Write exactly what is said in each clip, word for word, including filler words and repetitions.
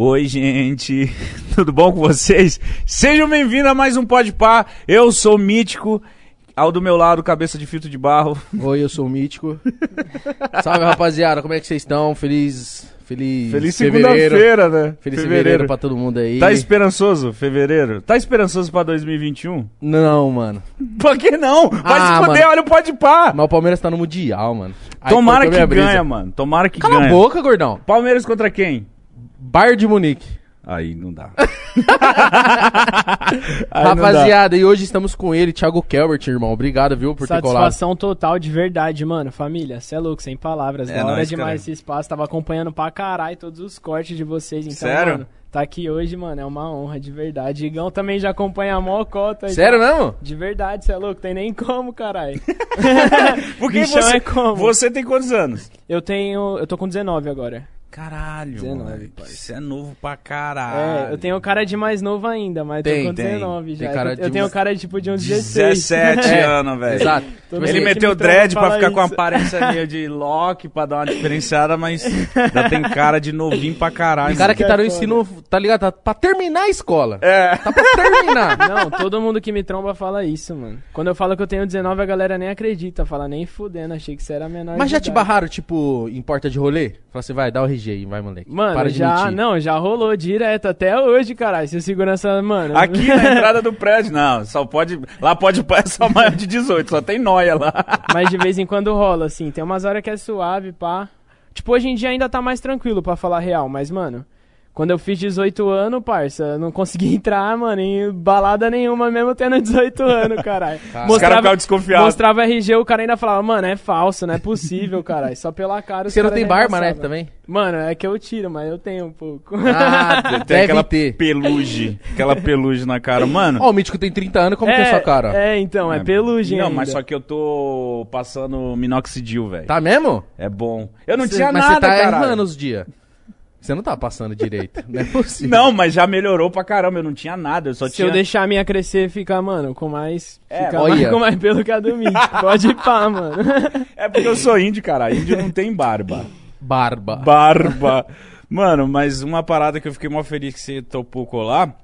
Oi, gente, tudo bom com vocês? Sejam bem-vindos a mais um PodPa. Eu sou o Mítico, ao do meu lado, cabeça de filtro de barro. Oi, eu sou o Mítico. Salve, rapaziada, como é que vocês estão? Feliz... Feliz, Feliz segunda-feira, né? Feliz fevereiro. fevereiro pra todo mundo aí. Tá esperançoso, fevereiro? Tá esperançoso pra dois mil e vinte e um? Não, mano. Por que não? Vai ah, se fuder, olha o PodPa. Mas o Palmeiras tá no Mundial, mano. Ai, tomara que ganha, mano. Tomara que Cala ganha. Cala a boca, gordão. Palmeiras contra quem? Bayern de Munique. Aí não dá. Aí rapaziada, não dá. E hoje estamos com ele, Thiago Kelbert, irmão. Obrigado, viu, por ter colado. Satisfação total, de verdade, mano. Família, cê é louco, sem palavras. É da hora nóis, demais caralho. Esse espaço. Tava acompanhando pra caralho todos os cortes de vocês. Então, sério? Mano, tá aqui hoje, mano, é uma honra, de verdade. Igão também já acompanha a mó cota. Sério mesmo? De verdade, cê é louco, tem nem como, caralho. Porque você, é como. Você tem quantos anos? Eu tenho... Eu tô com dezenove agora. Caralho, dezenove, mano, isso é novo pra caralho. É, eu tenho cara de mais novo ainda, mas tem, tô com dezenove tem. já. Tem cara eu, de eu tenho uns... cara de, tipo, de uns dezesseis. dezessete anos, velho. Exato. Todo ele meteu dread pra ficar isso. Com a aparência meio de Loki, pra dar uma diferenciada, mas já tem cara de novinho pra caralho. Tem cara que tá no ensino, tá ligado? Tá pra terminar a escola. É. Tá pra terminar. Não, todo mundo que me tromba fala isso, mano. Quando eu falo que eu tenho dezenove, a galera nem acredita, fala nem fudendo, achei que você era menor. Mas já te barraram, tipo, em porta de rolê? Fala assim, vai, dá o R G. G, vai, moleque. Mano, para de já, mentir. Não, já rolou direto até hoje, caralho. Se o segurança, mano. Aqui na entrada do prédio, não, só pode. Lá pode passar só maior de dezoito, só tem nóia lá. Mas de vez em quando rola, assim. Tem umas horas que é suave, pá. Tipo, hoje em dia ainda tá mais tranquilo pra falar real, mas, mano. Quando eu fiz dezoito anos, parça, não consegui entrar, mano, em balada nenhuma, mesmo tendo dezoito anos, caralho. Ah, os caras ficavam desconfiados. Mostrava R G, o cara ainda falava, mano, é falso, não é possível, caralho. Só pela cara. Você não tem barba, né, também? Mano, é que eu tiro, mas eu tenho um pouco. Ah, tem aquela ter. peluge, aquela peluge na cara, mano. Ó, oh, o Mítico tem trinta anos, como é, que é a sua cara? É, então, é, é peluge não, ainda. Mas só que eu tô passando minoxidil, velho. Tá mesmo? É bom. Eu não cê, tinha mas nada, cara. Você tá errando os dias. Você não tá passando direito, não é possível. Não, mas já melhorou pra caramba, eu não tinha nada, eu só Se tinha... Se eu deixar a minha crescer, fica, mano, com mais... É, fica mais, com mais pelo que a do Mítico, pode ir pá, mano. É porque eu sou índio, cara, índio não tem barba. Barba. Barba. Mano, mas uma parada que eu fiquei mó feliz que você topou colar...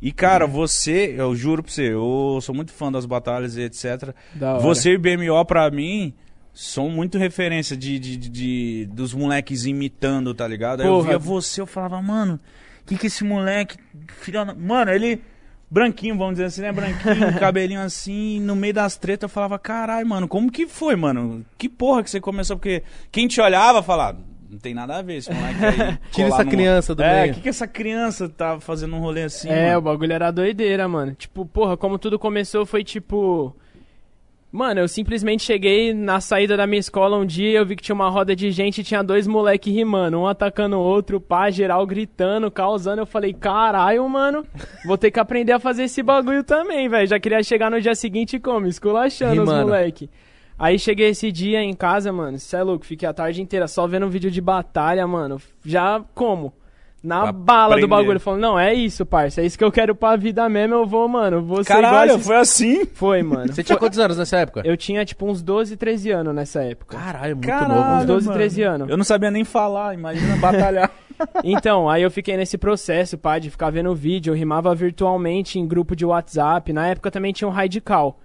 E, cara, é. você, eu juro pra você, eu sou muito fã das batalhas e etcétera. Você e o B M O, pra mim... São muito referência de, de, de, de, dos moleques imitando, tá ligado? Aí eu via você, eu falava, mano, que que esse moleque... Filha... Mano, ele... Branquinho, vamos dizer assim, né? Branquinho, cabelinho assim, no meio das tretas, eu falava, caralho, mano, como que foi, mano? Que porra que você começou? Porque quem te olhava, falava, não tem nada a ver esse moleque aí. Tira essa numa... criança do é, meio. É, que que essa criança tá fazendo um rolê assim, É, mano? O bagulho era doideira, mano. Tipo, porra, como tudo começou foi tipo... Mano, eu simplesmente cheguei na saída da minha escola um dia, eu vi que tinha uma roda de gente e tinha dois moleques rimando, um atacando o outro, pá, geral gritando, causando. Eu falei, caralho, mano, vou ter que aprender a fazer esse bagulho também, velho. Já queria chegar no dia seguinte como, esculachando os moleques. Aí cheguei esse dia em casa, mano, cê é louco, fiquei a tarde inteira só vendo um vídeo de batalha, mano. Já como? Na pra bala aprender. Do bagulho, falando, não, é isso, parça, é isso que eu quero pra vida mesmo, eu vou, mano, vou ser Caralho, igual esses... foi assim? Foi, mano. Você tinha quantos anos nessa época? Eu tinha, tipo, uns doze, treze anos nessa época. Caralho, muito Caralho, novo. Uns doze, treze anos. Eu não sabia nem falar, imagina batalhar. Então, aí eu fiquei nesse processo, pá, de ficar vendo vídeo, eu rimava virtualmente em grupo de WhatsApp, na época também tinha um Radical,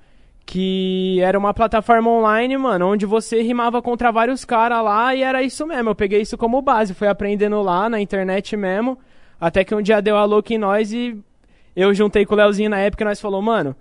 que era uma plataforma online, mano, onde você rimava contra vários caras lá e era isso mesmo, eu peguei isso como base, fui aprendendo lá na internet mesmo, até que um dia deu a louca em nós e eu juntei com o Leozinho na época e nós falou, mano,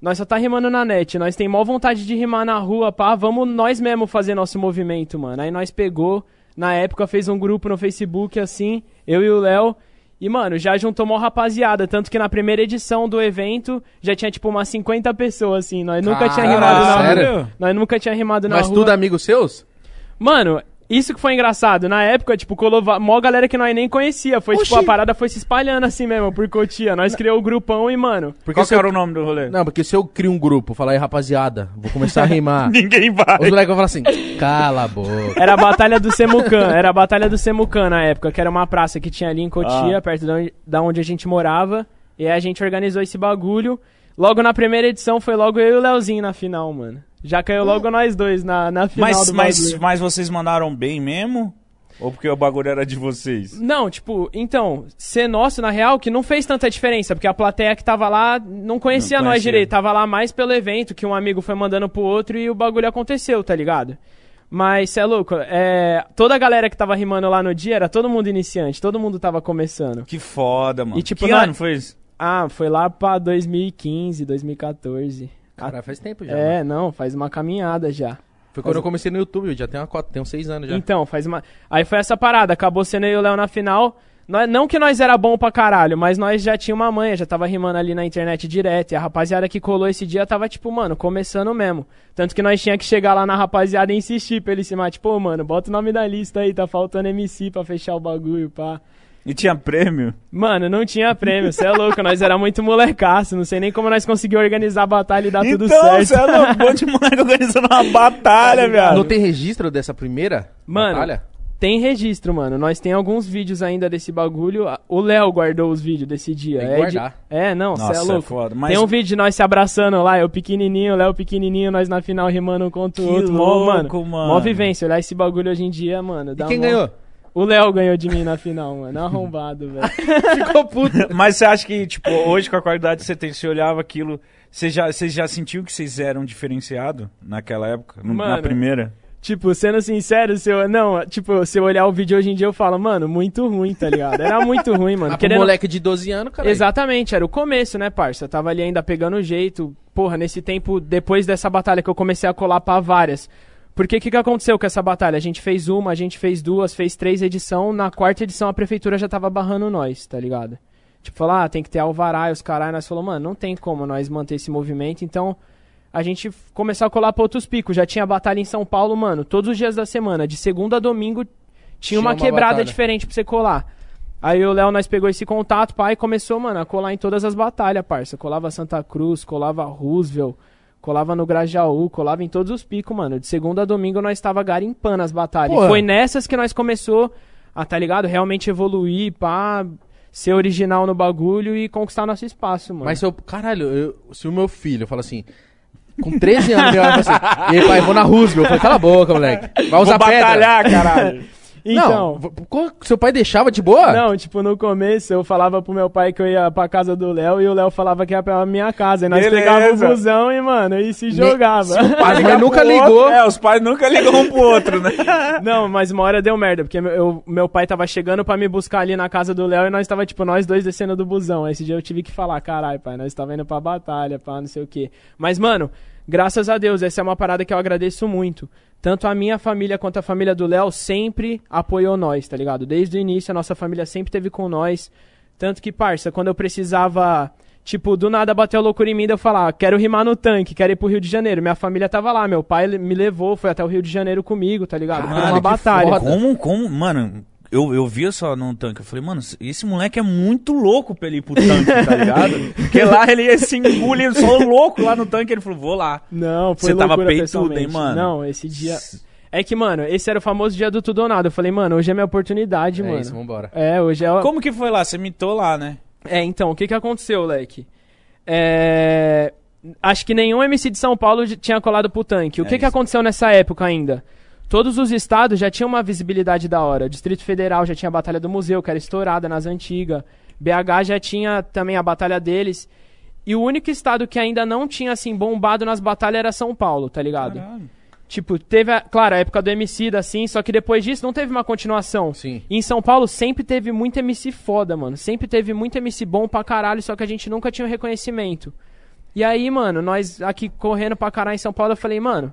nós só tá rimando na net, nós tem mó vontade de rimar na rua, pá, vamos nós mesmo fazer nosso movimento, mano. Aí nós pegou, na época fez um grupo no Facebook assim, eu e o Léo, e, mano, já juntou mó rapaziada, tanto que na primeira edição do evento já tinha, tipo, umas cinquenta pessoas, assim. Nós nunca tínhamos rimado na sério? Rua. Nós nunca tínhamos rimado na Mas rua. Mas tudo amigos seus? Mano, isso que foi engraçado. Na época, tipo, colou mó galera que nós nem conhecia. Foi, Oxi. tipo, a parada foi se espalhando, assim mesmo, por Cotia. Nós criamos o grupão e, mano... Porque Qual que eu... era o nome do rolê? Não, porque se eu crio um grupo, falar aí, rapaziada, vou começar a rimar. Ninguém vai. Os moleques vão falar assim, cala a boca. Era a Batalha do Semucan, era a Batalha do Semucan na época, que era uma praça que tinha ali em Cotia, ah. perto da onde, da onde a gente morava. E aí a gente organizou esse bagulho. Logo na primeira edição foi logo eu e o Leozinho na final, mano. Já caiu logo nós dois na, na final mas, do mas, mas vocês mandaram bem mesmo? Ou porque o bagulho era de vocês? Não, tipo, então, ser nosso, na real, que não fez tanta diferença, porque a plateia que tava lá não conhecia, não conhecia. nós direito, tava lá mais pelo evento, que um amigo foi mandando pro outro e o bagulho aconteceu, tá ligado? Mas, cê é louco, é, toda a galera que tava rimando lá no dia era todo mundo iniciante, todo mundo tava começando. Que foda, mano. E, tipo, que na... ano foi isso? Ah, foi lá pra dois mil e quinze, dois mil e quatorze. Cara, faz tempo já. É, mano. Não, faz uma caminhada já. Foi quando eu comecei no YouTube, já tem, uma, tem uns seis anos já. Então, faz uma... Aí foi essa parada, acabou sendo eu e o Léo na final. Nós, não que nós era bom pra caralho, mas nós já tinha uma manha, já tava rimando ali na internet direto. E a rapaziada que colou esse dia tava tipo, mano, começando mesmo. Tanto que nós tinha que chegar lá na rapaziada e insistir pra ele se matar. Tipo, mano, bota o nome da lista aí, tá faltando M C pra fechar o bagulho, pá. E tinha prêmio? Mano, não tinha prêmio, cê é louco, nós era muito molecaço, não sei nem como nós conseguimos organizar a batalha e dar então, tudo certo. Então, cê é louco, um monte de moleque organizando uma batalha, velho. Não tem registro dessa primeira mano, batalha? Tem registro, mano, nós tem alguns vídeos ainda desse bagulho, o Léo guardou os vídeos desse dia. Tem que é, guardar. De... É, não, cê é louco. É foda, mas... Tem um vídeo de nós se abraçando lá, eu pequenininho, Léo pequenininho, nós na final rimando um contra o outro. Que louco, mano. mano. Mó vivência, olhar esse bagulho hoje em dia, mano. E quem mó... ganhou? O Léo ganhou de mim na final, mano. Arrombado, velho. Ficou puto. Mas você acha que, tipo, hoje com a qualidade que você tem, você olhava aquilo... Você já, você já sentiu que vocês eram diferenciados naquela época? Mano, na primeira? Tipo, sendo sincero, se eu... Não, tipo, se eu olhar o vídeo hoje em dia, eu falo, mano, muito ruim, tá ligado? Era muito ruim, mano. Ah, querendo... moleque de doze anos, cara. Exatamente, era o começo, né, parça? Eu tava ali ainda pegando o jeito. Porra, nesse tempo, depois dessa batalha que eu comecei a colar pra várias... Porque o que, que aconteceu com essa batalha? A gente fez uma, a gente fez duas, fez três edições. Na quarta edição, a prefeitura já tava barrando nós, tá ligado? Tipo, falar, ah, tem que ter alvará e os caralho. Nós falamos, mano, não tem como nós manter esse movimento. Então, a gente começou a colar pra outros picos. Já tinha batalha em São Paulo, mano, todos os dias da semana. De segunda a domingo, tinha, tinha uma, uma quebrada batalha diferente pra você colar. Aí o Léo, nós pegou esse contato, pá, e começou, mano, a colar em todas as batalhas, parça. Colava Santa Cruz, colava Roosevelt... Colava no Grajaú, colava em todos os picos, mano. De segunda a domingo nós tava garimpando as batalhas. Porra. Foi nessas que nós começou a, tá ligado? Realmente evoluir, pá, ser original no bagulho e conquistar nosso espaço, mano. Mas se eu, caralho, eu, se o meu filho fala assim, com treze anos, meu olha assim, e aí, pai, vou na Roosevelt. Eu falei, cala a boca, moleque. Vai usar vou pedra. Batalhar, caralho. Então, não, seu pai deixava de boa? Não, tipo, no começo eu falava pro meu pai que eu ia pra casa do Léo e o Léo falava que ia pra minha casa. E nós pegávamos o busão e, mano, e se jogava. Se o pai nunca ligou. Outro, é, os pais nunca ligam um pro outro, né? Não, mas uma hora deu merda, porque eu, meu pai tava chegando pra me buscar ali na casa do Léo e nós tava, tipo, nós dois descendo do busão. Esse dia eu tive que falar, caralho, pai, nós tava indo pra batalha, pra não sei o quê. Mas, mano, graças a Deus, essa é uma parada que eu agradeço muito. Tanto a minha família quanto a família do Léo sempre apoiou nós, tá ligado? Desde o início, a nossa família sempre teve com nós. Tanto que, parça, quando eu precisava, tipo, do nada bateu a loucura em mim, eu falava, quero rimar no tanque, quero ir pro Rio de Janeiro. Minha família tava lá, meu pai me levou, foi até o Rio de Janeiro comigo, tá ligado? Caralho, foi uma batalha. Como, como, mano... Eu, eu via só no tanque, eu falei, mano, esse moleque é muito louco pra ele ir pro tanque, tá ligado? Porque lá ele ia se engole, só louco lá no tanque, ele falou, vou lá. Não, foi loucura. Você tava peitudo, hein, mano? Não, esse dia... É que, mano, esse era o famoso dia do tudo ou nada. Eu falei, mano, hoje é minha oportunidade, é mano. É isso, vambora. É, hoje é... Como que foi lá? Você mitou lá, né? É, então, o que que aconteceu, Leque? É... Acho que nenhum M C de São Paulo tinha colado pro tanque. O é que isso. que aconteceu nessa época ainda? Todos os estados já tinham uma visibilidade da hora. O Distrito Federal já tinha a Batalha do Museu, que era estourada nas antigas. B H já tinha também a batalha deles. E o único estado que ainda não tinha, assim, bombado nas batalhas era São Paulo, tá ligado? Caralho. Tipo, teve, a, claro, a época do Emicida, assim, só que depois disso não teve uma continuação. Sim. E em São Paulo sempre teve muito M C foda, mano. Sempre teve muito M C bom pra caralho, só que a gente nunca tinha um reconhecimento. E aí, mano, nós aqui correndo pra caralho em São Paulo, eu falei, mano...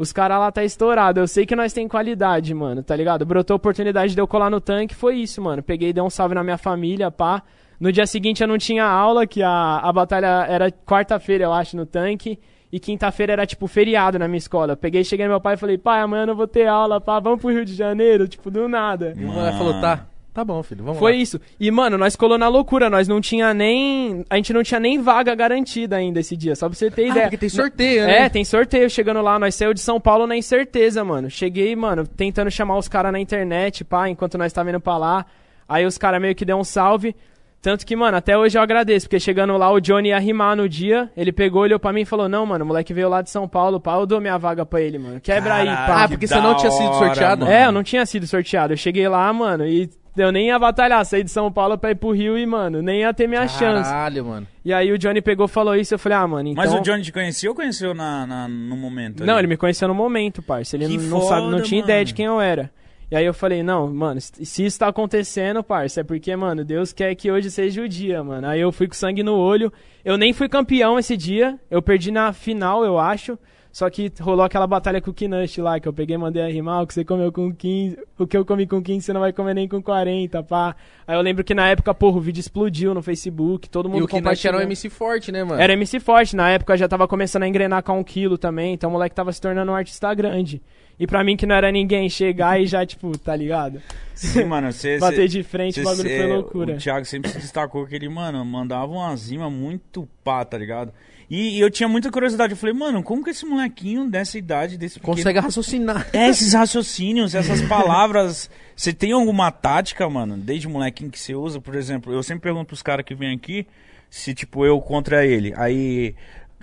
Os caras lá tá estourado, eu sei que nós tem qualidade, mano, tá ligado? Brotou a oportunidade de eu colar no tanque, foi isso, mano. Peguei, dei um salve na minha família, pá. No dia seguinte eu não tinha aula, que a, a batalha era quarta-feira, eu acho, no tanque. E quinta-feira era, tipo, feriado na minha escola. Eu peguei, cheguei no meu pai e falei, pai, amanhã eu não vou ter aula, pá, vamos pro Rio de Janeiro, tipo, do nada. E o moleque falou, tá... Tá bom, filho, vamos Foi lá. isso. E, mano, nós colou na loucura. Nós não tinha nem... A gente não tinha nem vaga garantida ainda esse dia. Só pra você ter ah, ideia. Porque tem sorteio, né? É, tem sorteio. Chegando lá, nós saímos de São Paulo na incerteza, mano. Cheguei, mano, tentando chamar os caras na internet, pá, enquanto nós tá vindo pra lá. Aí os caras meio que deu um salve. Tanto que, mano, até hoje eu agradeço, porque chegando lá o Johnny ia rimar no dia, ele pegou, olhou pra mim e falou, não, mano, o moleque veio lá de São Paulo, pá, eu dou minha vaga pra ele, mano, quebra aí, pá. Ah, porque você não tinha sido sorteado? É, eu não tinha sido sorteado, eu cheguei lá, mano, e eu nem ia batalhar, saí de São Paulo pra ir pro Rio e, mano, nem ia ter minha chance. Caralho, mano. E aí o Johnny pegou e falou isso, eu falei, ah, mano, então... Mas o Johnny te conheceu ou conheceu na, na, no momento? Ali? Não, ele me conheceu no momento, parça, ele que não, foda, sabe, não tinha mano. Ideia de quem eu era. E aí eu falei, não, mano, se isso tá acontecendo, parça, é porque, mano, Deus quer que hoje seja o dia, mano. Aí eu fui com sangue no olho, eu nem fui campeão esse dia, eu perdi na final, eu acho, só que rolou aquela batalha com o Kinash lá, que eu peguei e mandei a rimar, o que você comeu com quinze, o que eu comi com quinze, você não vai comer nem com quarenta, pá. Aí eu lembro que na época, porra, o vídeo explodiu no Facebook, todo mundo compartilhou. E o Kinash era um M C forte, né, mano? Era M C forte, na época já tava começando a engrenar com um quilo também, então o moleque tava se tornando um artista grande. E pra mim que não era ninguém chegar e já, tipo, tá ligado? Sim, mano, você... Bater cê, de frente, cê, o bagulho cê, foi loucura. O Thiago sempre se destacou que ele, mano, mandava uma zima muito pá, tá ligado? E, e eu tinha muita curiosidade, eu falei, mano, como que esse molequinho dessa idade, desse pequeno... Consegue raciocinar. É, esses raciocínios, essas palavras... Você tem alguma tática, mano, desde molequinho que você usa? Por exemplo, eu sempre pergunto pros caras que vêm aqui, se, tipo, eu contra ele, aí...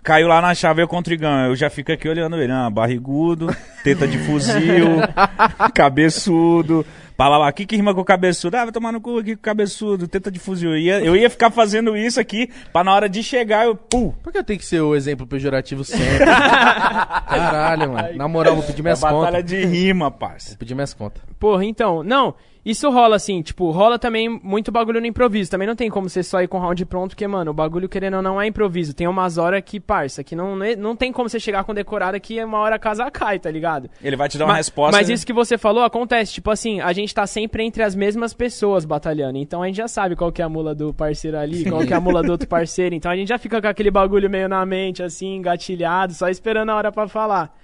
Caiu lá na chave, eu com o Trigão. Eu já fico aqui olhando ele. Ah, barrigudo, teta de fuzil, cabeçudo. Palavra, aqui que rima com o cabeçudo. Ah, vai tomar no cu aqui com o cabeçudo, teta de fuzil. Eu ia, eu ia ficar fazendo isso aqui pra na hora de chegar, eu... Pum. Por que eu tenho que ser o exemplo pejorativo sempre? Caralho, mano. Na moral, vou pedir minhas é contas. Batalha de rima, parça. Vou pedir minhas contas. Porra, então... Não... Isso rola, assim, tipo, rola também muito bagulho no improviso. Também não tem como você só ir com o round pronto, porque, mano, o bagulho, querendo ou não, é improviso. Tem umas horas que, parça, que não, não tem como você chegar com decorada que uma hora a casa cai, tá ligado? Ele vai te dar uma mas, resposta. Mas né? Isso que você falou acontece, tipo assim, a gente tá sempre entre as mesmas pessoas batalhando. Então a gente já sabe qual que é a mula do parceiro ali, qual que é a mula do outro parceiro. Então a gente já fica com aquele bagulho meio na mente, assim, engatilhado, só esperando a hora pra falar.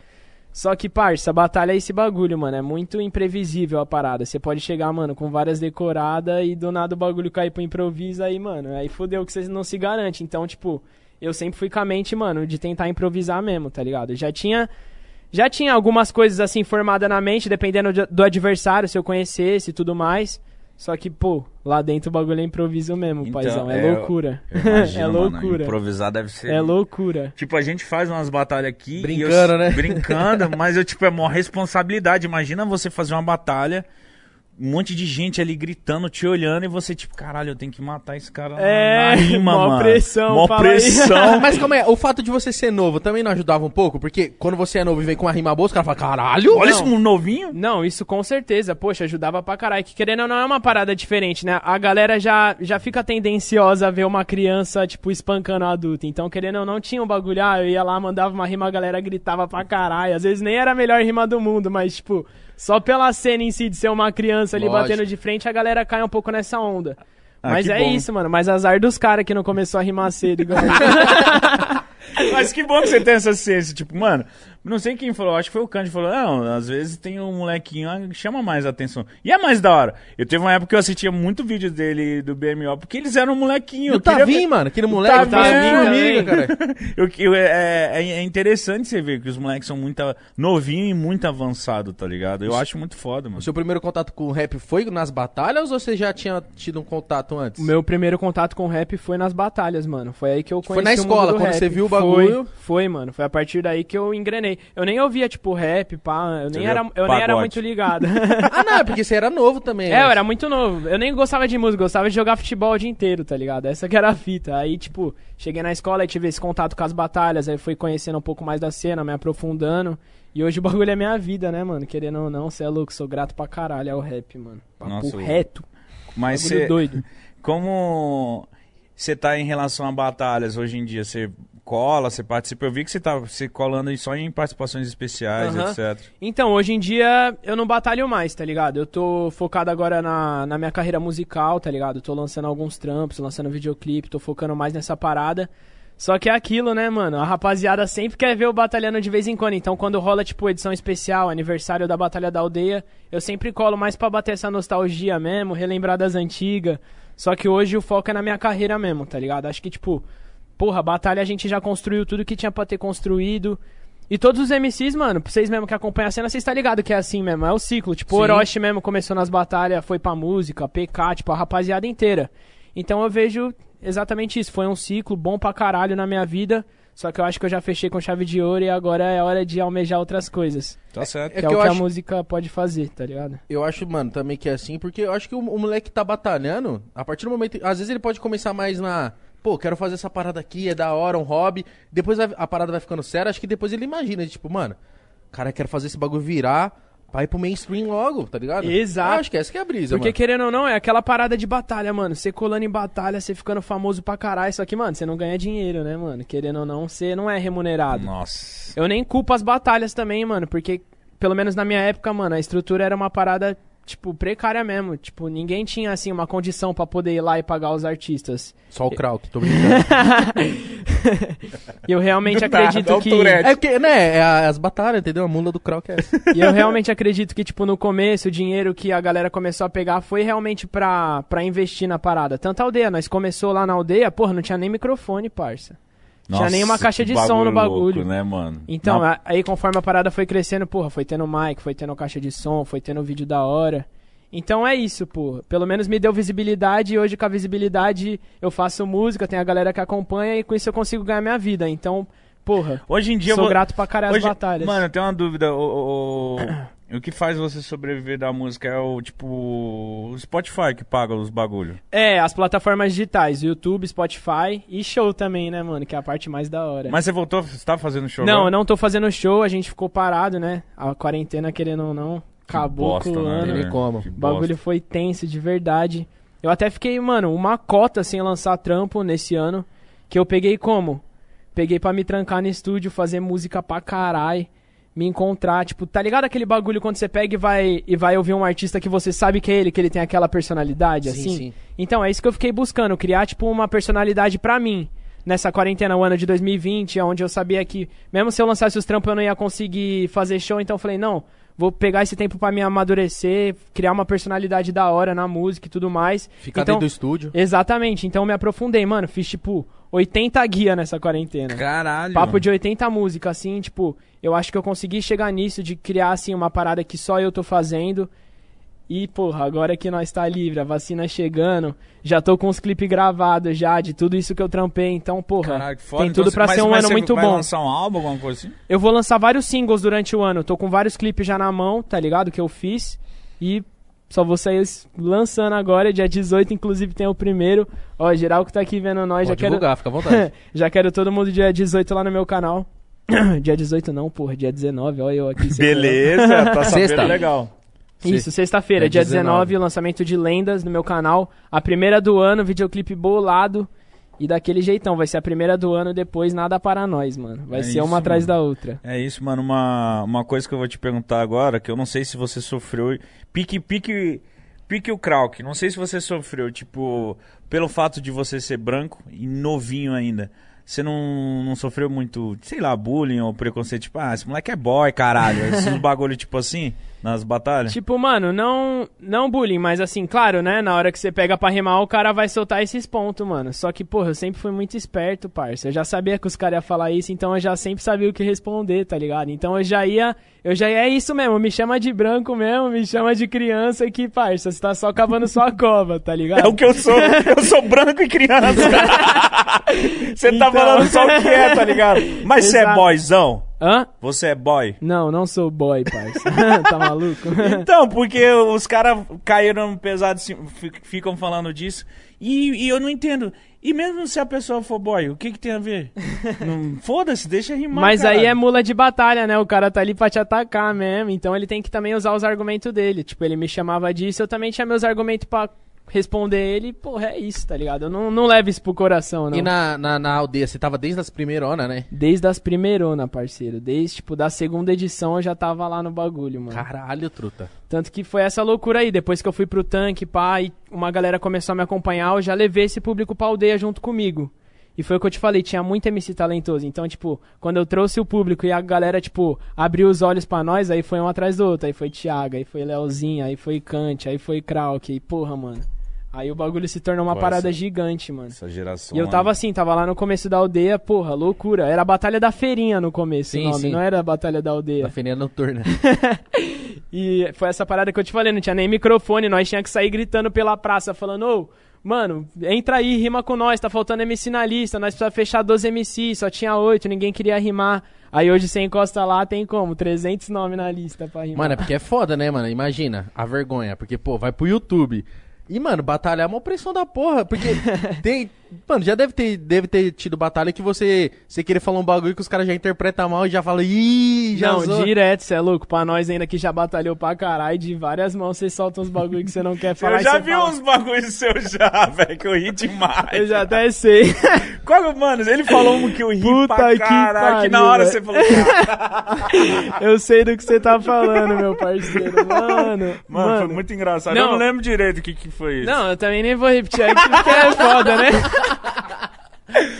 Só que, parça, a batalha é esse bagulho, mano. É muito imprevisível a parada. Você pode chegar, mano, com várias decoradas e do nada o bagulho cair pro improviso aí, mano. Aí fodeu que você não se garante. Então, tipo, eu sempre fui com a mente, mano, de tentar improvisar mesmo, tá ligado? Eu já tinha... Já tinha algumas coisas, assim, formadas na mente, dependendo do adversário, se eu conhecesse e tudo mais. Só que, pô, lá dentro o bagulho é improviso mesmo, então, paizão. É, é loucura. Eu, eu imagino, é loucura. Mano, improvisar deve ser... É loucura. Tipo, a gente faz umas batalhas aqui... Brincando, eu, né? Brincando, mas eu, tipo, é maior responsabilidade. Imagina você fazer uma batalha... Um monte de gente ali gritando, te olhando, e você tipo, caralho, eu tenho que matar esse cara é, na rima, mó mano. Pressão, mó pressão. Mas como é, o fato de você ser novo também não ajudava um pouco? Porque quando você é novo e vem com uma rima boa, os caras falam, caralho, olha esse novinho. Não, isso com certeza, poxa, ajudava pra caralho. Que querendo ou não é uma parada diferente, né? A galera já, já fica tendenciosa a ver uma criança, tipo, espancando um adulto. Então, querendo ou não, tinha um bagulho, ah, eu ia lá, mandava uma rima, a galera gritava pra caralho. Às vezes nem era a melhor rima do mundo, mas tipo... Só pela cena em si de ser uma criança ali Lógico. Batendo de frente, a galera cai um pouco nessa onda. Ah, mas é bom. Isso, mano. Mas azar dos caras que não começou a rimar cedo. Igual mas que bom que você tem essa ciência. Tipo, mano, não sei quem falou. Acho que foi o Kante que falou. Não, às vezes tem um molequinho que chama mais a atenção. E é mais da hora. Eu teve uma época que eu assistia muito vídeo dele do B M O, porque eles eram um molequinho. O Tavinho, queria... mano. Aquele moleque. O Tavinho, cara. eu, eu, é, é interessante você ver que os moleques são muito novinhos e muito avançados, tá ligado? Eu acho muito foda, mano. O seu primeiro contato com o rap foi nas batalhas ou você já tinha tido um contato antes? O meu primeiro contato com o rap foi nas batalhas, mano. Foi aí que eu conheci o mundo do rap. Foi na escola, quando você viu o bagulho? Foi, foi, mano. Foi a partir daí que eu engrenei. Eu nem ouvia, tipo, rap, pá, eu nem, era, eu nem era muito ligado. Ah, não, é porque você era novo também. É, mas... eu era muito novo. Eu nem gostava de música, eu gostava de jogar futebol o dia inteiro, tá ligado? Essa que era a fita. Aí, tipo, cheguei na escola e tive esse contato com as batalhas, aí fui conhecendo um pouco mais da cena, me aprofundando. E hoje o bagulho é minha vida, né, mano? Querendo ou não, cê é louco, sou grato pra caralho ao rap, mano. Papo Nossa, reto. Mas cê... doido. Como você tá em relação a batalhas hoje em dia, você... cola, você participa, eu vi que você tá se colando só em participações especiais, uhum. etcétera. Então, hoje em dia eu não batalho mais, tá ligado? Eu tô focado agora na, na minha carreira musical, tá ligado? Eu tô lançando alguns trampos, lançando videoclipe, tô focando mais nessa parada. Só que é aquilo, né, mano? A rapaziada sempre quer ver eu batalhando de vez em quando. Então, quando rola, tipo, edição especial, aniversário da Batalha da Aldeia, eu sempre colo mais pra bater essa nostalgia mesmo, relembrar das antigas. Só que hoje o foco é na minha carreira mesmo, tá ligado? Acho que, tipo... Porra, batalha a gente já construiu tudo que tinha pra ter construído. E todos os M Cs, mano, vocês mesmo que acompanham a cena, vocês tá ligado que é assim mesmo, é o ciclo. Tipo, o Orochi mesmo começou nas batalhas, foi pra música, P K, tipo, a rapaziada inteira. Então eu vejo exatamente isso. Foi um ciclo bom pra caralho na minha vida. Só que eu acho que eu já fechei com chave de ouro e agora é hora de almejar outras coisas. Tá certo. Que é, é que o que acho... a música pode fazer, tá ligado? Eu acho, mano, também que é assim, porque eu acho que o, o moleque tá batalhando, a partir do momento... Às vezes ele pode começar mais na... Pô, quero fazer essa parada aqui, é da hora, um hobby. Depois vai, a parada vai ficando séria, acho que depois ele imagina, tipo, mano, cara, quero fazer esse bagulho virar... Vai pro mainstream logo, tá ligado? Exato. Ah, acho que essa que é a brisa, porque, mano, querendo ou não, é aquela parada de batalha, mano. Você colando em batalha, você ficando famoso pra caralho. Só que, mano, você não ganha dinheiro, né, mano? Querendo ou não, você não é remunerado. Nossa. Eu nem culpo as batalhas também, mano. Porque, pelo menos na minha época, mano, a estrutura era uma parada, tipo, precária mesmo. Tipo, ninguém tinha, assim, uma condição pra poder ir lá e pagar os artistas. Só o Krauk, tô brincando. Eu realmente acredito tá, que... É porque, né, é as batalhas, entendeu? A mula do Krauk é essa. E eu realmente acredito que, tipo, no começo, o dinheiro que a galera começou a pegar foi realmente pra, pra investir na parada. Tanto a aldeia, nós começou lá na aldeia, porra, não tinha nem microfone, parça. Nossa, tinha nem uma caixa de som no bagulho. Louco, né, mano? Então, na... aí conforme a parada foi crescendo, porra, foi tendo mic, foi tendo caixa de som, foi tendo vídeo da hora. Então é isso, porra. Pelo menos me deu visibilidade e hoje com a visibilidade eu faço música, tem a galera que acompanha e com isso eu consigo ganhar minha vida. Então, porra, hoje em dia sou eu vou... grato pra caralho hoje... as batalhas. Mano, eu tenho uma dúvida. O, o... o que faz você sobreviver da música é o, tipo, o Spotify que paga os bagulhos? É, as plataformas digitais, YouTube, Spotify e show também, né, mano? Que é a parte mais da hora. Mas você voltou, você tá fazendo show? Não, agora? Eu não tô fazendo show, a gente ficou parado, né? A quarentena, querendo ou não... Acabou com o ano. O bagulho foi tenso, de verdade. Eu até fiquei, mano, uma cota sem lançar trampo nesse ano. Que eu peguei como? Peguei pra me trancar no estúdio, fazer música pra caralho. Me encontrar, tipo, tá ligado aquele bagulho quando você pega e vai, e vai ouvir um artista que você sabe que é ele, que ele tem aquela personalidade, sim, assim? Sim. Então, é isso que eu fiquei buscando, criar, tipo, uma personalidade pra mim. Nessa quarentena, o ano de dois mil e vinte, onde eu sabia que, mesmo se eu lançasse os trampos, eu não ia conseguir fazer show, então eu falei, não... Vou pegar esse tempo pra me amadurecer, criar uma personalidade da hora na música e tudo mais. Ficar então, dentro do estúdio. Exatamente. Então eu me aprofundei, mano. Fiz, tipo, oitenta guia nessa quarentena. Caralho. Papo de oitenta músicas, assim, tipo... Eu acho que eu consegui chegar nisso de criar, assim, uma parada que só eu tô fazendo. E, porra, agora que nós tá livre, a vacina chegando... Já tô com os clipes gravados já, de tudo isso que eu trampei. Então, porra, caralho, que foda. Tem tudo então, pra mas, ser um ano muito bom. Você vai lançar um álbum, alguma coisa assim? Eu vou lançar vários singles durante o ano. Tô com vários clipes já na mão, tá ligado? Que eu fiz. E só vou sair lançando agora, dia dezoito, inclusive tem o primeiro. Ó, geral que tá aqui vendo nós... Pode já divulgar, quero... fica à vontade. Já quero todo mundo dia dezoito lá no meu canal. Dia dezoito não, porra, dia dezenove, ó eu aqui. Beleza, tá sabendo legal. Isso, sexta-feira, é dia dezenove, o lançamento de Lendas no meu canal. A primeira do ano, videoclipe bolado. E daquele jeitão, vai ser a primeira do ano, depois nada para nós, mano. Vai é ser isso, uma mano. Atrás da outra. É isso, mano. Uma, uma coisa que eu vou te perguntar agora, que eu não sei se você sofreu... Pique, pique, pique o Krauk. Não sei se você sofreu, tipo, pelo fato de você ser branco e novinho ainda. Você não, não sofreu muito, sei lá, bullying ou preconceito? Tipo, ah, esse moleque é boy, caralho. Esses bagulho tipo assim... Nas batalhas? Tipo, mano, não, não bullying, mas assim, claro, né? Na hora que você pega pra rimar, o cara vai soltar esses pontos, mano. Só que, porra, eu sempre fui muito esperto, parça. Eu já sabia que os caras iam falar isso, então eu já sempre sabia o que responder, tá ligado? Então eu já ia... Eu já ia... É isso mesmo, me chama de branco mesmo, me chama de criança que, parça, você tá só cavando sua cova, tá ligado? É o que eu sou. Eu sou branco e criança. Você então... tá falando só o que é, tá ligado? Mas você é boyzão? Hã? Você é boy? Não, não sou boy, parça. Tá maluco? Então, porque os caras caíram pesado, ficam falando disso. E, e eu não entendo. E mesmo se a pessoa for boy, o que que tem a ver? Não, foda-se, deixa rimar, mas caralho. Aí é mula de batalha, né? O cara tá ali pra te atacar mesmo. Então ele tem que também usar os argumentos dele. Tipo, ele me chamava disso, eu também tinha meus argumentos pra... responder ele, porra, é isso, tá ligado? Eu não, não levo isso pro coração, não. E na, na, na aldeia, você tava desde as primeironas, né? Desde as primeironas, parceiro. Desde, tipo, da segunda edição eu já tava lá no bagulho, mano. Caralho, truta. Tanto que foi essa loucura aí. Depois que eu fui pro tanque, pá, e uma galera começou a me acompanhar, eu já levei esse público pra aldeia junto comigo. E foi o que eu te falei, tinha muito M C talentoso. Então, tipo, quando eu trouxe o público e a galera, tipo, abriu os olhos pra nós, aí foi um atrás do outro. Aí foi Thiago, aí foi Leozinho, aí foi Kante, aí foi Krauk, aí porra, mano. Aí o bagulho se tornou uma Pô, parada essa, gigante, mano. Essa geração. E eu tava mano. assim, tava lá no começo da aldeia, porra, loucura. Era a Batalha da Feirinha no começo, sim, o nome, sim. Não era a Batalha da Aldeia. Da Feirinha Noturna. E foi essa parada que eu te falei, não tinha nem microfone, nós tinha que sair gritando pela praça, falando, ô... Oh, mano, entra aí, rima com nós, tá faltando M C na lista, nós precisamos fechar doze M Cs, só tinha oito, ninguém queria rimar. Aí hoje você encosta lá, tem como? trezentos nomes na lista pra rimar. Mano, é porque é foda, né, mano? Imagina a vergonha, porque, pô, vai pro YouTube. E, mano, batalhar é uma opressão da porra, porque tem... Mano, já deve ter, deve ter tido batalha que você, você querer falar um bagulho que os caras já interpretam mal e já falam, ih, já Não, zoou. Direto, cê é louco. Pra nós ainda que já batalhou pra caralho, de várias mãos você solta uns bagulho que você não quer falar. Eu já vi fala... uns bagulhos seus já, velho, que eu ri demais. Eu já até sei. Qual, mano, ele falou um que eu ri Puta pra caralho, que, que na hora você falou... Eu sei do que você tá falando, meu parceiro. Mano, mano, mano. Foi muito engraçado. Não. Eu não lembro direito o que, que foi isso. Não, eu também nem vou repetir aí, porque é foda, né?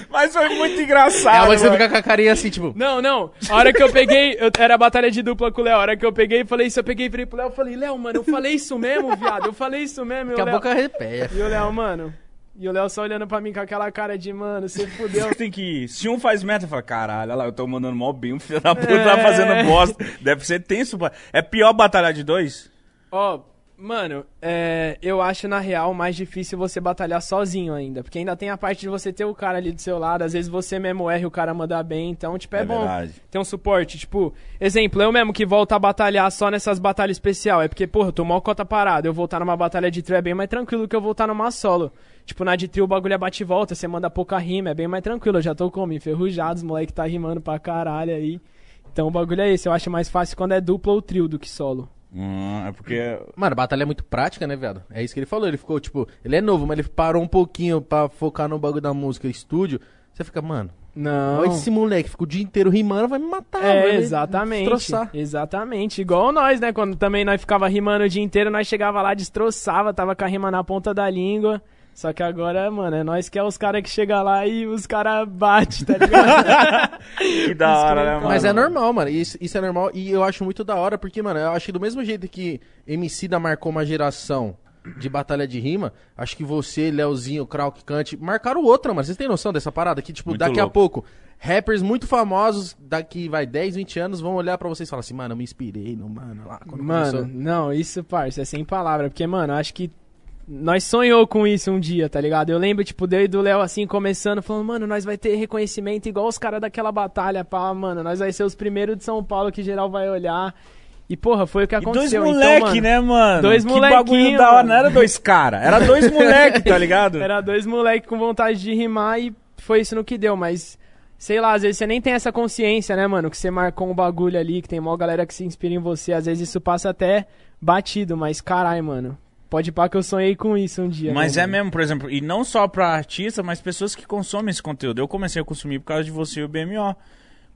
Mas foi muito engraçado. É, mas você fica com a carinha assim, tipo... Não, não. A hora que eu peguei... Eu, era a batalha de dupla com o Léo. A hora que eu peguei, falei isso. Eu peguei e virei pro Léo. Eu falei, Léo, mano, eu falei isso mesmo, viado. Eu falei isso mesmo. Daqui a pouco arrepende. E o Léo, mano... E o Léo só olhando pra mim com aquela cara de, mano, você fudeu. Você tem que ir. Se um faz merda, fala, caralho, olha lá, eu tô mandando mó bem. O filho da puta é... tá fazendo bosta. Deve ser tenso. É pior batalhar de dois? Ó... Oh. Mano, é, eu acho, na real, mais difícil você batalhar sozinho ainda. Porque ainda tem a parte de você ter o cara ali do seu lado. Às vezes você mesmo erra e o cara manda bem. Então, tipo, é, é bom ter um suporte. Tipo, exemplo, eu mesmo que volto a batalhar só nessas batalhas especial. É porque, porra, eu tô mó cota parada. Eu voltar numa batalha de trio é bem mais tranquilo que eu voltar numa solo. Tipo, na de trio o bagulho é bate e volta. Você manda pouca rima, é bem mais tranquilo. Eu já tô como enferrujado, os moleque tá rimando pra caralho aí. Então o bagulho é esse. Eu acho mais fácil quando é dupla ou trio do que solo. Hum, é porque... Mano, a batalha é muito prática, né, viado? É isso que ele falou, ele ficou, tipo... Ele é novo, mas ele parou um pouquinho pra focar no bagulho da música, estúdio. Você fica, mano... Não... Olha esse moleque, fica o dia inteiro rimando, vai me matar, é, vai exatamente, me destroçar. Exatamente, igual nós, né? Quando também nós ficava rimando o dia inteiro, nós chegava lá, destroçava, tava com a rima na ponta da língua... Só que agora, mano, é nós que é os caras que chegam lá e os caras batem, tá ligado? Que da hora, né, mano? Mas é normal, mano. Isso, isso é normal e eu acho muito da hora porque, mano, eu acho que do mesmo jeito que Emicida marcou uma geração de batalha de rima, acho que você, Leozinho, Krauk, Kante, marcaram outra, mano. Vocês têm noção dessa parada? Que, tipo, muito daqui louco. A pouco, rappers muito famosos, daqui, vai, dez, vinte anos, vão olhar pra vocês e falar assim, mano, eu me inspirei no mano lá. Quando mano, começou. Não, isso, parça, é sem palavra. Porque, mano, acho que nós sonhou com isso um dia, tá ligado? Eu lembro, tipo, deu e do Léo, assim, começando, falando, mano, nós vai ter reconhecimento igual os caras daquela batalha, pá, mano, nós vai ser os primeiros de São Paulo que geral vai olhar. E, porra, foi o que aconteceu. E dois moleque, então, mano, né, mano? Dois moleque. Que bagulho da hora, não era dois caras, era dois moleque, tá ligado? Era dois moleque com vontade de rimar e foi isso no que deu, mas... Sei lá, às vezes você nem tem essa consciência, né, mano? Que você marcou um bagulho ali, que tem mó galera que se inspira em você, às vezes isso passa até batido, mas caralho, mano... Pode pá que eu sonhei com isso um dia. Mas né, é mesmo, por exemplo, e não só pra artista, mas pessoas que consomem esse conteúdo. Eu comecei a consumir por causa de você e o B M O.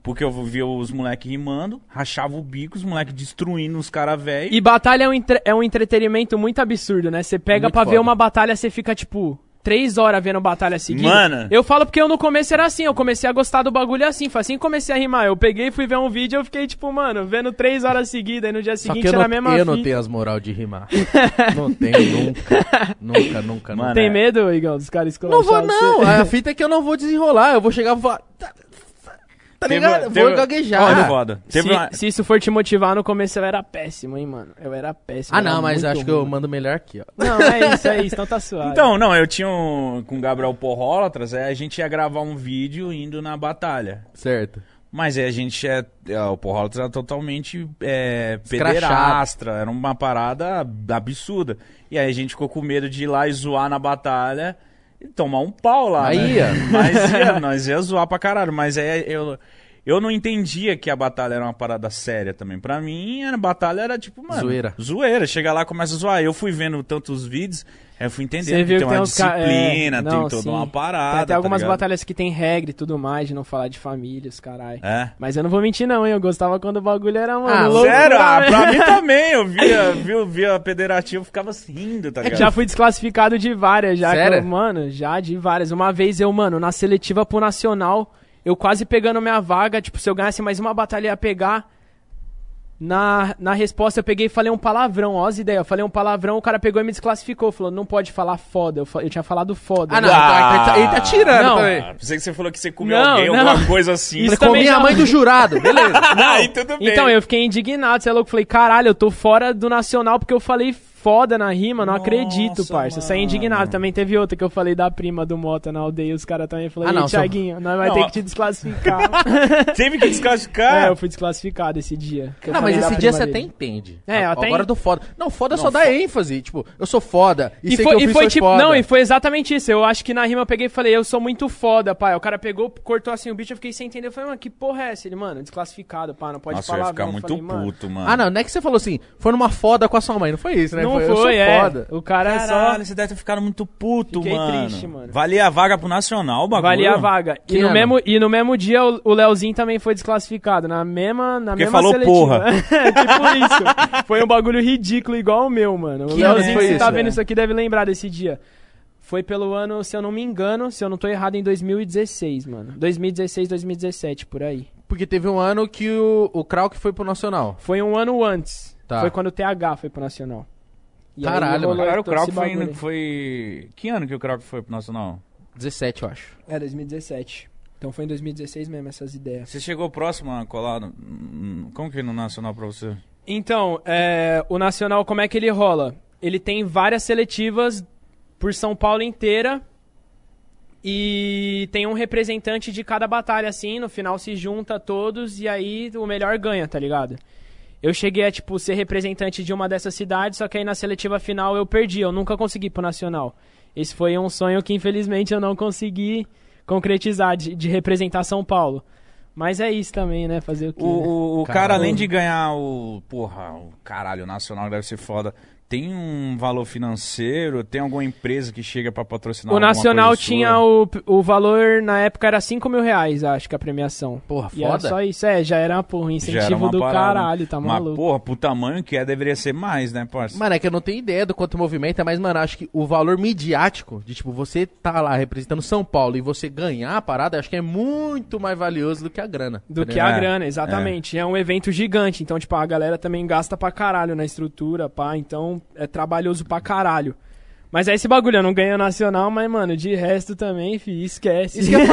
Porque eu via os moleques rimando, rachava o bico, os moleques destruindo os caras velhos. E batalha é um, entre... é um entretenimento muito absurdo, né? Você pega muito pra foda. Ver uma batalha, você fica tipo... Três horas vendo batalha seguida. Mano. Eu falo porque eu no começo era assim, eu comecei a gostar do bagulho assim, foi assim que comecei a rimar. Eu peguei, fui ver um vídeo e eu fiquei tipo, mano, vendo três horas seguidas, e no dia seguinte era a mesma coisa. Eu não tenho as moral de rimar. Não tenho, nunca. Nunca, nunca, mano, nunca. Tem é... medo, Igão, dos caras escolherem? Não vou não, você... a fita é que eu não vou desenrolar, eu vou chegar e falar... Tá ligado? Teve, vou teve... gaguejar. Olha, foda. Se, uma... se isso for te motivar, no começo eu era péssimo, hein, mano. Eu era péssimo. Ah, não, mas acho ruim. Que eu mando melhor aqui, ó. Não, é isso, é isso. Então tá suave. Então, não, eu tinha um... Com o Gabriel Porrolatras, é, a gente ia gravar um vídeo indo na batalha. Certo. Mas aí a gente é... O Porrolatras era totalmente é, pederastra. Era uma parada absurda. E aí a gente ficou com medo de ir lá e zoar na batalha... Tomar um pau lá, aí né? Ia. Mas ia, nós ia zoar pra caralho. Mas aí eu, eu não entendia que a batalha era uma parada séria também. Pra mim, a batalha era tipo, mano... Zoeira. Zoeira. Chega lá, começa a zoar. Eu fui vendo tantos vídeos, aí eu fui entendendo que tem, que tem uma disciplina, ca... é... não, tem toda sim. Uma parada, tem até algumas tá batalhas que tem regra e tudo mais, de não falar de famílias, caralho. É? Mas eu não vou mentir não, hein? Eu gostava quando o bagulho era, mano, ah, louco. Sério? Pra, ah, mim. Pra mim também. Eu via, via, via pederativo, ficava rindo, tá ligado? Já fui desclassificado de várias, já. Sério? Eu, mano, já de várias. Uma vez eu, mano, na seletiva pro Nacional... Eu quase pegando minha vaga, tipo, se eu ganhasse mais uma batalha, ia pegar. Na, na resposta eu peguei e falei um palavrão, ó as ideias. Eu falei um palavrão, o cara pegou e me desclassificou. Falou, não pode falar foda. Eu, eu tinha falado foda. Ah, né? Não, ah, ele, tá, ele tá tirando não. Também. Ah, pensei que você falou que você comeu não, alguém, não. Alguma coisa assim. Você comeu já... a mãe do jurado, beleza. Não, aí tudo bem. Então, eu fiquei indignado, você é louco. Falei, caralho, eu tô fora do Nacional porque eu falei foda na rima, não Nossa, acredito, parça. Você é indignado. Também teve outra que eu falei da prima do Mota na aldeia, os caras também falaram, ah, ei, Thiaguinho, só... nós vai não, ter ó... que te desclassificar. Teve que desclassificar? É, eu fui desclassificado esse dia. Não, mas esse dia você dele. até entende. É, até agora eu tô foda. Não, foda não, só foda. dá ênfase. Tipo, eu sou foda e, e sei foi, que eu e foi tipo, foda. Não, e foi exatamente isso. Eu acho que na rima eu peguei e falei, eu sou muito foda, pai. O cara pegou, cortou assim o beat, eu fiquei sem entender. Eu falei, mano, que porra é essa? Ele, mano, desclassificado, pá, não pode Nossa, falar. Nossa, eu ia ficar não. muito falei, puto, mano. Ah, não, não é que você falou assim, foi numa foda com a sua mãe. Não foi isso, né? Não foi, eu sou é. foda. O cara é só... Caralho, você deve ter ficado muito puto, Fiquei mano. Fiquei triste, mano. Valia a vaga pro Nacional, o bagulho. Valia a vaga. E no, mesmo, e no mesmo dia, o Leozinho também foi desclassificado, na mesma na Porque mesma falou seletiva. Porra. Tipo isso. Foi um bagulho ridículo, igual o meu, mano. O Leozinho, que você tá vendo isso aqui, deve lembrar desse dia. Foi pelo ano, se eu não me engano, se eu não tô errado, em dois mil e dezesseis, mano. dois mil e dezesseis, dois mil e dezessete, por aí. Porque teve um ano que o, o Krauk foi pro Nacional. Foi um ano antes. Tá. Foi quando o T H foi pro Nacional. E Caralho, mano. Cara, o Krauk foi, foi... Que ano que o Krauk foi pro Nacional? dezessete, eu acho. É, dois mil e dezessete. Então foi em dois mil e dezesseis mesmo essas ideias. Você chegou próximo a colar... No... Como que é no Nacional pra você? Então, é... o Nacional, como é que ele rola? Ele tem várias seletivas... por São Paulo inteira, e tem um representante de cada batalha, assim, no final se junta todos, e aí o melhor ganha, tá ligado? Eu cheguei a, tipo, ser representante de uma dessas cidades, só que aí na seletiva final eu perdi, eu nunca consegui pro Nacional. Esse foi um sonho que, infelizmente, eu não consegui concretizar, de, de representar São Paulo. Mas é isso também, né? Fazer o quê? O, né? o, o cara, além de ganhar o... Porra, o caralho, o Nacional deve ser foda... Tem um valor financeiro? Tem alguma empresa que chega pra patrocinar o Nacional? Tinha o, o valor, na época era cinco mil reais, acho que a premiação. Porra, e foda. Era só isso, é, já era, porra, incentivo uma do parada. Caralho, tá maluco. Mas, porra, pro tamanho que é, deveria ser mais, né, parça? Mano, é que eu não tenho ideia do quanto movimenta, mas, mano, acho que o valor midiático, de tipo, você tá lá representando São Paulo e você ganhar a parada, acho que é muito mais valioso do que a grana. Do que a é, grana, exatamente. É. É um evento gigante, então, tipo, a galera também gasta pra caralho na estrutura, pá, então... É trabalhoso pra caralho. Mas é esse bagulho, eu não ganho Nacional, mas, mano, de resto também, fi, esquece. Isso que eu ia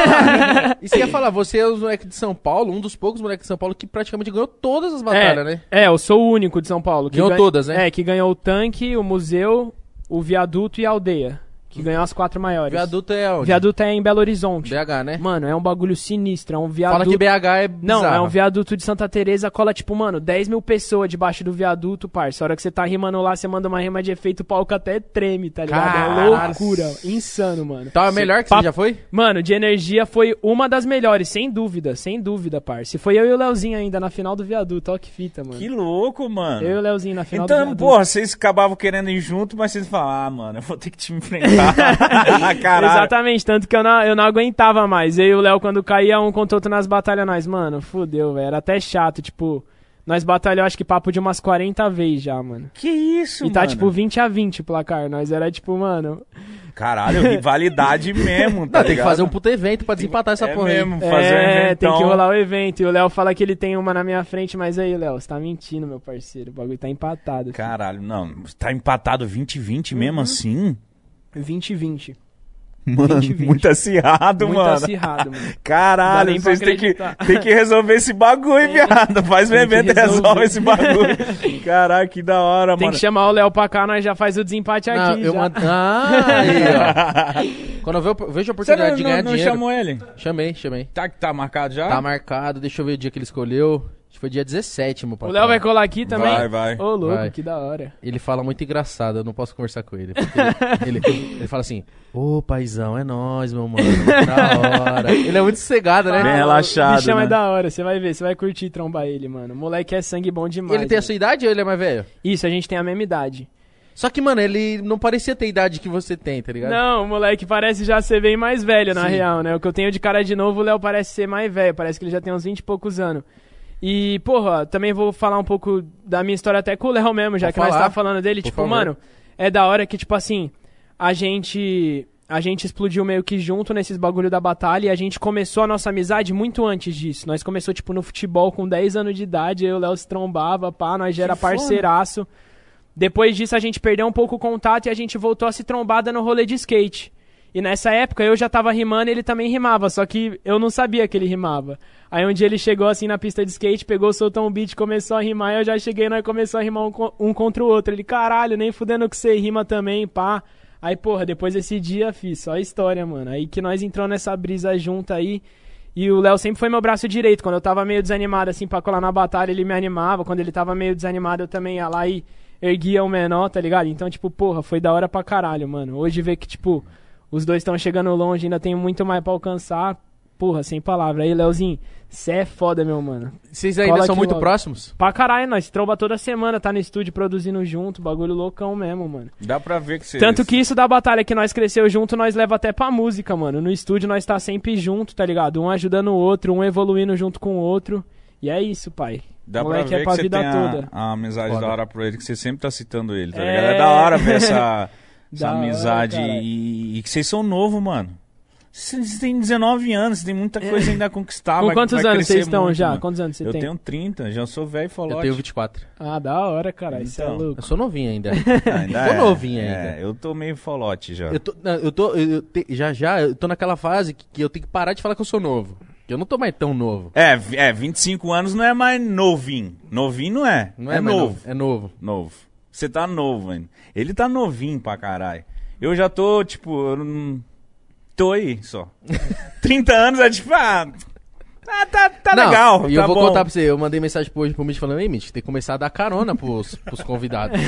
falar, isso que eu ia falar, você é os moleques de São Paulo, um dos poucos moleques de São Paulo que praticamente ganhou todas as batalhas, é, né? É, eu sou o único de São Paulo. Que ganhou ganha, todas, né? É, que ganhou o tanque, o museu, o viaduto e a aldeia. Que ganhou as quatro maiores. Viaduto é onde? Viaduto é em Belo Horizonte. B H, né? Mano, é um bagulho sinistro, é um viaduto... Fala que B H é bizarro. Não, é um viaduto de Santa Teresa, cola tipo, mano, dez mil pessoas debaixo do viaduto, parça. A hora que você tá rimando lá, você manda uma rima de efeito, o palco até treme, tá ligado? Caraca. É loucura, insano, mano. Então é a melhor que você pa... já foi? Mano, de energia foi uma das melhores, sem dúvida, sem dúvida, parça. E foi eu e o Leozinho ainda, na final do viaduto, ó que fita, mano. Que louco, mano. Eu e o Leozinho na final então, do viaduto. Então, porra, vocês acabavam querendo ir junto, mas vocês falaram, ah, mano, eu vou ter que te enfrentar. Exatamente, tanto que eu não, eu não aguentava mais. Eu e o Léo, quando caía um contra outro nas batalhas, nós, mano, fudeu, velho. Era até chato, tipo, nós batalhamos acho que papo de umas quarenta vezes já, mano. Que isso, mano? E tá, mano? Tipo, vinte a vinte o placar. Nós era, tipo, mano... Caralho, rivalidade mesmo, tá não, tem que fazer um puto evento pra desempatar essa é porra mesmo, fazer É, um tem que rolar o evento. E o Léo fala que ele tem uma na minha frente, mas aí, Léo, você tá mentindo, meu parceiro. O bagulho tá empatado. Filho. Caralho, não, tá empatado vinte a vinte uhum. mesmo assim? vinte e vinte. Mano, vinte, vinte. Muito acirrado, muito mano. Muito acirrado, mano. Caralho, vocês têm que, tem que resolver esse bagulho, é. Viado. Faz o um evento e resolve esse bagulho. Caralho, que da hora, tem mano. Tem que chamar o Léo pra cá, nós já faz o desempate não, aqui. Eu mand... Ah, aí, ó. Quando eu vejo a oportunidade não, de ganhar não, não dinheiro... Você não chamou ele? Chamei, chamei. Tá, tá marcado já? Tá marcado, deixa eu ver o dia que ele escolheu. Acho que foi dia dezessete, meu pai. O Léo vai colar aqui também? Vai, vai. Ô, oh, louco, vai. Que da hora. Ele fala muito engraçado, eu não posso conversar com ele. Ele, ele, ele fala assim, ô, oh, paizão, é nóis, meu mano, da hora. Ele é muito sossegado, né? Bem relaxado, me chama né? É da hora, você vai ver, você vai curtir trombar ele, mano. O moleque é sangue bom demais. Ele tem né? a sua idade ou ele é mais velho? Isso, a gente tem a mesma idade. Só que, mano, ele não parecia ter a idade que você tem, tá ligado? Não, o moleque parece já ser bem mais velho, na Sim. real, né? O que eu tenho de cara de novo, o Léo parece ser mais velho, parece que ele já tem uns vinte e poucos anos. E, porra, também vou falar um pouco da minha história até com o Léo mesmo, já vou que falar. Nós estávamos falando dele. Por tipo, favor. Mano, é da hora que, tipo assim, a gente, a gente explodiu meio que junto nesses bagulho da batalha e a gente começou a nossa amizade muito antes disso. Nós começou, tipo, no futebol com dez anos de idade, eu e o Léo se trombava, pá, nós já era parceiraço. Depois disso a gente perdeu um pouco o contato e a gente voltou a se trombada no rolê de skate. E nessa época eu já tava rimando e ele também rimava, só que eu não sabia que ele rimava. Aí um dia ele chegou assim na pista de skate, pegou, soltou um beat, começou a rimar, e eu já cheguei, nós começamos a rimar um, um contra o outro. Ele, caralho, nem fudendo que você rima também, pá. Aí, porra, depois desse dia, fiz só história, mano. Aí que nós entramos nessa brisa junto aí, e o Léo sempre foi meu braço direito. Quando eu tava meio desanimado assim pra colar na batalha, ele me animava. Quando ele tava meio desanimado, eu também ia lá e erguia o menor, tá ligado? Então, tipo, porra, foi da hora pra caralho, mano. Hoje vê que, tipo... Os dois estão chegando longe, ainda tem muito mais pra alcançar. Porra, sem palavra. Aí, Leozinho, cê é foda, meu mano. Vocês ainda Cola são muito logo. Próximos? Pra caralho, nós tromba toda semana, tá no estúdio produzindo junto, bagulho loucão mesmo, mano. Dá pra ver que vocês... Tanto que isso da batalha que nós cresceu junto, nós leva até pra música, mano. No estúdio nós tá sempre junto, tá ligado? Um ajudando o outro, um evoluindo junto com o outro. E é isso, pai. Dá pra ver é pra que você tem a, a amizade foda. Da hora pra ele, que você sempre tá citando ele, tá é... ligado? É da hora ver essa... Essa da amizade hora, e, e que vocês são novos, mano. Vocês têm dezenove anos, vocês têm muita coisa ainda a conquistar. Com vai, quantos vai anos vocês estão muito, já? Mano. Quantos anos você eu tem? Eu tenho trinta, já sou velho e falote. Eu tenho vinte e quatro. Ah, da hora, caralho. Então, é louco. Eu sou novinho ainda. Ah, ainda sou é, novinho é, ainda. É, eu tô meio falote já. Eu tô, eu tô eu, eu te, já já, eu tô naquela fase que, que eu tenho que parar de falar que eu sou novo. Eu não tô mais tão novo. É, é vinte e cinco anos não é mais novinho. Novinho não é. Não é, é mais novo. novo. É novo. Novo. Você tá novo, mano. Ele tá novinho pra caralho. Eu já tô, tipo... Eu não... Tô aí, só. trinta anos é tipo... Ah, tá, tá não, legal, e tá eu vou bom. Contar pra você. Eu mandei mensagem hoje pro Mítico falando... Ei, Mítico, tem que começar a dar carona pros, pros convidados.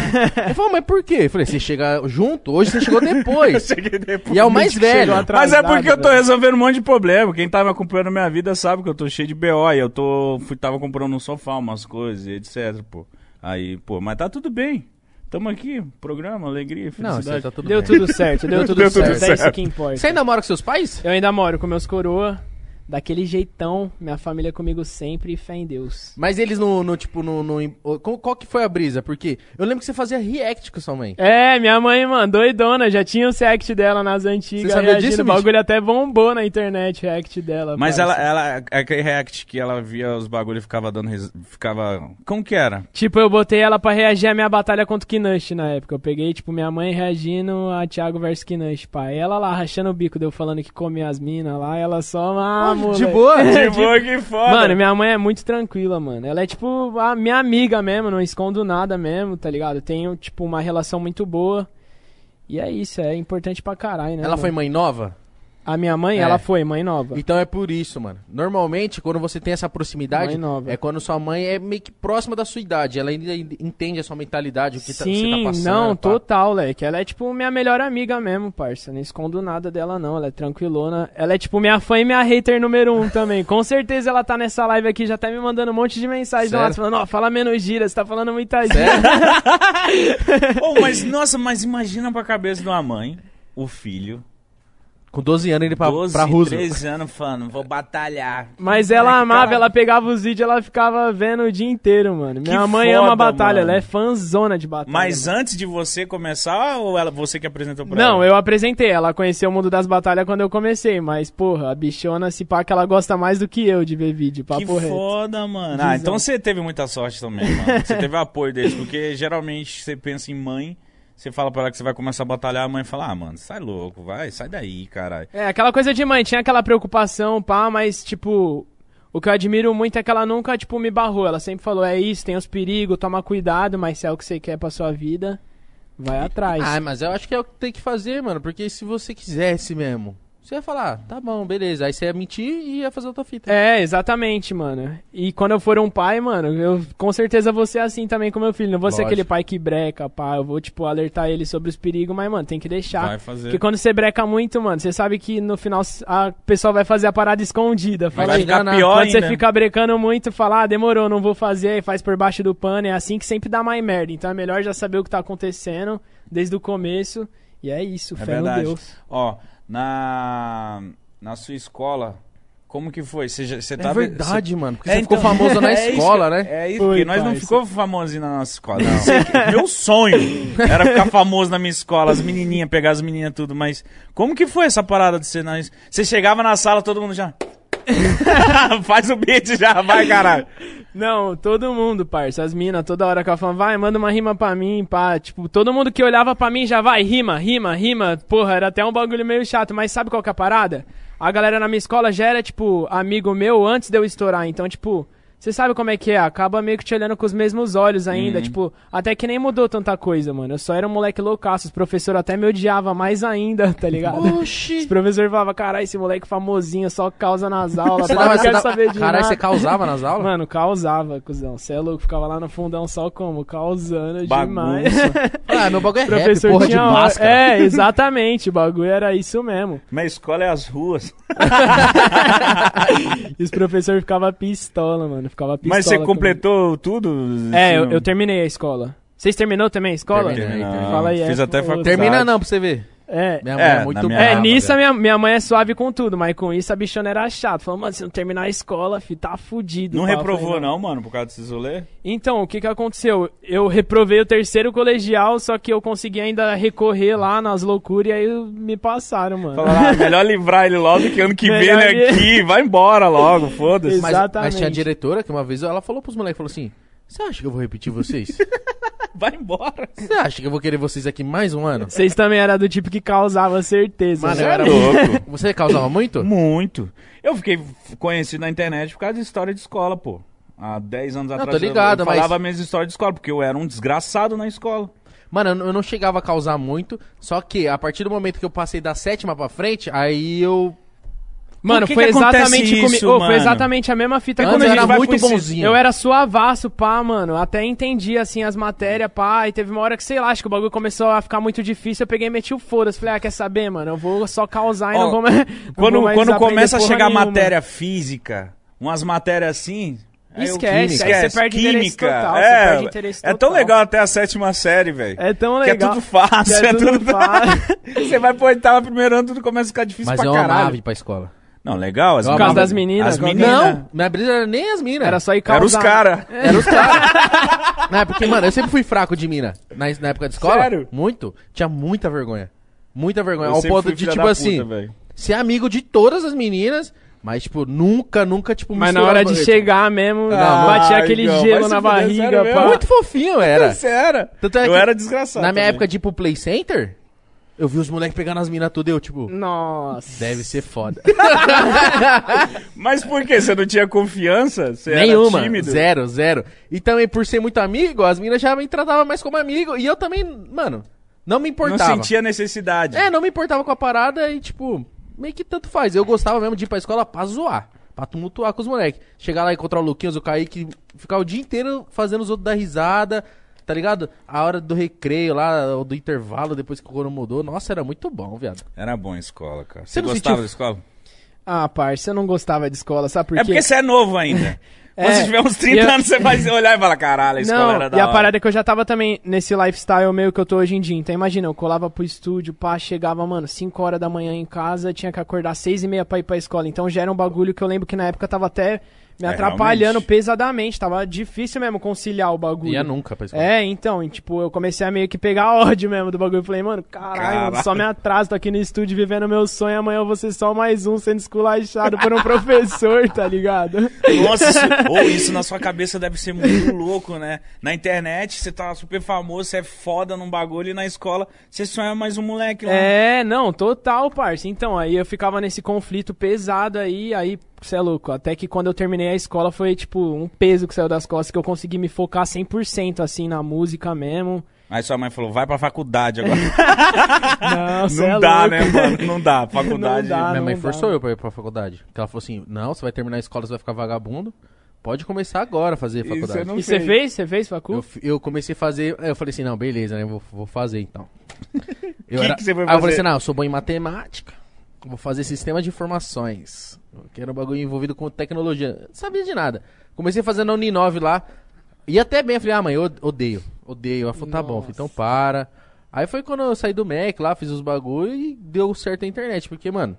Ele falou, mas por quê? Eu falei, você chega junto? Hoje você chegou depois. Eu cheguei depois. E é o mais velho. Mas é porque eu tô resolvendo um monte de problema. Quem tava acompanhando minha vida sabe que eu tô cheio de B O. E eu tô, fui, tava comprando um sofá, umas coisas, etcétera, pô. Aí, pô, mas tá tudo bem. Tamo aqui, programa, alegria, felicidade. Não, tá tudo deu, tudo certo, deu tudo deu certo, deu tudo certo. É isso que importa. Você ainda mora com seus pais? Eu ainda moro com meus coroa, daquele jeitão, minha família comigo sempre e fé em Deus. Mas eles não, não tipo, não, não... Qual que foi a brisa? Porque eu lembro que você fazia react com sua mãe. É, minha mãe, mano, doidona, já tinha o react dela nas antigas. Você sabia disso, o bagulho bicho? Até bombou na internet, react dela. Mas ela, ela, aquele react que ela via os bagulhos e ficava dando... Res... Ficava... Como que era? Tipo, eu botei ela pra reagir à minha batalha contra o Kinash na época. Eu peguei, tipo, minha mãe reagindo a Thiago versus Kinash, pai. Ela lá, rachando o bico, deu falando que comia as minas lá, ela só... Ah, de boa? De boa, que foda. Mano, minha mãe é muito tranquila, mano. Ela é, tipo, a minha amiga mesmo, não escondo nada mesmo, tá ligado? Eu tenho, tipo, uma relação muito boa. E é isso, é importante pra caralho, né? Ela mano? Foi mãe nova? A minha mãe, é. Ela foi mãe nova. Então é por isso, mano. Normalmente, quando você tem essa proximidade, é quando sua mãe é meio que próxima da sua idade. Ela ainda entende a sua mentalidade, o que tá, você tá passando. Sim, não, pá. Total, leque. Ela é tipo minha melhor amiga mesmo, parça. Não escondo nada dela, não. Ela é tranquilona. Ela é tipo minha fã e minha hater número um também. Com certeza ela tá nessa live aqui, já tá me mandando um monte de mensagem lá, falando, ó, oh, fala menos gíria, você tá falando muita gíria. Oh, mas, nossa, mas imagina pra cabeça de uma mãe, o filho... Com doze anos ele pra, doze, pra Russo. treze anos falando, vou batalhar. Mas ela é amava, caralho. Ela pegava os vídeos, ela ficava vendo o dia inteiro, mano. Minha que mãe foda, ama batalha, mano. Ela é fanzona de batalha. Mas mano. Antes de você começar, ou ela, você que apresentou pra ela? Não, eu apresentei. Ela conheceu o mundo das batalhas quando eu comecei. Mas, porra, a bichona, se pá, que ela gosta mais do que eu de ver vídeo, papo reto. Que foda, mano. Ah, então você teve muita sorte também, mano. Você teve apoio deles, porque geralmente você pensa em mãe... Você fala pra ela que você vai começar a batalhar, a mãe fala, ah, mano, sai louco, vai, sai daí, caralho. É, aquela coisa de mãe, tinha aquela preocupação, pá, mas, tipo, o que eu admiro muito é que ela nunca, tipo, me barrou. Ela sempre falou, é isso, tem os perigos, toma cuidado, mas se é o que você quer pra sua vida, vai atrás. Ah, mas eu acho que é o que tem que fazer, mano, porque se você quisesse mesmo, você ia falar, tá bom, beleza, aí você ia mentir e ia fazer outra fita. É, exatamente, mano. E quando eu for um pai, mano, eu com certeza vou ser assim também com meu filho. Não vou Lógico. Ser aquele pai que breca, pá. Eu vou, tipo, alertar ele sobre os perigos, mas, mano, tem que deixar. Vai fazer. Porque quando você breca muito, mano, você sabe que no final a pessoa vai fazer a parada escondida. Vai fala, ficar não, pior quando ainda. Você fica brecando muito, fala, ah, demorou, não vou fazer, aí faz por baixo do pano. É assim que sempre dá mais merda. Então é melhor já saber o que tá acontecendo desde o começo. E é isso, é fé verdade. No Deus. Ó... Na, na sua escola, como que foi? Cê, cê tava, é verdade, cê... mano, porque é, você então... ficou famoso na é escola, isso, né? É isso, foi, porque nós pai, não ficou famosinho na nossa escola, não. Meu sonho era ficar famoso na minha escola, as menininhas, pegar as menininhas tudo, mas como que foi essa parada de ser na... Você chegava na sala, todo mundo já... Faz o beat já, vai, caralho. Não, todo mundo, parça. As minas, toda hora que ela falava, vai, manda uma rima pra mim, pá. Tipo, todo mundo que olhava pra mim já vai, rima, rima, rima. Porra, era até um bagulho meio chato, mas sabe qual que é a parada? A galera na minha escola já era, tipo, amigo meu antes de eu estourar. Então, tipo, você sabe como é que é? Acaba meio que te olhando com os mesmos olhos ainda. Uhum. Tipo, até que nem mudou tanta coisa, mano. Eu só era um moleque loucaço. Os professores até me odiavam mais ainda, tá ligado? Oxi! Os professores falavam, caralho, esse moleque famosinho só causa nas aulas. Você dava, não quero saber de nada. Caralho, você causava nas aulas? Mano, causava, cuzão. Você é louco. Ficava lá no fundão só como? Causando demais. Ah, meu bagulho é rap, porra de máscara. É, exatamente. O bagulho era isso mesmo. Minha escola é as ruas. E os professores ficavam pistola, mano. Ficava pistola. Mas você completou tudo? É, eu, eu terminei a escola. Vocês terminaram também a escola? Terminei, não, fala aí. Fiz é, até faculdade. Termina não, pra você ver. É, minha mãe é, é muito minha é, alma, nisso a minha, minha mãe é suave com tudo, mas com isso a bichona era chata. Falou, mano, se não terminar a escola, fi, tá fudido. Não pá, reprovou falei, não, não, mano, por causa desses rolê? Então, o que que aconteceu? Eu reprovei o terceiro colegial, só que eu consegui ainda recorrer lá nas loucuras e aí me passaram, mano. Falaram, ah, melhor livrar ele logo que ano que vem ele aqui, vai embora logo, foda-se. Exatamente. Mas, mas tinha a diretora que uma vez ela falou pros moleques, falou assim, você acha que eu vou repetir vocês? Vai embora. Você acha que eu vou querer vocês aqui mais um ano? Vocês também eram do tipo que causava certeza. Mano, eu era louco. Você causava muito? Muito. Eu fiquei conhecido na internet por causa de história de escola, pô. Há dez anos não, atrás tô ligado, eu, eu falava mas... minhas histórias de escola, porque eu era um desgraçado na escola. Mano, eu não chegava a causar muito, só que a partir do momento que eu passei da sétima pra frente, aí eu... Mano, que foi, que exatamente isso, comi... oh, mano? Foi exatamente a mesma fita. Antes, quando eu era muito bonzinho. Eu era suavaço, pá, mano. Até entendi, assim, as matérias, pá. E teve uma hora que, sei lá, acho que o bagulho começou a ficar muito difícil. Eu peguei e meti o foda-se. Falei, ah, quer saber, mano? Eu vou só causar e oh, não vou mais... Quando, não vou mais quando começa a chegar nenhuma. Matéria física, umas matérias assim... Esquece, eu, aí você perde química, interesse total, é, você perde interesse total. É tão legal até a sétima série, velho. É tão legal. Que é tudo fácil, é, é tudo, tudo fácil. Você vai pro oitava, primeiro ano, tudo começa a ficar difícil mas pra caralho. Mas eu amava ir pra escola. Não, legal. As Por causa das meninas? As meninas. Não, minha brisa era nem as minas. Era só ir causar. Era os caras. Era os caras. Não, é porque, mano, eu sempre fui fraco de mina. Na, na época de escola, sério? Muito. Tinha muita vergonha. Muita vergonha. Eu ao ponto de, tipo assim, puta, ser amigo de todas as meninas... Mas, tipo, nunca, nunca, tipo... Mas na hora de chegar mesmo, ah, batia aquele não, gelo na barriga, pá. Muito fofinho era. Você era. Tanto é eu era desgraçado. Na minha também. Época de ir pro Play Center, eu vi os moleques pegando as minas todas e eu, tipo... Nossa. Deve ser foda. Mas por quê? Você não tinha confiança? Você nenhuma. Era tímido? Zero, zero. E também, por ser muito amigo, as minas já me tratavam mais como amigo. E eu também, mano, não me importava. Não sentia necessidade. É, não me importava com a parada e, tipo... Meio que tanto faz. Eu gostava mesmo de ir pra escola pra zoar. Pra tumultuar com os moleques. Chegar lá e encontrar o Luquinhos, o Kaique, ficar o dia inteiro fazendo os outros dar risada, tá ligado? A hora do recreio lá, do intervalo, depois que o coro mudou. Nossa, era muito bom, viado. Era bom a escola, cara. Você, você gostava sentiu... da escola? Ah, parça, eu não gostava de escola, sabe por quê? É porque você é novo ainda. É, quando você tiver uns trinta eu... anos, você vai olhar e falar, caralho, a escola não, era da hora. E a parada é que eu já tava também nesse lifestyle meio que eu tô hoje em dia. Então imagina, eu colava pro estúdio, pá, chegava, mano, cinco horas da manhã em casa, tinha que acordar seis e meia pra ir pra escola. Então já era um bagulho que eu lembro que na época tava até me é, atrapalhando realmente. Pesadamente. Tava difícil mesmo conciliar o bagulho. Ia nunca pra escola. É, então, e, tipo, eu comecei a meio que pegar ódio mesmo do bagulho. Eu falei, mano, caralho, mano, só me atraso, tô aqui no estúdio vivendo meu sonho, amanhã eu vou ser só mais um sendo esculachado por um professor, tá ligado? Nossa, isso... Ou isso na sua cabeça deve ser muito louco, né? Na internet, você tá super famoso, você é foda num bagulho, e na escola, você sonha mais um moleque lá. É, não, total, parça. Então, aí eu ficava nesse conflito pesado aí, aí, você é louco. Até que quando eu terminei a escola, foi, tipo, um peso que saiu das costas, que eu consegui me focar cem por cento, assim, na música mesmo. Aí sua mãe falou, vai pra faculdade agora. Não, não é dá, louco. Né, mano? Não dá, faculdade. Não dá, minha mãe forçou eu pra ir pra faculdade. Porque ela falou assim, não, você vai terminar a escola, você vai ficar vagabundo. Pode começar agora a fazer faculdade. E você fez? Você fez faculdade? Eu, eu comecei a fazer... Eu falei assim, não, beleza, né? Vou, vou fazer, então. O que, que você foi fazer? Aí eu falei assim, não, eu sou bom em matemática. Vou fazer sistema de informações. Que era um bagulho envolvido com tecnologia. Não sabia de nada. Comecei fazendo a Uninove lá. E até bem, eu falei, ah, mãe, eu odeio. Odeio. Ela falou, tá bom, então para. Aí foi quando eu saí do Mac lá, fiz os bagulhos e deu certo a internet. Porque, mano,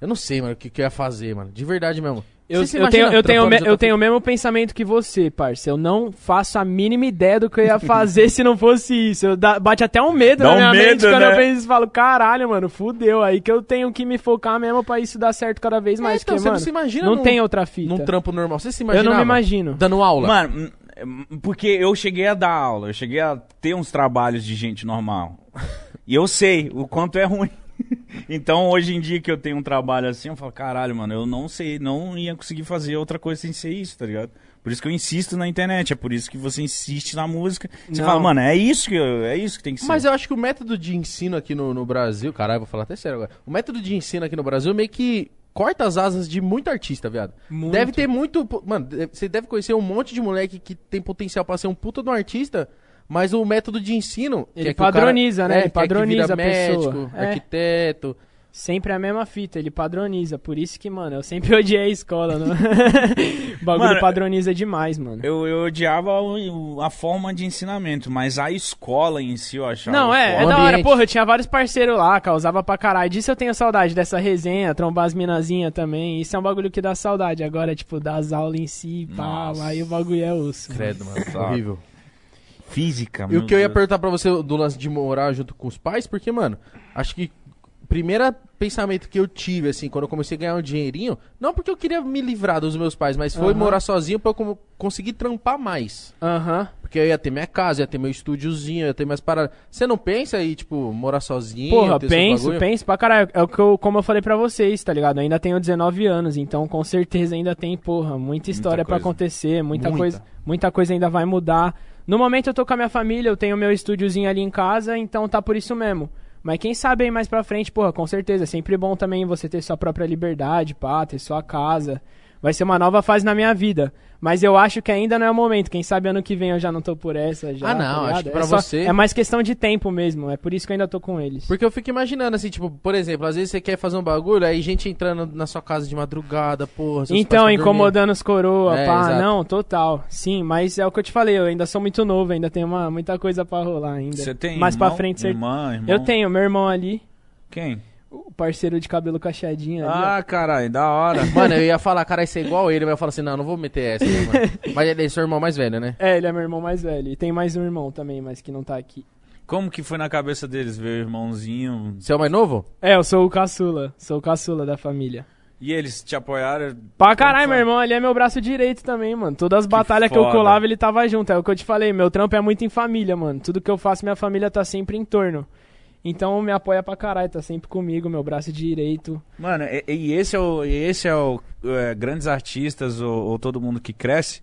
eu não sei, mano, o que, que eu ia fazer, mano. De verdade mesmo. Eu, eu, tenho, eu, tenho, me, eu tenho o mesmo pensamento que você, parça. Eu não faço a mínima ideia do que eu ia fazer se não fosse isso. Eu da, bate até um medo Dá na minha um medo, mente né? quando eu penso e falo, caralho, mano, fudeu. Aí que eu tenho que me focar mesmo pra isso dar certo cada vez mais. É, então, que, você mano, não se imagina não num, tem outra fita. Num trampo normal. Você se imagina? Eu não me imagino. Dando aula. Mano, porque eu cheguei a dar aula. Eu cheguei a ter uns trabalhos de gente normal. E eu sei o quanto é ruim. Então, hoje em dia que eu tenho um trabalho assim, eu falo, caralho, mano, eu não sei, não ia conseguir fazer outra coisa sem ser isso, tá ligado? Por isso que eu insisto na internet, é por isso que você insiste na música. Você não. fala, mano, é isso, que eu, é isso que tem que ser. Mas eu acho que o método de ensino aqui no, no Brasil, caralho, vou falar até sério agora, o método de ensino aqui no Brasil meio que corta as asas de muito artista, viado. Muito. Deve ter muito, mano, você deve conhecer um monte de moleque que tem potencial pra ser um puta de um artista... Mas o método de ensino... Ele é padroniza, cara, né? É, ele padroniza a pessoa. Médico, é. Arquiteto... Sempre a mesma fita, ele padroniza. Por isso que, mano, eu sempre odiei a escola. Não? O bagulho mano, padroniza demais, mano. Eu, eu odiava a, a forma de ensinamento, mas a escola em si eu achava... Não, é, é da hora. Porra, eu tinha vários parceiros lá, causava pra caralho. Disso eu tenho saudade, dessa resenha, trombar as minazinhas também. Isso é um bagulho que dá saudade. Agora, tipo, das aulas em si, pá, lá, e o bagulho é osso. Credo, mano, mano tá horrível. Física, E o que eu ia perguntar pra você do lance de morar junto com os pais, porque, mano, acho que o primeiro pensamento que eu tive, assim, quando eu comecei a ganhar um dinheirinho, não porque eu queria me livrar dos meus pais, mas foi uhum. morar sozinho pra eu conseguir trampar mais. Aham. Uhum. Porque eu ia ter minha casa, ia ter meu estúdiozinho, ia ter minhas paradas. Você não pensa aí, tipo, morar sozinho? Porra, penso, penso pra caralho. É o que eu, como eu falei pra vocês, tá ligado? Eu ainda tenho dezenove anos, então com certeza ainda tem, porra, muita história muita pra acontecer, muita, muita coisa, muita coisa ainda vai mudar. No momento eu tô com a minha família, eu tenho meu estúdiozinho ali em casa, então tá por isso mesmo. Mas quem sabe aí mais pra frente, porra, com certeza, é sempre bom também você ter sua própria liberdade, pá, ter sua casa. Vai ser uma nova fase na minha vida. Mas eu acho que ainda não é o momento. Quem sabe ano que vem eu já não tô por essa. Já, ah, não, tá acho que pra é só, você... É mais questão de tempo mesmo, é por isso que eu ainda tô com eles. Porque eu fico imaginando, assim, tipo, por exemplo, às vezes você quer fazer um bagulho, aí gente entrando na sua casa de madrugada, porra... Então, incomodando os coroa, é, pá, exato. Não, total. Sim, mas é o que eu te falei, eu ainda sou muito novo, ainda tenho uma, muita coisa pra rolar ainda. Você tem mais irmão, pra frente, você... irmã, irmão? Eu tenho, meu irmão ali. Quem? O parceiro de cabelo cacheadinho ali. Ah, caralho, da hora. Mano, eu ia falar, cara, isso é igual ele, mas eu falo assim, não, não vou meter essa, né, mano? Mas ele é seu irmão mais velho, né? É, ele é meu irmão mais velho. E tem mais um irmão também, mas que não tá aqui. Como que foi na cabeça deles ver o irmãozinho? Você é o mais novo? É, eu sou o caçula. Sou o caçula da família. E eles te apoiaram? Pra caralho, meu irmão ali é meu braço direito também, mano. Todas as batalhas que eu colava, ele tava junto. É o que eu te falei, meu trampo é muito em família, mano. Tudo que eu faço, minha família tá sempre em torno. Então me apoia pra caralho, tá sempre comigo, meu braço direito. Mano, e, e esse é o... Esse é o é, grandes artistas, ou, ou todo mundo que cresce,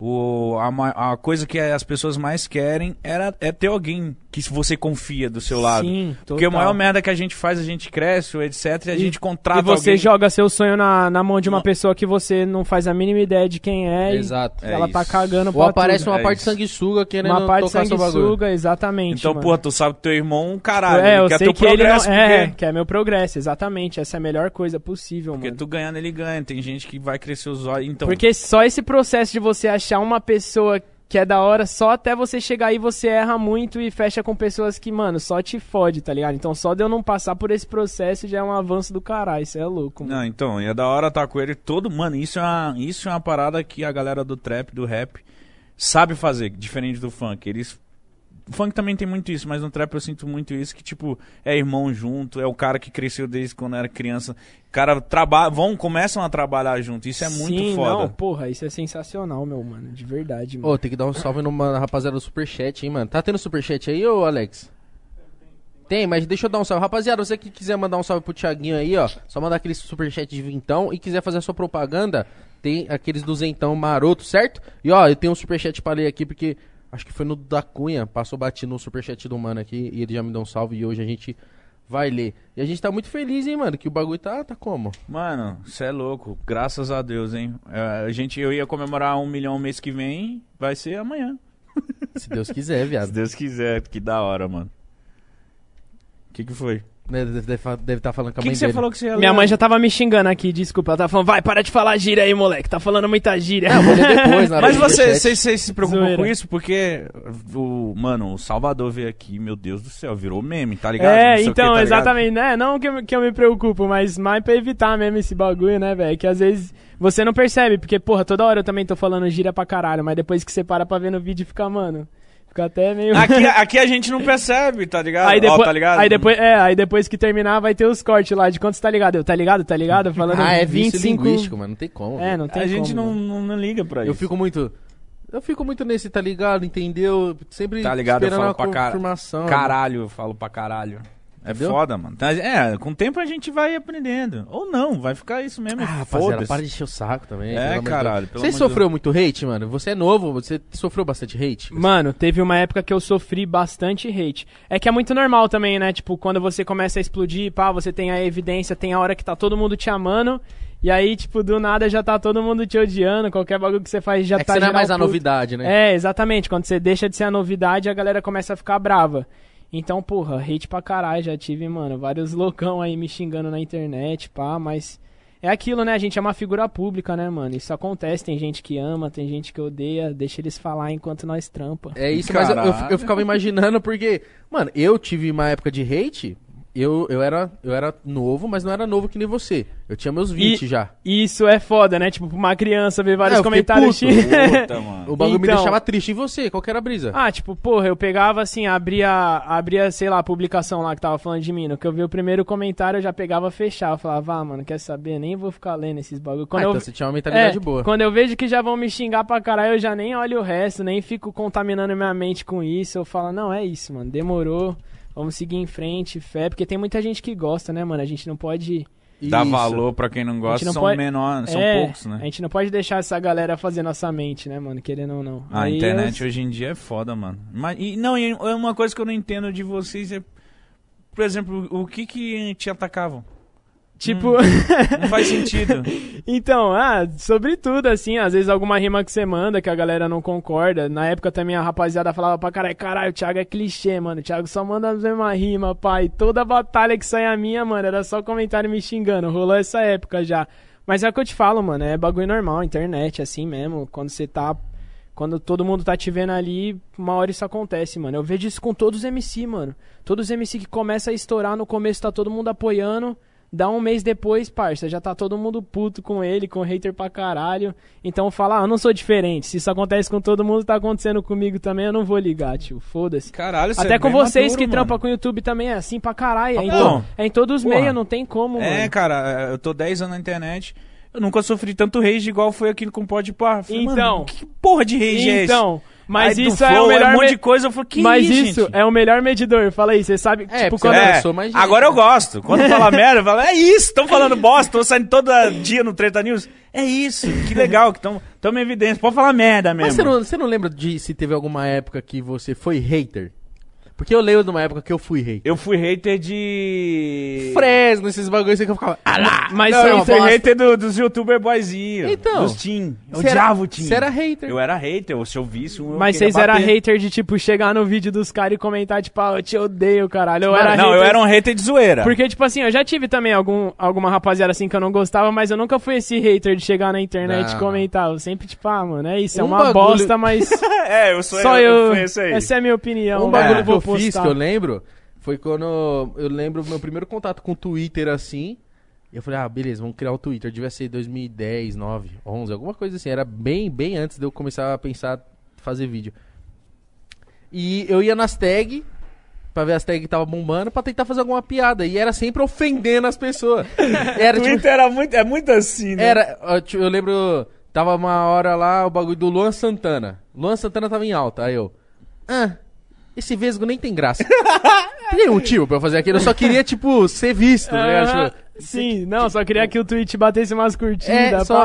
o, a, a coisa que as pessoas mais querem era, é ter alguém que você confia do seu lado. Sim, total. Porque a maior merda que a gente faz, a gente cresce, etcétera, e a e, gente contrata alguém. E você alguém. Joga seu sonho na, na mão de uma não. pessoa que você não faz a mínima ideia de quem é. Exato. E é ela isso. tá cagando pra Ou aparece tudo. Uma é parte sanguessuga querendo tocar seu bagulho. Uma parte sanguessuga, exatamente. Então, mano. Pô, tu sabe que teu irmão, caralho, é, eu quer sei teu que progresso. Ele não, é, porque... que é meu progresso, exatamente. Essa é a melhor coisa possível, porque mano. Porque tu ganhando, ele ganha. Tem gente que vai crescer os olhos, então... Porque só esse processo de você achar uma pessoa... que é da hora, só até você chegar aí você erra muito e fecha com pessoas que, mano, só te fode, tá ligado? Então só de eu não passar por esse processo já é um avanço do caralho, isso é louco, mano. Não, então, e é da hora tá com ele todo... Mano, isso é, uma, isso é uma parada que a galera do trap, do rap, sabe fazer, diferente do funk. Eles... O funk também tem muito isso, mas no trap eu sinto muito isso, que tipo, é irmão junto, é o cara que cresceu desde quando era criança. Cara, traba... vão, começam a trabalhar junto, isso é muito Sim, foda. Não, porra, isso é sensacional, meu, mano, de verdade, mano. Ô, oh, tem que dar um salve numa rapaziada do Superchat, hein, mano. Tá tendo Superchat aí, ô, Alex? Tem, mas deixa eu dar um salve. Rapaziada, você que quiser mandar um salve pro Thiaguinho aí, ó, só mandar aquele Superchat de vintão e quiser fazer a sua propaganda, tem aqueles duzentão maroto, certo? E ó, eu tenho um Superchat pra ler aqui, porque... Acho que foi no da Cunha, passou batido no superchat do mano aqui e ele já me deu um salve e hoje a gente vai ler. E a gente tá muito feliz, hein, mano, que o bagulho tá, tá como? Mano, cê é louco, graças a Deus, hein. A gente, eu ia comemorar um milhão mês que vem, vai ser amanhã. Se Deus quiser, viado. Se Deus quiser, que da hora, mano. O que que foi? Deve estar tá falando com a que mãe que dele. Falou que você ia Minha ler? mãe já tava me xingando aqui, desculpa. Ela tava falando, vai, para de falar gíria aí, moleque. Tá falando muita gíria. Não, vou ler depois, na hora. Mas vocês você, se preocupam Zoeira. com isso? Porque, o, mano, o Salvador veio aqui, meu Deus do céu, virou meme, tá ligado? É, então, que, tá exatamente, ligado? né? Não que eu, que eu me preocupo, mas mais pra evitar mesmo esse bagulho, né, velho? Que às vezes você não percebe, porque, porra, toda hora eu também tô falando gíria pra caralho, mas depois que você para pra ver no vídeo fica, mano... Fica até meio... Aqui, aqui a gente não percebe, tá ligado? Aí depois, oh, tá ligado? Aí depois, é, aí depois que terminar vai ter os cortes lá de quanto você tá ligado. Eu, tá ligado? Tá ligado? Falando ah, é vinte e cinco... linguístico, mano. Não tem como. É, não tem a como, gente não, não, não liga pra isso. Eu fico muito... Eu fico muito nesse, tá ligado? Entendeu? Sempre tá ligado, esperando eu falo uma pra confirmação. Car... Caralho, eu falo pra caralho. É Entendeu? foda, mano. É, com o tempo a gente vai aprendendo. Ou não, vai ficar isso mesmo. Ah, rapaziada, para de encher o saco também. É, caralho. Você sofreu Deus. muito hate, mano? Você é novo, você sofreu bastante hate? Mano, teve uma época que eu sofri bastante hate. É que é muito normal também, né? Tipo, quando você começa a explodir, pá, você tem a evidência, tem a hora que tá todo mundo te amando. E aí, tipo, do nada já tá todo mundo te odiando, qualquer bagulho que você faz já é tá... É que você não é mais a novidade, né? É, exatamente. Quando você deixa de ser a novidade, a galera começa a ficar brava. Então, porra, hate pra caralho, já tive, mano, vários loucão aí me xingando na internet, pá, mas... É aquilo, né, a gente é uma figura pública, né, mano, isso acontece, tem gente que ama, tem gente que odeia, deixa eles falar enquanto nós trampa. É isso, caralho. mas eu, eu, eu ficava imaginando porque, mano, eu tive uma época de hate, eu, eu, era, eu era novo, mas não era novo que nem você, eu tinha meus vinte e, já. Isso é foda, né, tipo, uma criança ver vários é, comentários... Puto. Puta, mano. O bagulho então, me deixava triste. E você, qual que era a brisa? Ah, tipo, porra, eu pegava assim, abria, abria, sei lá, a publicação lá que tava falando de mim, no que eu vi o primeiro comentário, eu já pegava fechar, eu falava, ah, mano, quer saber, nem vou ficar lendo esses bagulhos. Ah, então eu... você tinha uma mentalidade é, boa. Quando eu vejo que já vão me xingar pra caralho, eu já nem olho o resto, nem fico contaminando minha mente com isso, eu falo, não, é isso, mano, demorou, vamos seguir em frente, fé, porque tem muita gente que gosta, né, mano, a gente não pode... Dá Isso. valor pra quem não gosta, não são pode... menores, são é, poucos, né? A gente não pode deixar essa galera fazer nossa mente, né, mano? Querendo ou não. A Aí internet eu... hoje em dia é foda, mano. Mas, e, não, e uma coisa que eu não entendo de vocês é... Por exemplo, o que que te atacavam? Tipo... Hum, não faz sentido. Então, ah, sobretudo, assim, às vezes alguma rima que você manda que a galera não concorda. Na época também a rapaziada falava pra caralho, caralho, o Thiago é clichê, mano. O Thiago só manda a mesma rima, pai. Toda batalha que saia minha, mano, era só comentário me xingando. Rolou essa época já. Mas é o que eu te falo, mano, é bagulho normal, internet, assim mesmo. Quando você tá... Quando todo mundo tá te vendo ali, uma hora isso acontece, mano. Eu vejo isso com todos os M C, mano. Todos os M C que começa a estourar, no começo tá todo mundo apoiando... Dá um mês depois, parça, já tá todo mundo puto com ele, com hater pra caralho. Então fala, ah, eu não sou diferente. Se isso acontece com todo mundo, tá acontecendo comigo também, eu não vou ligar, tio. Foda-se. Caralho, Até é com vocês maduro, que mano. trampam com o YouTube também é assim pra caralho. É, então, é em todos os meios, não tem como, é, mano. É, cara, eu tô dez anos na internet, eu nunca sofri tanto rage igual foi aquilo com o PodPa. Então, mano, que porra de rage então, é esse? Então... Mas Aí, isso é flow, o melhor... É um monte de coisa, eu falo, que Mas isso, isso é o melhor medidor, fala aí, você sabe... É, tipo, quando é. Eu sou mais... Agora eu gosto, quando fala merda, eu falo, é isso, estão falando bosta, tô saindo todo dia no Treta News, é isso, que legal, que estão me evidência, pode falar merda mesmo. Mas você não, você não lembra de se teve alguma época que você foi hater? Porque eu lembro de uma época que eu fui hater. Eu fui hater de... Fresno, esses bagulhos que eu ficava... Ah lá, mas não, eu fui bosta. hater do, dos youtuber boyzinhos. Então... Dos teen. Eu odiava o teen. Você era hater. Eu era hater. Se eu visse um... Mas vocês eram hater de, tipo, chegar no vídeo dos caras e comentar, tipo, ah, eu te odeio, caralho. Eu não, era não hater... eu era um hater de zoeira. Porque, tipo assim, eu já tive também algum, alguma rapaziada assim que eu não gostava, mas eu nunca fui esse hater de chegar na internet não. e comentar. Eu sempre, tipo, ah, mano, é isso. Um é uma bagulho... bosta, mas... é, eu sou Só eu, eu... eu aí. Essa é a minha opinião. Um bagulho que eu fiz, que eu lembro, foi quando eu lembro meu primeiro contato com o Twitter, assim, eu falei, ah, beleza, vamos criar o Twitter, devia ser dois mil e dez, nove, onze, alguma coisa assim, era bem, bem antes de eu começar a pensar, fazer vídeo, e eu ia nas tags, pra ver as tags que tava bombando, pra tentar fazer alguma piada, e era sempre ofendendo as pessoas. Era, o Twitter tipo, era muito, é muito assim, né? Era, eu, eu lembro, tava uma hora lá, o bagulho do Luan Santana, Luan Santana tava em alta, aí eu, ah, esse vesgo nem tem graça. Tem um motivo pra eu fazer aquilo. Eu só queria, tipo, ser visto, né? Uhum. Sim, não, só queria que o tweet batesse umas curtidas. É, só...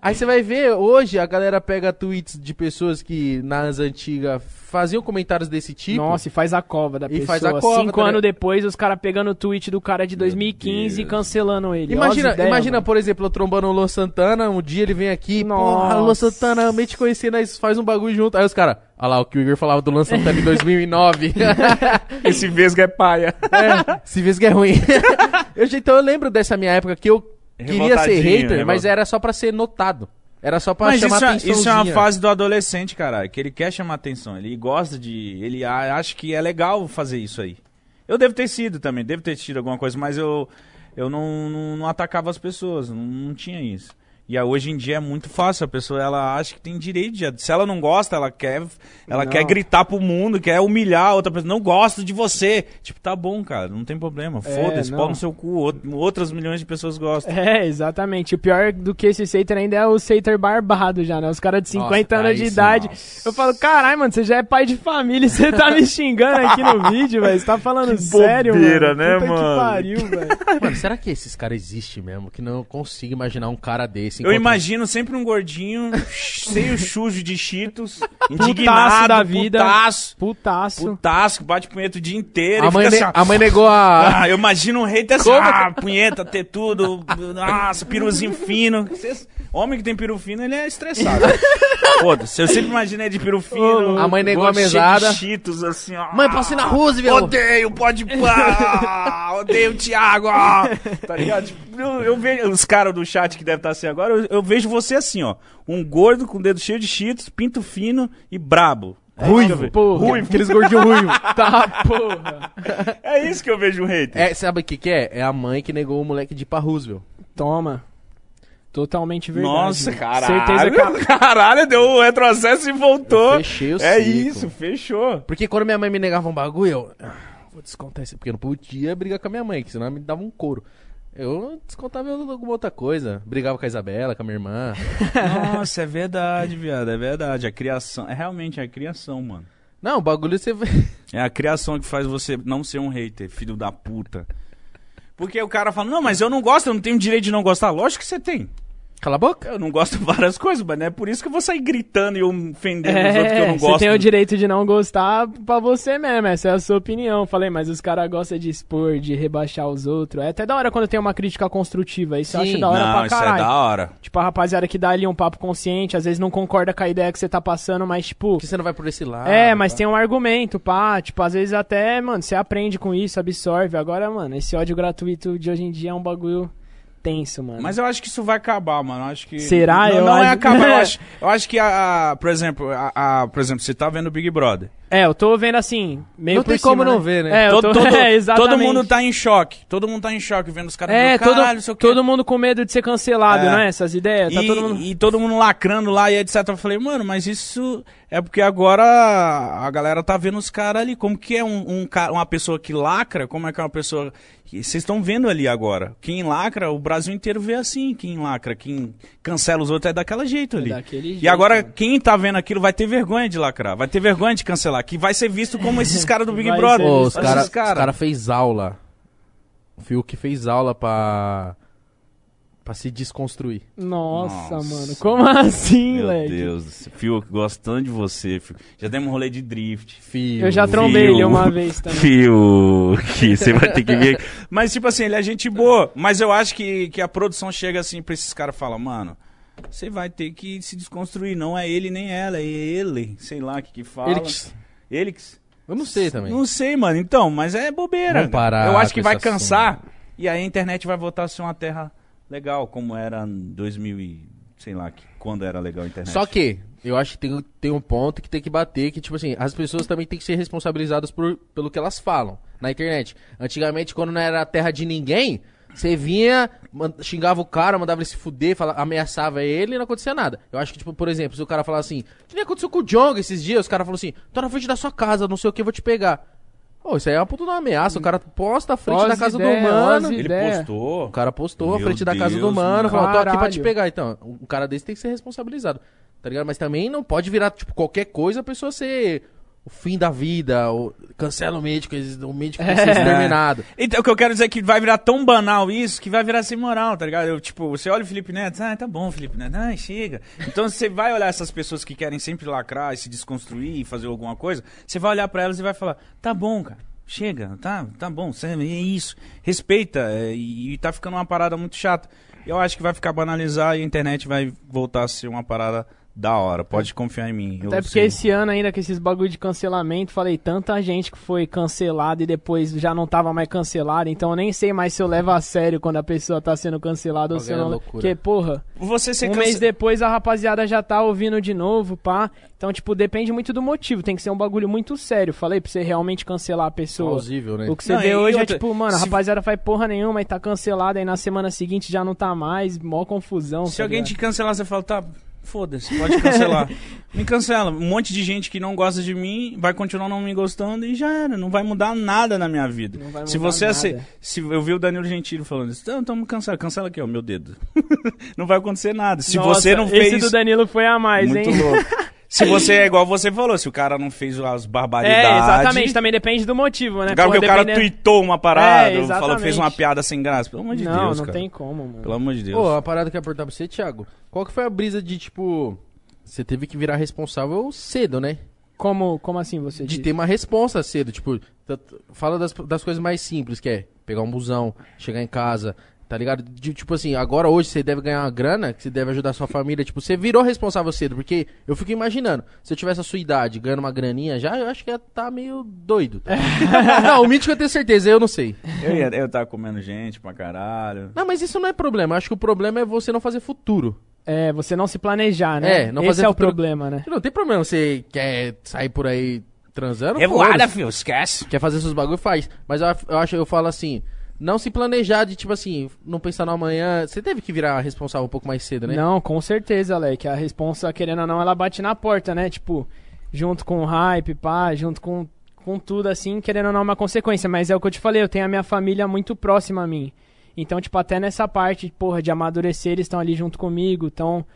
Aí você vai ver, hoje a galera pega tweets de pessoas que nas antigas faziam comentários desse tipo. Nossa, e faz a cova da e pessoa. Faz a cova, Cinco tá... anos depois, os caras pegando o tweet do cara de dois mil e quinze e cancelando ele. Imagina, ideias, imagina mano. Por exemplo, eu trombando o Luan Santana, um dia ele vem aqui, porra, Luan Santana, eu me te conheci, nós faz um bagulho junto. Aí os caras, olha lá, o que o Igor falava do Luan Santana em dois mil e nove. Esse Vesga é paia. É, esse Vesga é ruim. Eu, então eu lembro dessa minha época que eu queria ser hater, remolt... mas era só pra ser notado. Era só pra mas chamar atenção. Mas isso é uma fase do adolescente, caralho, que ele quer chamar atenção. Ele gosta de... Ele acha que é legal fazer isso aí. Eu devo ter sido também, devo ter tido alguma coisa, mas eu, eu não, não, não atacava as pessoas, não, não tinha isso. E hoje em dia é muito fácil, a pessoa ela acha que tem direito de... Se ela não gosta, ela quer, ela quer gritar pro mundo, quer humilhar a outra pessoa. Não gosto de você. Tipo, tá bom, cara, não tem problema. Foda-se, é, pau no seu cu. Outras milhões de pessoas gostam. É, exatamente. O pior do que esse hater ainda é o hater barbado já, né? Os caras de cinquenta nossa, anos de idade. Nossa. Eu falo, caralho, mano, você já é pai de família e você tá me xingando aqui no vídeo, velho. Você tá falando que sério, bobeira, mano. Né, mano? Que pariu, velho. Mano, será que esses caras existem mesmo? Que não consigo imaginar um cara desse. Eu imagino sempre um gordinho, cheio chujo de Cheetos, indignado, putaço da vida, putaço, putaço, putaço, bate punheta o dia inteiro. A mãe, ne- assim, a mãe negou a... Ah, eu imagino um rei ter essa ah, punheta, ter tudo, nossa, piruzinho fino. Homem que tem peru fino, ele é estressado. Foda-se, eu sempre imaginei de peru fino. A mãe negou a mesada. Cheetos, assim, ó. Mãe, passei na Roosevelt. Odeio, pode pá, odeio o Thiago, ó. Tá ligado? Tipo, eu, eu vejo os caras do chat que devem estar assim agora. Eu, eu vejo você assim, ó. Um gordo com o dedo cheio de Cheetos, pinto fino e brabo. É ruivo, porra. Ruivo, aqueles gordinhos ruivos. Tá, porra. É isso que eu vejo um hater. É, sabe o que que é? É a mãe que negou o moleque de ir pra Roosevelt. Toma. Totalmente verdade. Nossa, caralho. Certeza que a... Caralho, deu um retrocesso e voltou. Eu fechei o É ciclo. Isso, fechou. Porque quando minha mãe me negava um bagulho, eu... Vou descontar isso. Porque eu não podia brigar com a minha mãe, que senão ela me dava um couro. Eu descontava alguma outra coisa. Brigava com a Isabela, com a minha irmã. Nossa, é verdade, viado. É verdade. A criação. É realmente a criação, mano. Não, o bagulho você... É a criação que faz você não ser um hater, filho da puta. Porque o cara fala, não, mas eu não gosto, eu não tenho direito de não gostar. Lógico que você tem. Cala a boca. Eu não gosto de várias coisas, mas não é por isso que eu vou sair gritando e ofendendo é, os outros que eu não gosto. Você tem o direito de não gostar pra você mesmo, essa é a sua opinião. Falei, mas os caras gostam de expor, de rebaixar os outros. É até da hora quando tem uma crítica construtiva, isso eu acho da hora não, pra caralho. Isso é da hora. Tipo, a rapaziada que dá ali um papo consciente, às vezes não concorda com a ideia que você tá passando, mas tipo... Que você não vai por esse lado. É, mas pá. Tem um argumento, pá. Tipo, às vezes até, mano, você aprende com isso, absorve. Agora, mano, esse ódio gratuito de hoje em dia é um bagulho... Tenso, mano. Mas eu acho que isso vai acabar, mano. Eu acho que... Será? Não, eu não acho... é acabar. eu, acho, eu acho que, a, a, por, exemplo, a, a, por exemplo, você tá vendo o Big Brother. É, eu tô vendo assim, meio não por cima. Não tem como não ver, né? É, todo, eu tô... todo, é, exatamente. Todo mundo tá em choque. Todo mundo tá em choque vendo os caras... É, do caralho, todo, sei o quê. Todo mundo com medo de ser cancelado, é. Né? Essas ideias. E, tá todo mundo... e todo mundo lacrando lá e etcétera. Eu falei, mano, mas isso é porque agora a galera tá vendo os caras ali. Como que é um, um, uma pessoa que lacra? Como é que é uma pessoa... Vocês estão vendo ali agora. Quem lacra, o Brasil inteiro vê assim. Quem lacra, quem cancela os outros é daquela jeito ali. É daquele jeito, e agora, mano. Quem tá vendo aquilo vai ter vergonha de lacrar. Vai ter vergonha de cancelar. Que vai ser visto como esses caras do Big Brother. Pô, os caras cara. cara fez aula. O Fiuk fez aula pra... Pra se desconstruir. Nossa, Nossa. mano. Como assim, Meu leque? Meu Deus do céu. Fiuk, gosto tanto de você, Fiuk. Já demos um rolê de drift. Fiuk. Eu já trombei Fiuk. ele uma vez também. Fiuk, você vai ter que ver. Mas, tipo assim, ele é gente boa. Mas eu acho que, que a produção chega assim pra esses caras e fala, mano, você vai ter que se desconstruir. Não é ele nem ela, é ele. Sei lá o que que fala. Elix. Elix? Eu não sei também. Não sei, mano. Então, mas é bobeira. Vamos parar eu acho que vai cansar assunto. E aí a internet vai voltar a ser uma terra... Legal, como era em dois mil e... Sei lá, que, quando era legal a internet. Só que, eu acho que tem, tem um ponto que tem que bater, que tipo assim, as pessoas também tem que ser responsabilizadas por, pelo que elas falam na internet. Antigamente, quando não era a terra de ninguém, você vinha, xingava o cara, mandava ele se fuder, falava, ameaçava ele e não acontecia nada. Eu acho que, tipo, por exemplo, se o cara falar assim, o que nem aconteceu com o Jong esses dias, os caras falaram assim, tô na frente da sua casa, não sei o que, vou te pegar. Pô, isso aí é uma puta de uma ameaça. O cara posta a frente da casa do mano. Ele postou. O cara postou a frente da casa do mano. Falou, tô aqui pra te pegar. Então, um cara desse tem que ser responsabilizado. Tá ligado? Mas também não pode virar, tipo, qualquer coisa a pessoa ser... o fim da vida, o... cancela o médico, o médico precisa ser exterminado. Então, o que eu quero dizer é que vai virar tão banal isso, que vai virar sem moral, tá ligado? Eu, tipo, você olha o Felipe Neto, ah, tá bom, Felipe Neto, ah, chega. Então você vai olhar essas pessoas que querem sempre lacrar e se desconstruir e fazer alguma coisa, você vai olhar pra elas e vai falar, tá bom, cara, chega, tá, tá bom, é isso, respeita, é, e, e tá ficando uma parada muito chata. Eu acho que vai ficar banalizar e a internet vai voltar a ser uma parada... da hora, pode confiar em mim. Até eu porque sei. Esse ano ainda com esses bagulho de cancelamento, falei, tanta gente que foi cancelada e depois já não tava mais cancelada, então eu nem sei mais se eu levo a sério quando a pessoa tá sendo cancelada ou se não... Porque, porra, você ser um cance... mês depois a rapaziada já tá ouvindo de novo, pá. Então, tipo, depende muito do motivo, tem que ser um bagulho muito sério, falei, pra você realmente cancelar a pessoa. Plausível, né? O que você não, vê hoje outra... é tipo, mano, a se... rapaziada faz porra nenhuma e tá cancelada, aí na semana seguinte já não tá mais, mó confusão. Se alguém te cancelar, você fala, tá... foda-se, pode cancelar. Me cancela. Um monte de gente que não gosta de mim vai continuar não me gostando e já era. Não vai mudar nada na minha vida. Não vai mudar se você nada. Se, se eu vi o Danilo Gentili falando isso, então, então me cancela. Cancela aqui, ó, meu dedo. Não vai acontecer nada. Se Nossa, você não fez... esse do Danilo foi a mais, muito hein? Muito louco. Se você é igual você falou, se o cara não fez as barbaridades... É, exatamente, também depende do motivo, né? Agora porra, que o cara dependendo... tweetou uma parada, é, falou, fez uma piada sem graça, pelo amor de não, Deus, não cara. Não, tem como, mano. Pelo amor de Deus. Pô, a parada que eu ia perguntar pra você, Thiago, qual que foi a brisa de, tipo, você teve que virar responsável cedo, né? Como, como assim você De diz? Ter uma responsa cedo, tipo, fala das, das coisas mais simples, que é pegar um busão, chegar em casa... Tá ligado? De, tipo assim, agora hoje você deve ganhar uma grana, que você deve ajudar a sua família. Tipo, você virou responsável cedo, porque eu fico imaginando, se eu tivesse a sua idade ganhando uma graninha já, eu acho que ia tá meio doido. Tá? Não, o Mítico eu tenho certeza, eu não sei. Eu ia eu tava comendo gente pra caralho. Não, mas isso não é problema. Acho que o problema é você não fazer futuro. É, você não se planejar, né? É, não Esse fazer é futuro. O problema, né? Não tem problema, você quer sair por aí transando? É voada, filho, esquece. Quer fazer seus bagulho, faz. Mas eu, eu acho, eu falo assim... Não se planejar de, tipo assim, não pensar no amanhã... Você teve que virar responsável um pouco mais cedo, né? Não, com certeza, Alec. A responsa, querendo ou não, ela bate na porta, né? Tipo, junto com o hype, pá, junto com, com tudo, assim, querendo ou não, uma consequência. Mas é o que eu te falei, eu tenho a minha família muito próxima a mim. Então, tipo, até nessa parte, porra, de amadurecer, eles estão ali junto comigo, estão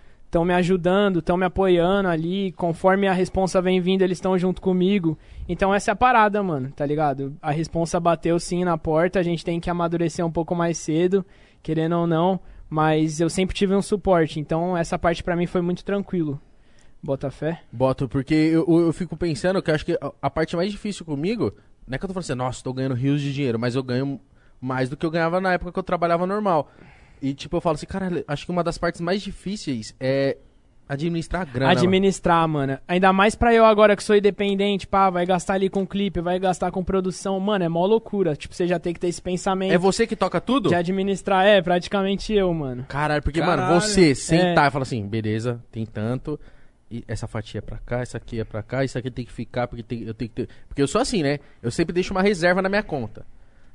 me ajudando, estão me apoiando ali. Conforme a responsa vem vindo, eles estão junto comigo. Então essa é a parada, mano, tá ligado? A responsa bateu sim na porta, a gente tem que amadurecer um pouco mais cedo, querendo ou não, mas eu sempre tive um suporte, então essa parte pra mim foi muito tranquilo. Bota fé? Boto, porque eu, eu fico pensando que eu acho que a parte mais difícil comigo, não é que eu tô falando assim, nossa, tô ganhando rios de dinheiro, mas eu ganho mais do que eu ganhava na época que eu trabalhava normal. E tipo, eu falo assim, cara, acho que uma das partes mais difíceis é... administrar a grana. Administrar, mano. mano. Ainda mais pra eu agora que sou independente, pá, vai gastar ali com clipe, vai gastar com produção. Mano, é mó loucura. Tipo, você já tem que ter esse pensamento. É você que toca tudo? De administrar, é, praticamente eu, mano. Caralho, porque, Caralho. mano, você sentar é. e falar assim, beleza, tem tanto, e essa fatia é pra cá, essa aqui é pra cá, isso aqui tem que ficar, porque tem, eu tenho que ter... Porque eu sou assim, né? Eu sempre deixo uma reserva na minha conta.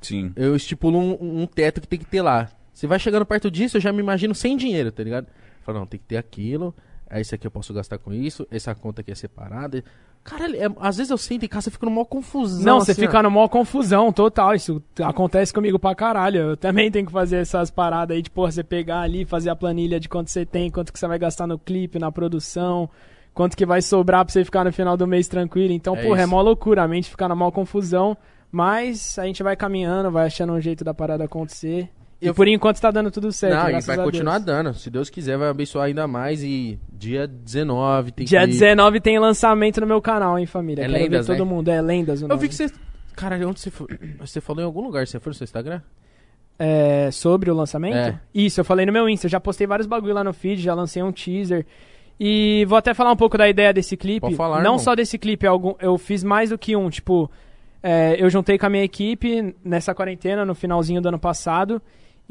Sim. Eu estipulo um, um teto que tem que ter lá. Você vai chegando perto disso, eu já me imagino sem dinheiro, tá ligado? Eu falo, não, tem que ter aquilo... Esse aqui eu posso gastar com isso, essa conta aqui é separada. Caralho, é, às vezes eu sinto em casa e fico numa confusão. Não, você assim, fica ó. numa confusão total. Isso acontece comigo pra caralho. Eu também tenho que fazer essas paradas aí de, porra, você pegar ali, fazer a planilha de quanto você tem, quanto que você vai gastar no clipe, na produção, quanto que vai sobrar pra você ficar no final do mês tranquilo. Então, é porra, isso. é mó loucura. A mente fica na mó confusão, mas a gente vai caminhando, vai achando um jeito da parada acontecer. Eu... E por enquanto tá dando tudo certo, Não, graças e vai a continuar Deus. dando. Se Deus quiser, vai abençoar ainda mais. E dia dezenove tem Dia que... dezenove tem lançamento no meu canal, hein, família? É Quero Lendas, ver todo né? mundo. É Lendas o nome. Eu vi que você... Caralho, onde você foi? Você falou em algum lugar. Você foi no seu Instagram? É... Sobre o lançamento? É. Isso, eu falei no meu Insta. Eu já postei vários bagulho lá no feed, já lancei um teaser. E vou até falar um pouco da ideia desse clipe. Pode falar, Não irmão. só desse clipe. Algum... Eu fiz mais do que um, tipo... É, eu juntei com a minha equipe nessa quarentena, no finalzinho do ano passado...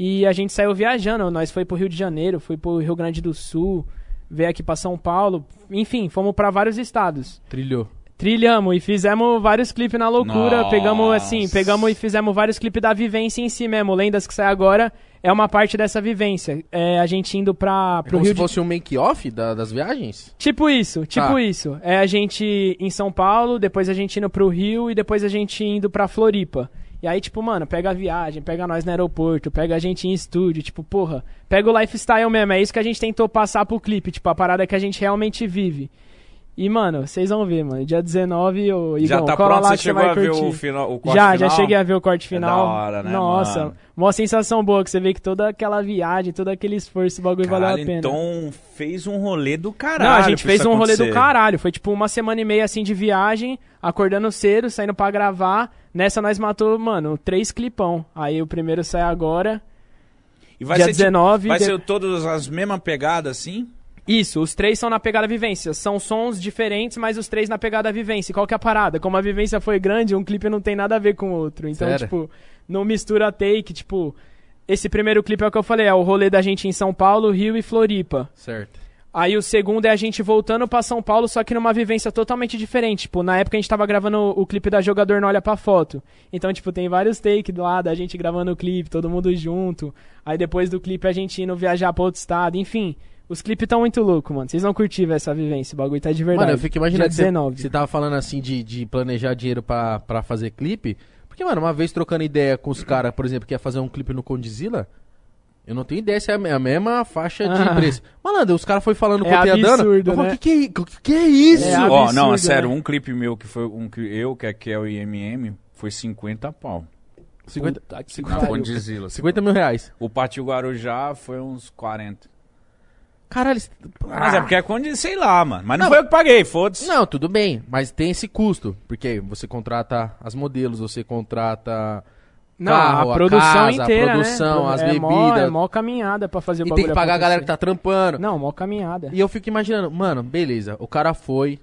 E a gente saiu viajando, nós foi pro Rio de Janeiro, foi pro Rio Grande do Sul, veio aqui pra São Paulo, enfim, fomos pra vários estados. Trilhou. Trilhamos e fizemos vários clipes na loucura, Nossa. pegamos assim, pegamos e fizemos vários clipes da vivência em si mesmo, Lendas que sai agora é uma parte dessa vivência, é a gente indo pra... Pro é como Rio se fosse de... um make-off da, das viagens? Tipo isso, tipo ah. isso, é a gente em São Paulo, depois a gente indo pro Rio e depois a gente indo pra Floripa. E aí, tipo, mano, pega a viagem, pega nós no aeroporto, pega a gente em estúdio, tipo, porra, pega o lifestyle mesmo, é isso que a gente tentou passar pro clipe, tipo, a parada que a gente realmente vive. E, mano, vocês vão ver, mano. Dia dezenove, Igão, já tá cola pronto, lá você que chegou você vai a curtir. Ver o, final, o corte já, final? Já, já cheguei a ver o corte final. É da hora, né, nossa, mano? Uma sensação boa, que você vê que toda aquela viagem, todo aquele esforço, o bagulho caralho, valeu a pena. Então fez um rolê do caralho. Não, a gente fez um acontecer. rolê do caralho. Foi tipo uma semana e meia, assim, de viagem, acordando cedo, saindo pra gravar. Nessa nós matou, mano, três clipão. Aí o primeiro sai agora. E vai dia ser dezenove. Vai de... ser todas as mesmas pegadas, assim? Isso, os três são na pegada vivência. São sons diferentes, mas os três na pegada vivência. Qual que é a parada? Como a vivência foi grande, um clipe não tem nada a ver com o outro. Então, sério? Tipo, não mistura take, tipo... Esse primeiro clipe é o que eu falei, é o rolê da gente em São Paulo, Rio e Floripa. Certo. Aí o segundo é a gente voltando pra São Paulo, só que numa vivência totalmente diferente. Tipo, na época a gente tava gravando o, o clipe da Jogador Não Olha Pra Foto. Então, tipo, tem vários takes lá da gente gravando o clipe, todo mundo junto. Aí depois do clipe a gente indo viajar pra outro estado, enfim... Os clipes tão muito loucos, mano. Vocês não curtiram essa vivência, o bagulho tá de verdade. Mano, eu fico imaginando que você tava falando assim de, de planejar dinheiro pra, pra fazer clipe. Porque, mano, uma vez trocando ideia com os caras, por exemplo, que ia fazer um clipe no Condizila, eu não tenho ideia se é a mesma faixa de ah. preço. Malandro, os caras foram falando com o Teadano. O que que é isso? Ó, é oh, não, é sério, um clipe meu que foi um que eu, que é, que é o I M M, foi cinquenta pau. cinquenta, Puta, cinquenta na Condizila. cinquenta mil reais. O Pátio Guarujá foi uns quarenta. Caralho... Mas ah. é porque é quando... Sei lá, mano. Mas não, não foi eu que paguei, foda-se. Não, tudo bem. Mas tem esse custo. Porque você contrata as modelos, você contrata... Não, carro, a produção a casa, inteira, a produção, né? as é bebidas... Mó, é mó caminhada pra fazer o bagulho. E tem que pagar a galera que tá trampando. Não, mó caminhada. E eu fico imaginando... Mano, beleza. O cara foi...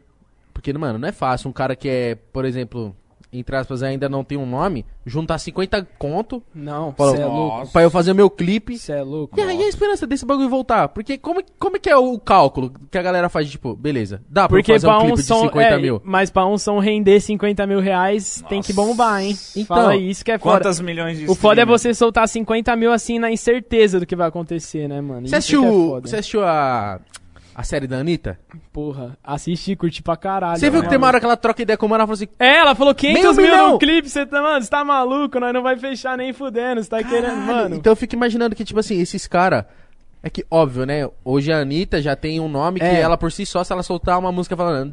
Porque, mano, não é fácil. Um cara que é, por exemplo... Entre aspas, ainda não tem um nome, juntar cinquenta conto. Não, cê é louco. Pra eu fazer meu clipe. Cê é louco. E aí a esperança desse bagulho voltar? Porque como, como é que é o cálculo que a galera faz, tipo, beleza, dá pra eu fazer um clipe de cinquenta mil. Mas pra um som render cinquenta mil reais, tem que bombar, hein? Então, fala aí, isso que é foda. Quantas milhões de stream? O foda é você soltar cinquenta mil assim na incerteza do que vai acontecer, né, mano? Você assistiu, você assistiu a... A série da Anitta? Porra, assisti, curti pra caralho. Você viu que tem uma hora que ela troca ideia com o mano, ela falou assim... É, ela falou quinhentos mil no clipe, você tá, mano, você tá maluco, nós não vai fechar nem fudendo, você tá caralho, querendo, mano. Então eu fico imaginando que, tipo assim, esses caras... É que, óbvio, né, hoje a Anitta já tem um nome é. que ela por si só, se ela soltar uma música falando...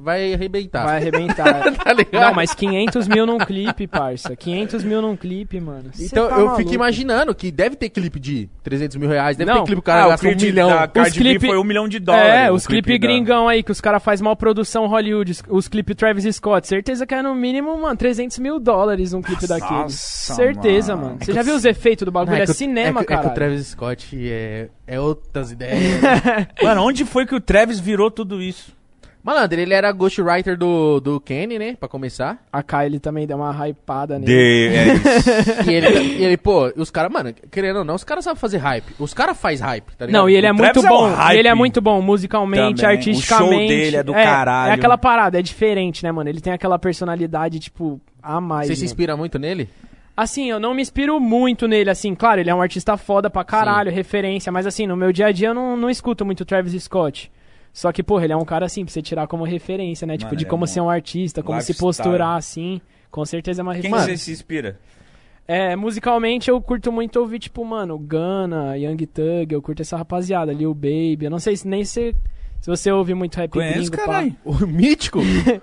Vai arrebentar. Vai arrebentar. Tá ligado? Não, mas quinhentos mil num clipe, parça. quinhentos mil num clipe, mano. Cê então tá eu maluco. Fico imaginando que deve ter clipe de trezentos mil reais, deve não. ter clipe, cara, ah, o cara um milhão. Da Cardi B clipe... foi um milhão de dólares. É, os clipes clipe gringão da... aí, que os caras fazem mal produção Hollywood, os, os clipes Travis Scott. Certeza que é no mínimo, mano, trezentos mil dólares um clipe daquele. Certeza, mano. Você é já viu os efeitos do bagulho? Não, é, é que, cinema, é que, cara. É que o Travis Scott... É, é outras ideias. Né? Mano, onde foi que o Travis virou tudo isso? Malandro, ele era ghostwriter do, do Kenny, né? Pra começar. A Kylie também deu uma hypada nele. De... É isso. E ele, e ele, pô, os caras, mano, querendo ou não, os caras sabem fazer hype. Os caras fazem hype, tá ligado? Não, e ele o é muito bom. É um e ele é muito bom musicalmente, também. Artisticamente. O show dele é do é, caralho. É aquela parada, é diferente, né, mano? Ele tem aquela personalidade, tipo, a mais. Você se inspira muito nele? Assim, eu não me inspiro muito nele, assim, claro, ele é um artista foda pra caralho, sim, referência, mas assim, no meu dia a dia eu não, não escuto muito Travis Scott. Só que, porra, ele é um cara assim, pra você tirar como referência, né? Mano, tipo, de como é ser um artista, como se posturar assim, com certeza é uma referência. Quem você se inspira? É, musicalmente eu curto muito ouvir, tipo, mano, Gunna, Young Thug, eu curto essa rapaziada, Lil Baby, eu não sei se nem se... Se você ouve muito rap conheço, gringo, caralho. O Mítico?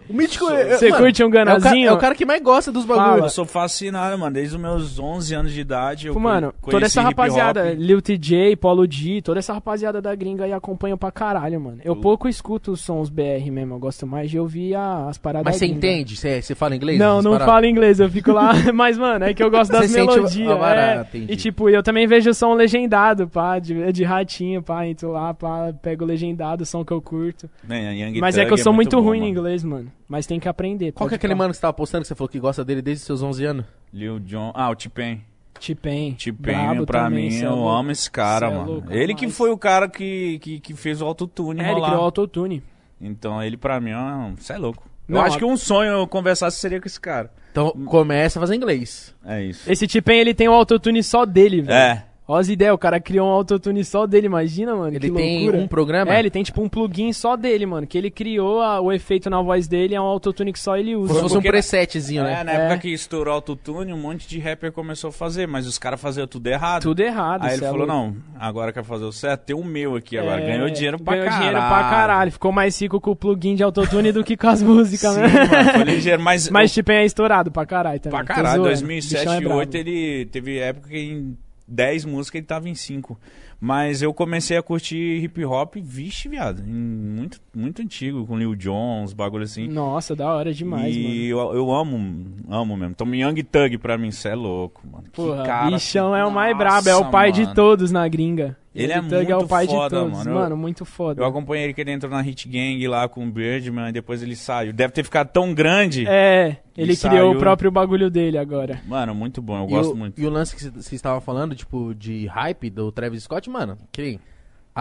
O Mítico... Você curte um Ganazinho? É o, cara, é o cara que mais gosta dos bagulhos. Eu sou fascinado, mano. Desde os meus onze anos de idade, eu mano, conheci toda essa rapaziada, Lil T J, Polo D, toda essa rapaziada da gringa aí acompanha pra caralho, mano. Eu uh. pouco escuto os sons B R mesmo. Eu gosto mais de ouvir as paradas. Mas você entende? Você fala inglês? Não, não falo inglês. Eu fico lá... Mas, mano, é que eu gosto das melodias. O... É. E, tipo, eu também vejo o som legendado, pá. De, de ratinho, pá. Entro lá, pá. Pego o legendado, o som que eu curto. Man, mas é que eu sou é muito, muito bom, ruim mano. Em inglês, mano. Mas tem que aprender. Qual que é aquele mano que você tava postando que você falou que gosta dele desde os seus onze anos? Lil Jon. Ah, o Chippen. Chippen. Chippen, pra também, mim, eu é amo esse cara, é mano. Louco, ele mas... que foi o cara que, que, que fez o autotune, né? Ele criou o autotune. Então, ele pra mim, você é louco. Eu não, acho que um sonho eu conversasse seria com esse cara. Então, começa a fazer inglês. É isso. Esse Chippen, ele tem o autotune só dele, velho. É. Olha as ideias, o cara criou um autotune só dele, imagina, mano, ele que loucura. Ele tem um programa? É, ele tem tipo um plugin só dele, mano, que ele criou a, o efeito na voz dele, é um autotune que só ele usa. Como se fosse um presetzinho, né? É, na época é. que estourou autotune, um monte de rapper começou a fazer, mas os caras faziam tudo errado. Tudo errado. Aí ele falou, não, agora quer fazer o certo, tem o meu aqui agora, é, ganhou dinheiro pra ganhou caralho. Ganhou dinheiro pra caralho, ficou mais rico com o plugin de autotune do que com as músicas, né? Sim, mano, foi ligeiro, mas... Mas Chippen é estourado pra caralho também. Pra caralho, dois mil e sete, dois mil e oito ele teve época que em... dez músicas, ele tava em cinco. Mas eu comecei a curtir hip-hop, vixe, viado, muito, muito antigo, com Lil Jon, uns bagulho assim. Nossa, da hora demais, e mano. E eu, eu amo, amo mesmo. Então, Young Thug pra mim, cê é louco, mano. Porra, que cara, bichão assim, é o mais brabo, é o pai mano. de todos na gringa. Ele é muito é o pai foda, de todos, mano. Eu, mano, muito foda. Eu acompanhei ele que ele entrou na Hit Gang lá com o Birdman, e depois ele saiu. Deve ter ficado tão grande... É, ele criou saiu. o próprio bagulho dele agora. Mano, muito bom, eu e gosto o, muito. E o lance que você estava falando, tipo, de hype do Travis Scott, mano, que...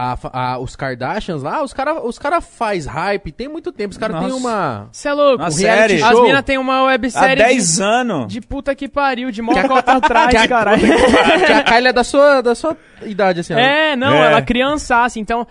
A, a, os Kardashians lá, os caras os cara faz hype, tem muito tempo, os caras tem uma... Você é louco, uma série. As minas tem uma websérie... Há dez anos. De puta que pariu, de mó cota atrás, caralho. Que a Kylie é da sua, da sua idade, assim. É, ela. não, é. ela criançasse, então...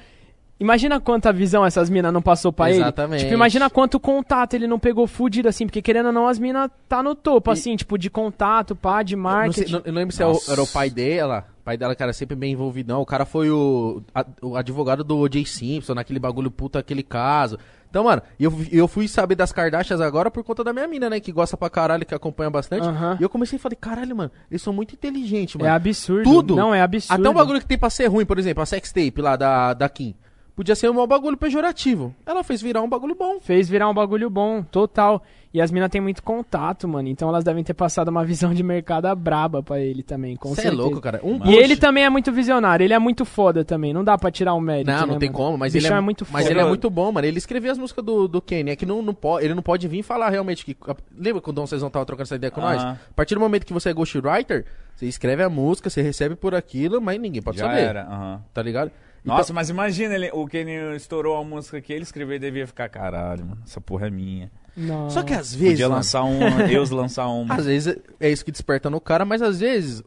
Imagina quanta visão essas minas não passou pra Exatamente. ele. Exatamente. Tipo, imagina quanto contato ele não pegou fudido, assim, porque querendo ou não, as minas tá no topo, e... assim, tipo, de contato, pá, de marketing. Não, não, não lembro Nossa. se era o pai dela... O pai dela, cara, sempre bem envolvido, não. O cara foi o, a, o advogado do O J Simpson, naquele bagulho puta, aquele caso. Então, mano, eu, eu fui saber das Kardashians agora por conta da minha mina, né? Que gosta pra caralho, que acompanha bastante. Uh-huh. E eu comecei a falar, caralho, mano, eles são muito inteligentes, mano. É absurdo. Tudo. Não, é absurdo. Até um bagulho que tem pra ser ruim, por exemplo, a sextape lá da, da Kim. Podia ser um bagulho pejorativo. Ela fez virar um bagulho bom. Fez virar um bagulho bom, total. E as minas têm muito contato, mano. Então elas devem ter passado uma visão de mercado braba pra ele também, com certeza. Você é louco, cara. Um e ele também é muito visionário. Ele é muito foda também. Não dá pra tirar o mérito, Não, não né, tem mano? como. Mas ele é, é muito foda. Mas ele é muito bom, mano. Ele escreveu as músicas do, do Kenny. É que não, não pode, ele não pode vir falar realmente que... Lembra quando o Dom Cezão tava trocando essa ideia com ah. nós? A partir do momento que você é ghostwriter, você escreve a música, você recebe por aquilo, mas ninguém pode Já saber. Já era, aham. Uh-huh. Tá ligado? Nossa, então, mas imagina, ele, o Kenny estourou a música que ele escreveu e devia ficar, caralho, mano, essa porra é minha. Não. Só que às vezes... Podia mano, lançar uma, Deus lançar uma. Às vezes é isso que desperta no cara, mas às vezes,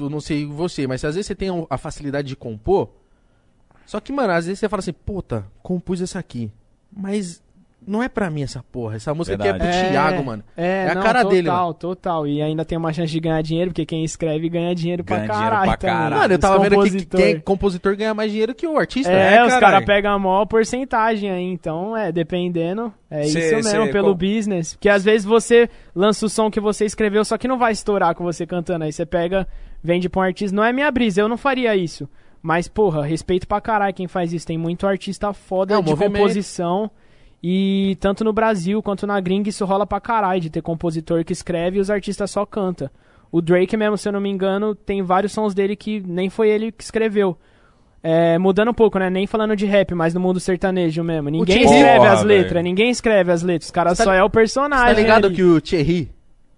eu não sei você, mas às vezes você tem a facilidade de compor, só que, mano, às vezes você fala assim, puta, compus essa aqui, mas... Não é pra mim essa porra, essa música Verdade. aqui é pro é, Thiago, mano. É, é a não, cara total, dele. Total, total. E ainda tem uma chance de ganhar dinheiro, porque quem escreve ganha dinheiro ganha pra caralho. Dinheiro pra caralho. Mano, eu tava vendo que quem compositor ganha mais dinheiro que o artista. É, né, os caras pegam a maior porcentagem aí, então, é, dependendo. É cê, isso mesmo, cê, pelo qual... business. Porque às vezes você lança o som que você escreveu, só que não vai estourar com você cantando. Aí você pega, vende pra um artista. Não é minha brisa, eu não faria isso. Mas, porra, respeito pra caralho quem faz isso. Tem muito artista foda é, de movimento. composição. E tanto no Brasil quanto na gringa isso rola pra caralho, de ter compositor que escreve e os artistas só cantam. O Drake mesmo, se eu não me engano, tem vários sons dele que nem foi ele que escreveu. É, mudando um pouco, né? Nem falando de rap, mas no mundo sertanejo mesmo. Ninguém escreve Porra, as letras, véio. ninguém escreve as letras. Os caras tá, só é o personagem. Tá ligado ali. Que o Thierry,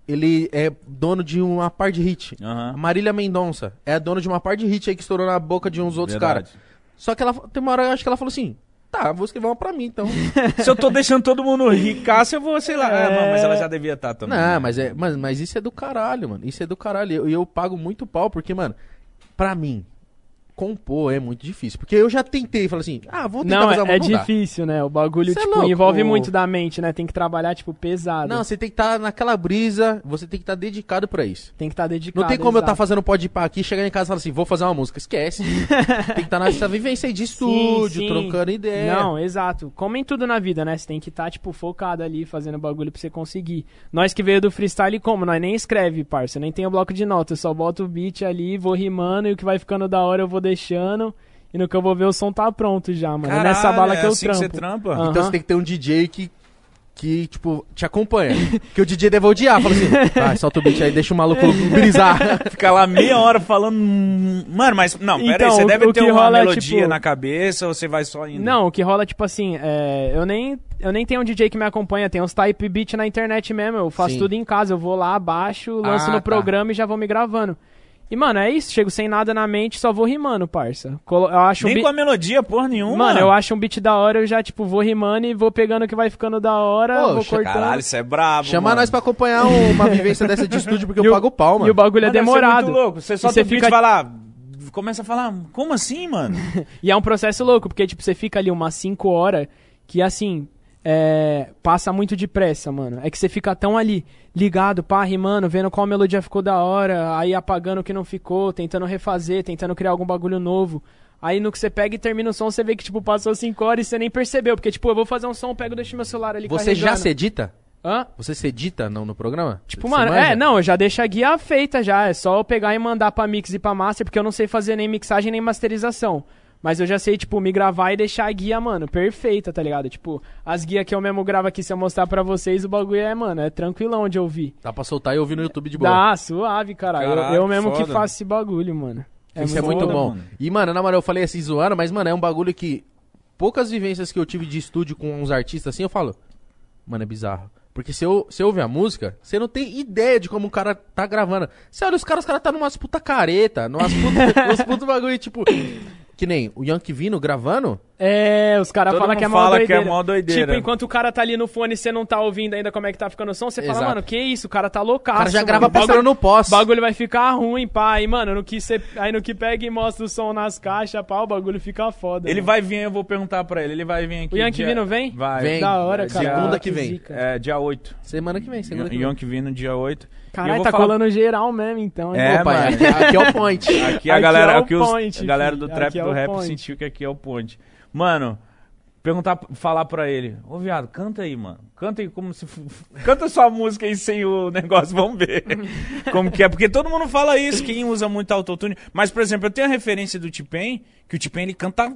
ele é dono de uma par de hit. Uhum. A Marília Mendonça é dona de uma par de hit aí que estourou na boca de uns outros caras. Só que ela tem uma hora, eu acho que ela falou assim... Tá, vou escrever uma pra mim, então. Se eu tô deixando todo mundo ricaço, eu vou, sei lá. É... Ah, não, mas ela já devia estar também. Não, né? mas, é, mas, mas isso é do caralho, mano. Isso é do caralho. E eu, eu pago muito pau, porque, mano, pra mim, compor é muito difícil. Porque eu já tentei, falei assim, ah, vou tentar não, fazer uma Não, é difícil, né? O bagulho, cê tipo, é louco, envolve o... muito da mente, né? Tem que trabalhar, tipo, pesado. Não, você tem que estar tá naquela brisa, você tem que estar tá dedicado pra isso. Tem que estar tá dedicado, Não tem como exato. eu estar tá fazendo PodPa aqui, chegar em casa e falar assim, vou fazer uma música, esquece. Tem que estar tá nessa vivência aí de estúdio, sim, sim. trocando ideia. Não, exato. Como em tudo na vida, né? Você tem que estar, tá, tipo, focado ali, fazendo bagulho pra você conseguir. Nós que veio do freestyle, como? Nós nem escreve, parça. Nem tem o bloco de notas, eu só boto o beat ali, vou rimando e o que vai ficando da hora eu vou deixando, e no que eu vou ver o som tá pronto já, mano. Caralho, nessa bala é que eu assim trampo. Que você trampa? Uhum. Então você tem que ter um D J que, que tipo, te acompanha. Que o D J deve odiar. Fala assim, ah, solta o beat aí, deixa o maluco brisar. Ficar lá meia hora falando... Mano, mas não, pera então, aí, você o, deve o ter uma melodia é, tipo... na cabeça ou você vai só indo? Não, o que rola, tipo assim, é, eu, nem, eu nem tenho um D J que me acompanha, tem uns type beat na internet mesmo, eu faço Sim. tudo em casa, eu vou lá, baixo, lanço ah, no tá. programa e já vou me gravando. E, mano, é isso. Chego sem nada na mente, só vou rimando, parça. Colo- eu acho Nem um beat... com a melodia, porra nenhuma. Mano, eu acho um beat da hora, eu já, tipo, vou rimando e vou pegando o que vai ficando da hora, Poxa, vou cortando. Caralho, isso é brabo, Chama mano. nós pra acompanhar uma vivência dessa de estúdio, porque eu pago o pau, mano. E o bagulho mano, é demorado. Você é muito louco. Você só tem fica... beat e vai lá... começa a falar, como assim, mano? E é um processo louco, porque, tipo, você fica ali umas cinco horas que, assim, é, passa muito depressa, mano. É que você fica tão ali, ligado, pá, rimando, vendo qual melodia ficou da hora, aí apagando o que não ficou, tentando refazer, tentando criar algum bagulho novo. Aí no que você pega e termina o som, você vê que, tipo, passou cinco horas e você nem percebeu. Porque, tipo, eu vou fazer um som, eu pego e deixo meu celular ali carregando. Você já se edita? Hã? Você se edita no, no programa? Tipo, mano, é, não, eu já deixo a guia feita já. É só eu pegar e mandar pra mix e pra master, porque eu não sei fazer nem mixagem nem masterização. Mas eu já sei, tipo, me gravar e deixar a guia, mano, perfeita, tá ligado? Tipo, as guias que eu mesmo gravo aqui, se eu mostrar pra vocês, o bagulho é, mano, é tranquilão de ouvir. Dá pra soltar e ouvir no YouTube de boa. Dá, suave, caralho. Caraca, eu, eu mesmo foda, que faço esse bagulho, mano. É isso, muito é muito foda, bom. Mano. E, mano, na moral, eu falei assim zoando, mas, mano, é um bagulho que... Poucas vivências que eu tive de estúdio com uns artistas assim, eu falo... Mano, é bizarro. Porque se eu, se eu ouvir a música, você não tem ideia de como o cara tá gravando. Você olha os caras, os caras tá numa puta careta, numa puta, puta bagulho, tipo... Que nem o Yankee Vino gravando. É, os caras falam que é mó fala doideira. Que é mó doideira. Tipo, enquanto o cara tá ali no fone e você não tá ouvindo ainda como é que tá ficando o som, você fala, mano, que isso, o cara tá loucaço. O cara já grava passando no poste. O bagulho vai ficar ruim, pá. E, mano, no que cê, aí no que pega e mostra o som nas caixas, pá, o bagulho fica foda. Ele mano. vai vir, eu vou perguntar pra ele, ele vai vir aqui. O Yankee dia... Vino vem? Vai. Vem. Da hora, cara. Segunda que vem. É, dia oito. Semana que vem, segunda que vem. Yankee Vino, dia oito. Caralho, tá falar... colando geral mesmo, então. É, opa, mano. Aqui é o point. Aqui a galera, aqui é o point, os, a galera do trap do rap point. Sentiu que aqui é o point. Mano, perguntar, falar pra ele, ô viado, canta aí, mano. Canta aí como se... Canta sua música aí sem o negócio, vamos ver como que é. Porque todo mundo fala isso, quem usa muito autotune. Mas, por exemplo, eu tenho a referência do Chippen, que o Chippen, ele canta...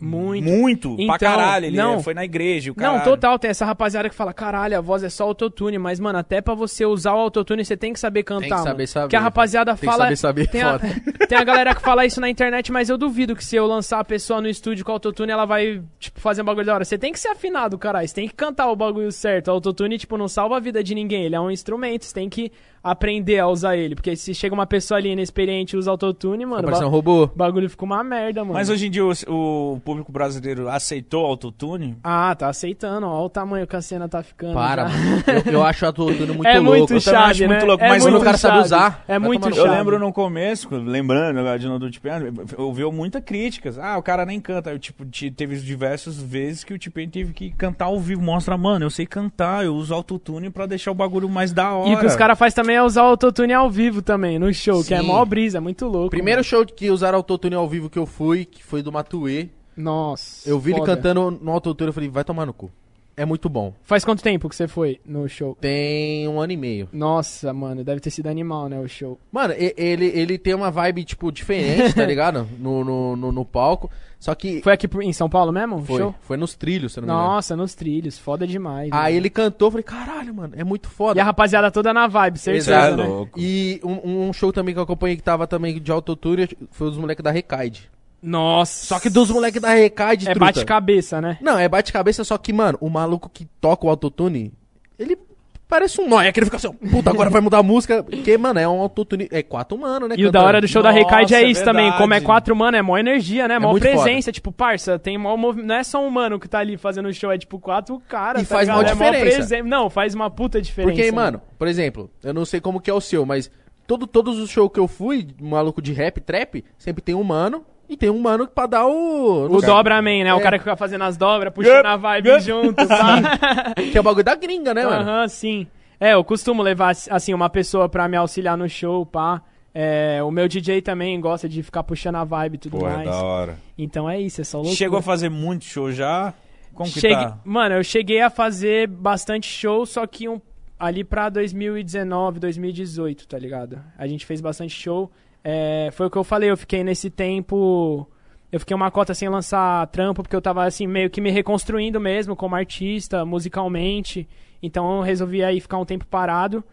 Muito. Muito, então, pra caralho, ele não, foi na igreja, o caralho. Não, total, tem essa rapaziada que fala, caralho, a voz é só autotune, mas, mano, até pra você usar o autotune, você tem que saber cantar, tem que saber, saber. Que a rapaziada tem fala... Que saber, saber, tem, a, tem a galera que fala isso na internet, mas eu duvido que se eu lançar a pessoa no estúdio com autotune, ela vai, tipo, fazer um bagulho da hora. Você tem que ser afinado, caralho, você tem que cantar o bagulho certo. O autotune, tipo, não salva a vida de ninguém, ele é um instrumento, você tem que aprender a usar ele, porque se chega uma pessoa ali inexperiente e usa autotune, mano, ba- um robô. bagulho fica uma merda, mano. Mas hoje em dia o, o público brasileiro aceitou autotune? Ah, tá aceitando, ó, o tamanho que a cena tá ficando. Para, eu, eu acho o autotune muito é louco. Muito chave, eu acho né? muito louco, é mas muito o cara chave. sabe usar. É muito chave. Eu lembro no começo, lembrando, do Chippen, ouviu muita críticas. Ah, o cara nem canta. Eu, tipo, teve diversas vezes que o Chippen teve que cantar ao vivo. Mostra, mano, eu sei cantar, eu uso autotune pra deixar o bagulho mais da hora. E que os caras fazem também é usar o autotune ao vivo também, no show, Sim. que é mó brisa, é muito louco. Primeiro mano. show que usaram autotune ao vivo que eu fui, que foi do Matuê. Nossa, Eu vi foda. ele cantando no autotune, eu falei, vai tomar no cu. É muito bom. Faz quanto tempo que você foi no show? Tem um ano e meio. Nossa, mano, deve ter sido animal, né, o show. Mano, ele, ele tem uma vibe, tipo, diferente, tá ligado? No, no, no, no palco. Só que... Foi aqui em São Paulo mesmo? Foi, show? Foi nos trilhos, se não me engano. Nossa, nos trilhos, foda demais. Aí mano. ele cantou, falei, caralho, mano, é muito foda. E a rapaziada toda na vibe, certeza, Exato. né? Louco. E um, um show também que eu acompanhei que tava também de autotune foi os moleques da Recayd. Nossa. Só que dos moleques da Recayd, É truta. bate-cabeça, né? Não, é bate-cabeça, só que, mano, o maluco que toca o autotune, ele parece um nó. É que ele fica assim, puta, agora vai mudar a música. Porque, mano, é um autotune, é quatro mano, né? E o da hora do show Nossa, da Recayd é isso verdade. também. Como é quatro mano, é mó energia, né? É mó presença. Foda. Tipo, parça, tem mó movimento. Não é só um mano que tá ali fazendo o show, é tipo quatro caras. E tá faz uma é diferença. Presen... Não, faz uma puta diferença. Porque, mano, por exemplo, eu não sei como que é o seu, mas todo, todos os shows que eu fui, maluco de rap, trap, sempre tem um mano. E tem um mano pra dar o... O dobra-man, né? É. O cara que fica fazendo as dobras, puxando yep, a vibe yep. junto, sabe? Que é o bagulho da gringa, né, mano? Aham, uhum, sim. É, eu costumo levar, assim, uma pessoa pra me auxiliar no show, pá. É, o meu D J também gosta de ficar puxando a vibe e tudo Pô, mais. É da hora. Então é isso, é só loucura. Chegou a fazer muito show já? Como que cheguei... tá? Mano, eu cheguei a fazer bastante show, só que um... ali pra dois mil e dezenove, dois mil e dezoito, tá ligado? A gente fez bastante show... É, foi o que eu falei, eu fiquei nesse tempo, eu fiquei uma cota sem lançar trampo, porque eu tava assim, meio que me reconstruindo mesmo como artista, musicalmente, então eu resolvi aí ficar um tempo parado,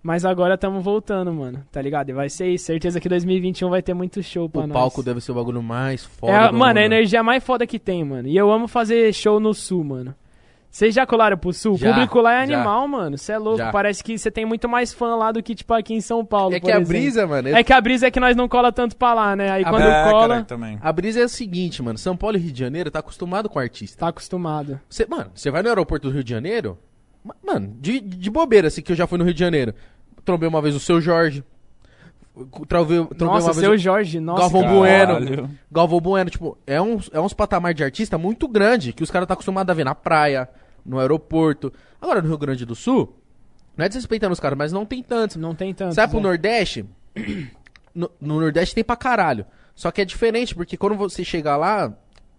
mas agora estamos voltando, mano, tá ligado? E vai ser isso, certeza que dois mil e vinte e um vai ter muito show pra o nós. O palco deve ser o bagulho mais foda. É, mano, é a energia mais foda que tem, mano, e eu amo fazer show no Sul, mano. Vocês já colaram pro Sul? Já, o público lá é animal, já. mano. Você é louco. Já. Parece que você tem muito mais fã lá do que, tipo, aqui em São Paulo, É por que exemplo. a brisa, mano... É... é que a brisa é que nós não cola tanto pra lá, né? Aí a quando é, cola... Caraca, também. A brisa é o seguinte, mano. São Paulo e Rio de Janeiro tá acostumado com o artista. Tá acostumado. Cê, mano, você vai no aeroporto do Rio de Janeiro... Mano, de, de bobeira, assim, que eu já fui no Rio de Janeiro. Trombei uma vez o Seu Jorge. Trove, trove nossa, uma seu vez, Jorge, nossa. Galvão caralho. Bueno. Galvão Bueno, tipo, é uns, é uns patamar de artista muito grande que os caras estão tá acostumados a ver na praia, no aeroporto. Agora, no Rio Grande do Sul, não é desrespeitando os caras, mas não tem tantos. Não tem tantos. Sai pro é. Nordeste, no, no Nordeste tem pra caralho. Só que é diferente, porque quando você chegar lá,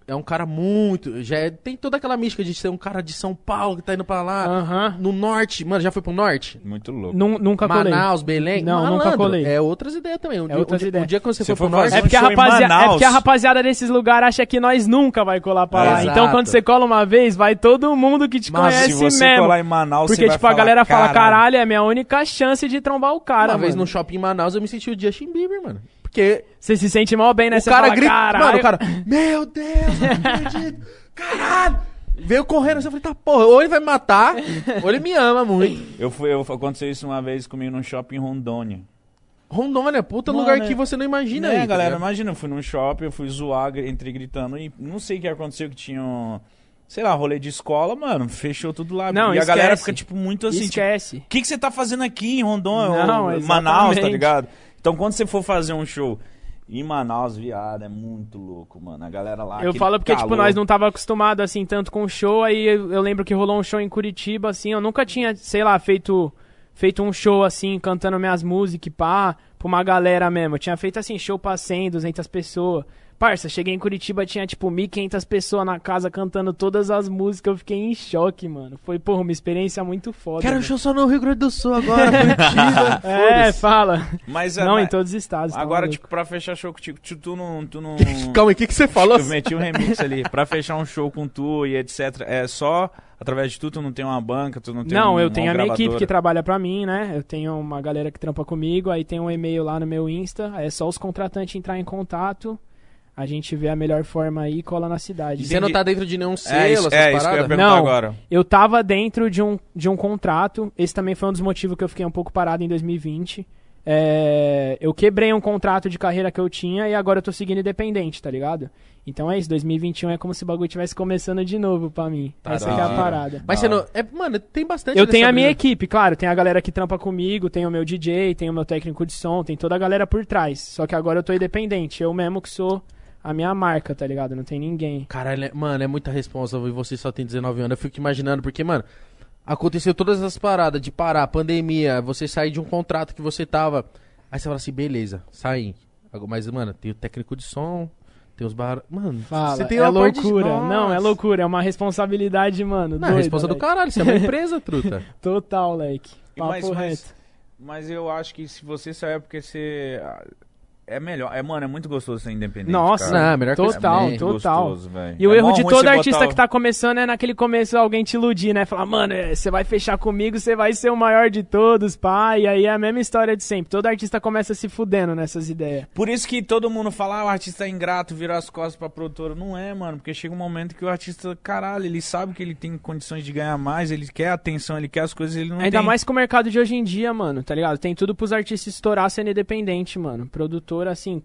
é um cara muito... já é, tem toda aquela mística de ser um cara de São Paulo que tá indo pra lá. Uhum. No Norte. Mano, já foi pro Norte? Muito louco. Num, nunca colei. Manaus, Belém. Não, malandro. Nunca colei. É outras ideias também. Um, é dia, outras um, ideias. Dia, um dia quando você for, for pro Norte... É porque, a rapazia... Manaus... é porque a rapaziada desses lugares acha que nós nunca vai colar pra lá. É, então, quando você cola uma vez, vai todo mundo que te mas conhece mesmo. Mas se você mesmo. colar em Manaus, porque, você tipo, vai falar, a galera fala, caralho, caralho, é a minha única chance de trombar o cara. Uma mano. vez no shopping em Manaus, eu me senti o Justin Bieber, mano. Porque você se sente mal bem, né? O cara grita, mano, o cara, meu Deus, não acredito, caralho. Veio correndo, eu falei, tá porra, ou ele vai me matar, ou ele me ama muito. Eu fui, eu, aconteceu isso uma vez comigo num shopping em Rondônia. Rondônia, puta mano, lugar é... que você não imagina né, aí. É, galera, tá imagina, eu fui num shopping, eu fui zoar, entrei gritando, e não sei o que aconteceu, que tinha um, sei lá, rolê de escola, mano, fechou tudo lá. Não, e esquece. A galera fica, tipo, muito assim, esquece. O tipo, que, que você tá fazendo aqui em Rondônia, não, em Manaus, tá ligado? Então, quando você for fazer um show em Manaus, viado, é muito louco, mano. A galera lá... Eu falo porque, calor. tipo, nós não tava acostumado assim, tanto com o show. Aí, eu, eu lembro que rolou um show em Curitiba, assim. Eu nunca tinha, sei lá, feito, feito um show, assim, cantando minhas músicas, pá, pra uma galera mesmo. Eu tinha feito, assim, show pra cem, duzentas pessoas. Parça, cheguei em Curitiba, tinha, tipo, mil e quinhentas pessoas na casa cantando todas as músicas. Eu fiquei em choque, mano. Foi, porra, uma experiência muito foda. Quero um show só no Rio Grande do Sul agora, Curitiba. É, fala. Mas, não, mas... em todos os estados. Agora, tipo, pra fechar show contigo, tu não... Tu não... Calma aí, o que que você falou? Eu meti um remix ali. Pra fechar um show com tu e etcétera. É só... Através de tu, tu não tem uma banca, tu não tem Não, um, eu tenho a minha gravadora. Equipe que trabalha pra mim, né? Eu tenho uma galera que trampa comigo. Aí tem um e-mail lá no meu Insta. É só os contratantes entrar em contato. A gente vê a melhor forma aí e cola na cidade. E você não tá dentro de nenhum selo, é, isso, essas é, paradas? Isso que eu ia perguntar agora. Eu tava dentro de um, de um contrato. Esse também foi um dos motivos que eu fiquei um pouco parado em dois mil e vinte. É, eu quebrei um contrato de carreira que eu tinha e agora eu tô seguindo independente, tá ligado? Então é isso, dois mil e vinte e um é como se o bagulho estivesse começando de novo pra mim. Tá Essa que é a parada. Mas você não... É, mano, tem bastante... Eu tenho a minha equipe, claro. Tem a galera que trampa comigo, tem o meu D J, tem o meu técnico de som, tem toda a galera por trás. Só que agora eu tô independente. Eu mesmo que sou... a minha marca, tá ligado? Não tem ninguém. Caralho, mano, é muita responsa e você só tem dezenove anos. Eu fico imaginando, porque, mano, aconteceu todas essas paradas de parar, pandemia, você sair de um contrato que você tava... Aí você fala assim, beleza, saí. Mas, mano, tem o técnico de som, tem os barulhos... Mano, fala, você tem é uma loucura. De... Não, é loucura, é uma responsabilidade, mano. Não, doido, é responsa do caralho, você é uma empresa, truta. Total, leque. Papo mas, reto. Mas, mas eu acho que se você sair é porque você... É melhor, é, mano, é muito gostoso ser independente. Nossa, cara. Não, melhor total, que total. Gostoso, véio. E o é erro de todo artista botar... que tá começando é naquele começo alguém te iludir, né? Falar, mano, você vai fechar comigo, você vai ser o maior de todos, pá. E aí é a mesma história de sempre. Todo artista começa se fudendo nessas ideias. Por isso que todo mundo fala, ah, o artista é ingrato, virou as costas pra produtora. Não é, mano, porque chega um momento que o artista, caralho, ele sabe que ele tem condições de ganhar mais, ele quer atenção, ele quer as coisas, ele não Ainda tem. Ainda mais com o mercado de hoje em dia, mano, tá ligado? Tem tudo pros artistas estourar sendo independente, mano. Produtor assim,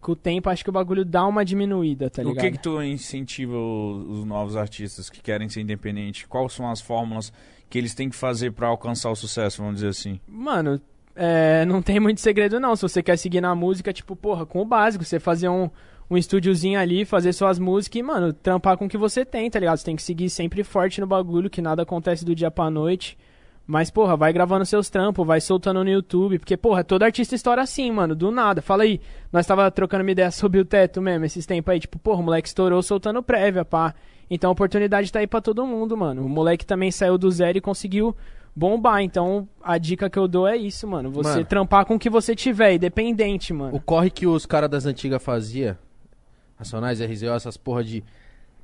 com o tempo acho que o bagulho dá uma diminuída, tá ligado? O que que tu incentiva os, os novos artistas que querem ser independentes? Quais são as fórmulas que eles têm que fazer pra alcançar o sucesso, vamos dizer assim? Mano, é, não tem muito segredo não, se você quer seguir na música, tipo, porra, com o básico, você fazer um, um estúdiozinho ali, fazer suas músicas e, mano, trampar com o que você tem, tá ligado? Você tem que seguir sempre forte no bagulho, que nada acontece do dia pra noite. Mas, porra, vai gravando seus trampos, vai soltando no YouTube. Porque, porra, todo artista estoura assim, mano, do nada. Fala aí, nós tava trocando uma ideia sobre o teto mesmo, esses tempos aí. Tipo, porra, o moleque estourou soltando prévia, pá. Então a oportunidade tá aí pra todo mundo, mano. O moleque também saiu do zero e conseguiu bombar. Então a dica que eu dou é isso, mano. Você mano, trampar com o que você tiver, independente, mano. O corre que os caras das antigas faziam, Racionais, R Z O, essas porra de...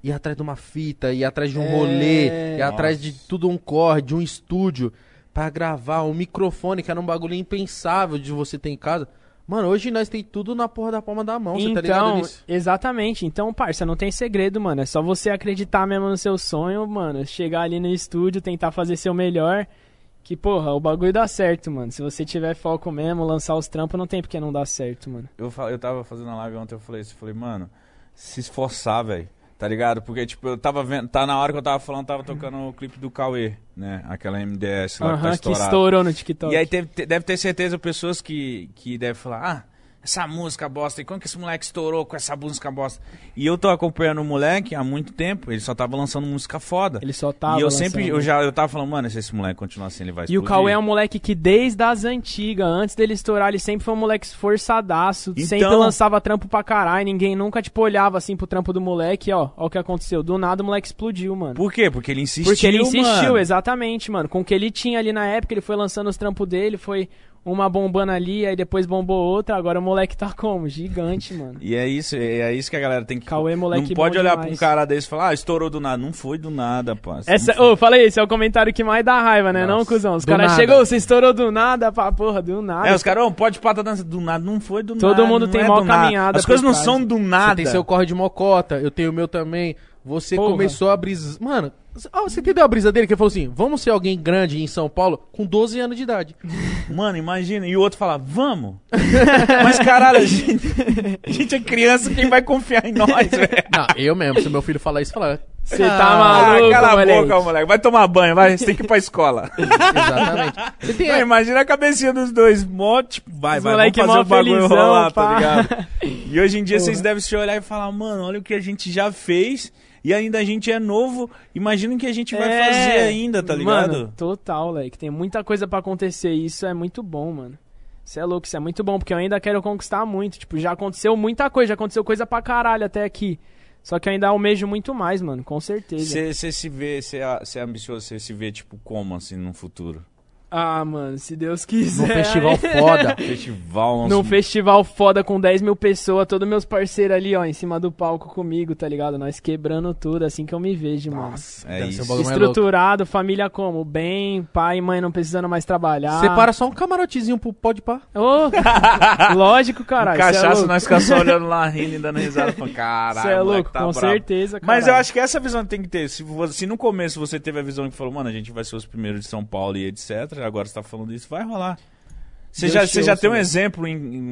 ir atrás de uma fita, ir atrás de um é... rolê, ir atrás Nossa. de tudo um corre, de um estúdio, pra gravar um microfone, que era um bagulho impensável de você ter em casa. Mano, hoje nós tem tudo na porra da palma da mão, então, você tá ligado nisso? Exatamente. Então, parça, não tem segredo, mano. É só você acreditar mesmo no seu sonho, mano. Chegar ali no estúdio, tentar fazer seu melhor. Que, porra, o bagulho dá certo, mano. Se você tiver foco mesmo, lançar os trampos, não tem porque não dá certo, mano. Eu, eu tava fazendo a live ontem, eu falei isso, eu falei, mano, se esforçar, velho. Tá ligado? Porque, tipo, eu tava vendo... Tá na hora que eu tava falando, tava tocando o clipe do Cauê, né? Aquela M D S lá, uh-huh, que tá estourada. que estourou no TikTok. E aí teve, deve ter certeza pessoas que, que devem falar... Ah, essa música bosta. E quando que esse moleque estourou com essa música bosta? E eu tô acompanhando o moleque há muito tempo. Ele só tava lançando música foda. Ele só tava E eu lançando. sempre... Eu já eu tava falando, mano, se esse moleque continuar assim, ele vai explodir. E o Cauê é um moleque que desde as antigas, antes dele estourar, ele sempre foi um moleque esforçadaço. Então... Sempre lançava trampo pra caralho. Ninguém nunca, tipo, olhava assim pro trampo do moleque. Ó, ó o que aconteceu. Do nada o moleque explodiu, mano. Por quê? Porque ele insistiu, Porque ele insistiu, mano. exatamente, mano. Com o que ele tinha ali na época, ele foi lançando os trampos dele, foi... Uma bombando ali, aí depois bombou outra. Agora o moleque tá como? Gigante, mano. E é isso, é isso que a galera tem que... Cauê, moleque não pode olhar demais pra um cara desse e falar, ah, estourou do nada. Não foi do nada, parça. Essa... Ô, oh, fala aí, esse é o comentário que mais dá raiva, né? Nossa. Não, cuzão? Os caras chegam, você estourou do nada, pá, porra, do nada. É, os caras, oh, pode patar dança do nada. Não foi do Todo nada. Todo mundo tem é mal caminhada. As coisas não caso. são do nada. Você tem seu corre de mocota, eu tenho o meu também. Você porra. começou a brisa... Mano... Ah, você entendeu a brisa dele? Que ele falou assim, vamos ser alguém grande em São Paulo com doze anos de idade. Mano, imagina. E o outro fala, vamos. Mas caralho, a gente, a gente é criança, quem vai confiar em nós, velho? Não, eu mesmo. Se meu filho falar isso, falar... Você ah, tá maluco, cala moleque. a boca, moleque. Vai tomar banho, vai. Você tem que ir pra escola. Exatamente. Você tem... Não, imagina a cabecinha dos dois. Mó, tipo, vai, Os vai, vamos fazer o bagulho felizão, rolar, pá. tá ligado? E hoje em dia Porra. vocês devem se olhar e falar, mano, olha o que a gente já fez... E ainda a gente é novo, imagina o que a gente vai é, fazer ainda, tá ligado? Mano, total, velho, que tem muita coisa pra acontecer e isso é muito bom, mano. Isso é louco, isso é muito bom, porque eu ainda quero conquistar muito. Tipo, já aconteceu muita coisa, já aconteceu coisa pra caralho até aqui. Só que eu ainda almejo muito mais, mano, com certeza. Você se vê, você é ambicioso, você se vê, tipo, como, assim, no futuro? Ah, mano, se Deus quiser. Num festival foda. Festival, Num festival foda com dez mil pessoas, todos meus parceiros ali, ó, em cima do palco comigo, tá ligado? Nós quebrando tudo, assim que eu me vejo, Nossa, mano. É isso. Estruturado, família como? Bem, pai e mãe não precisando mais trabalhar. Separa só um camarotezinho pro PodPa. Ô, oh, lógico, caralho. Um cachaça, é nós ficamos só olhando lá, rindo e dando risada. Caralho, é louco, tá com bravo. certeza, cara. Mas eu acho que essa visão tem que ter. Se, se no começo você teve a visão que falou, mano, a gente vai ser os primeiros de São Paulo e etcétera. Agora você tá falando isso, vai rolar. Você já, show, já tem um exemplo,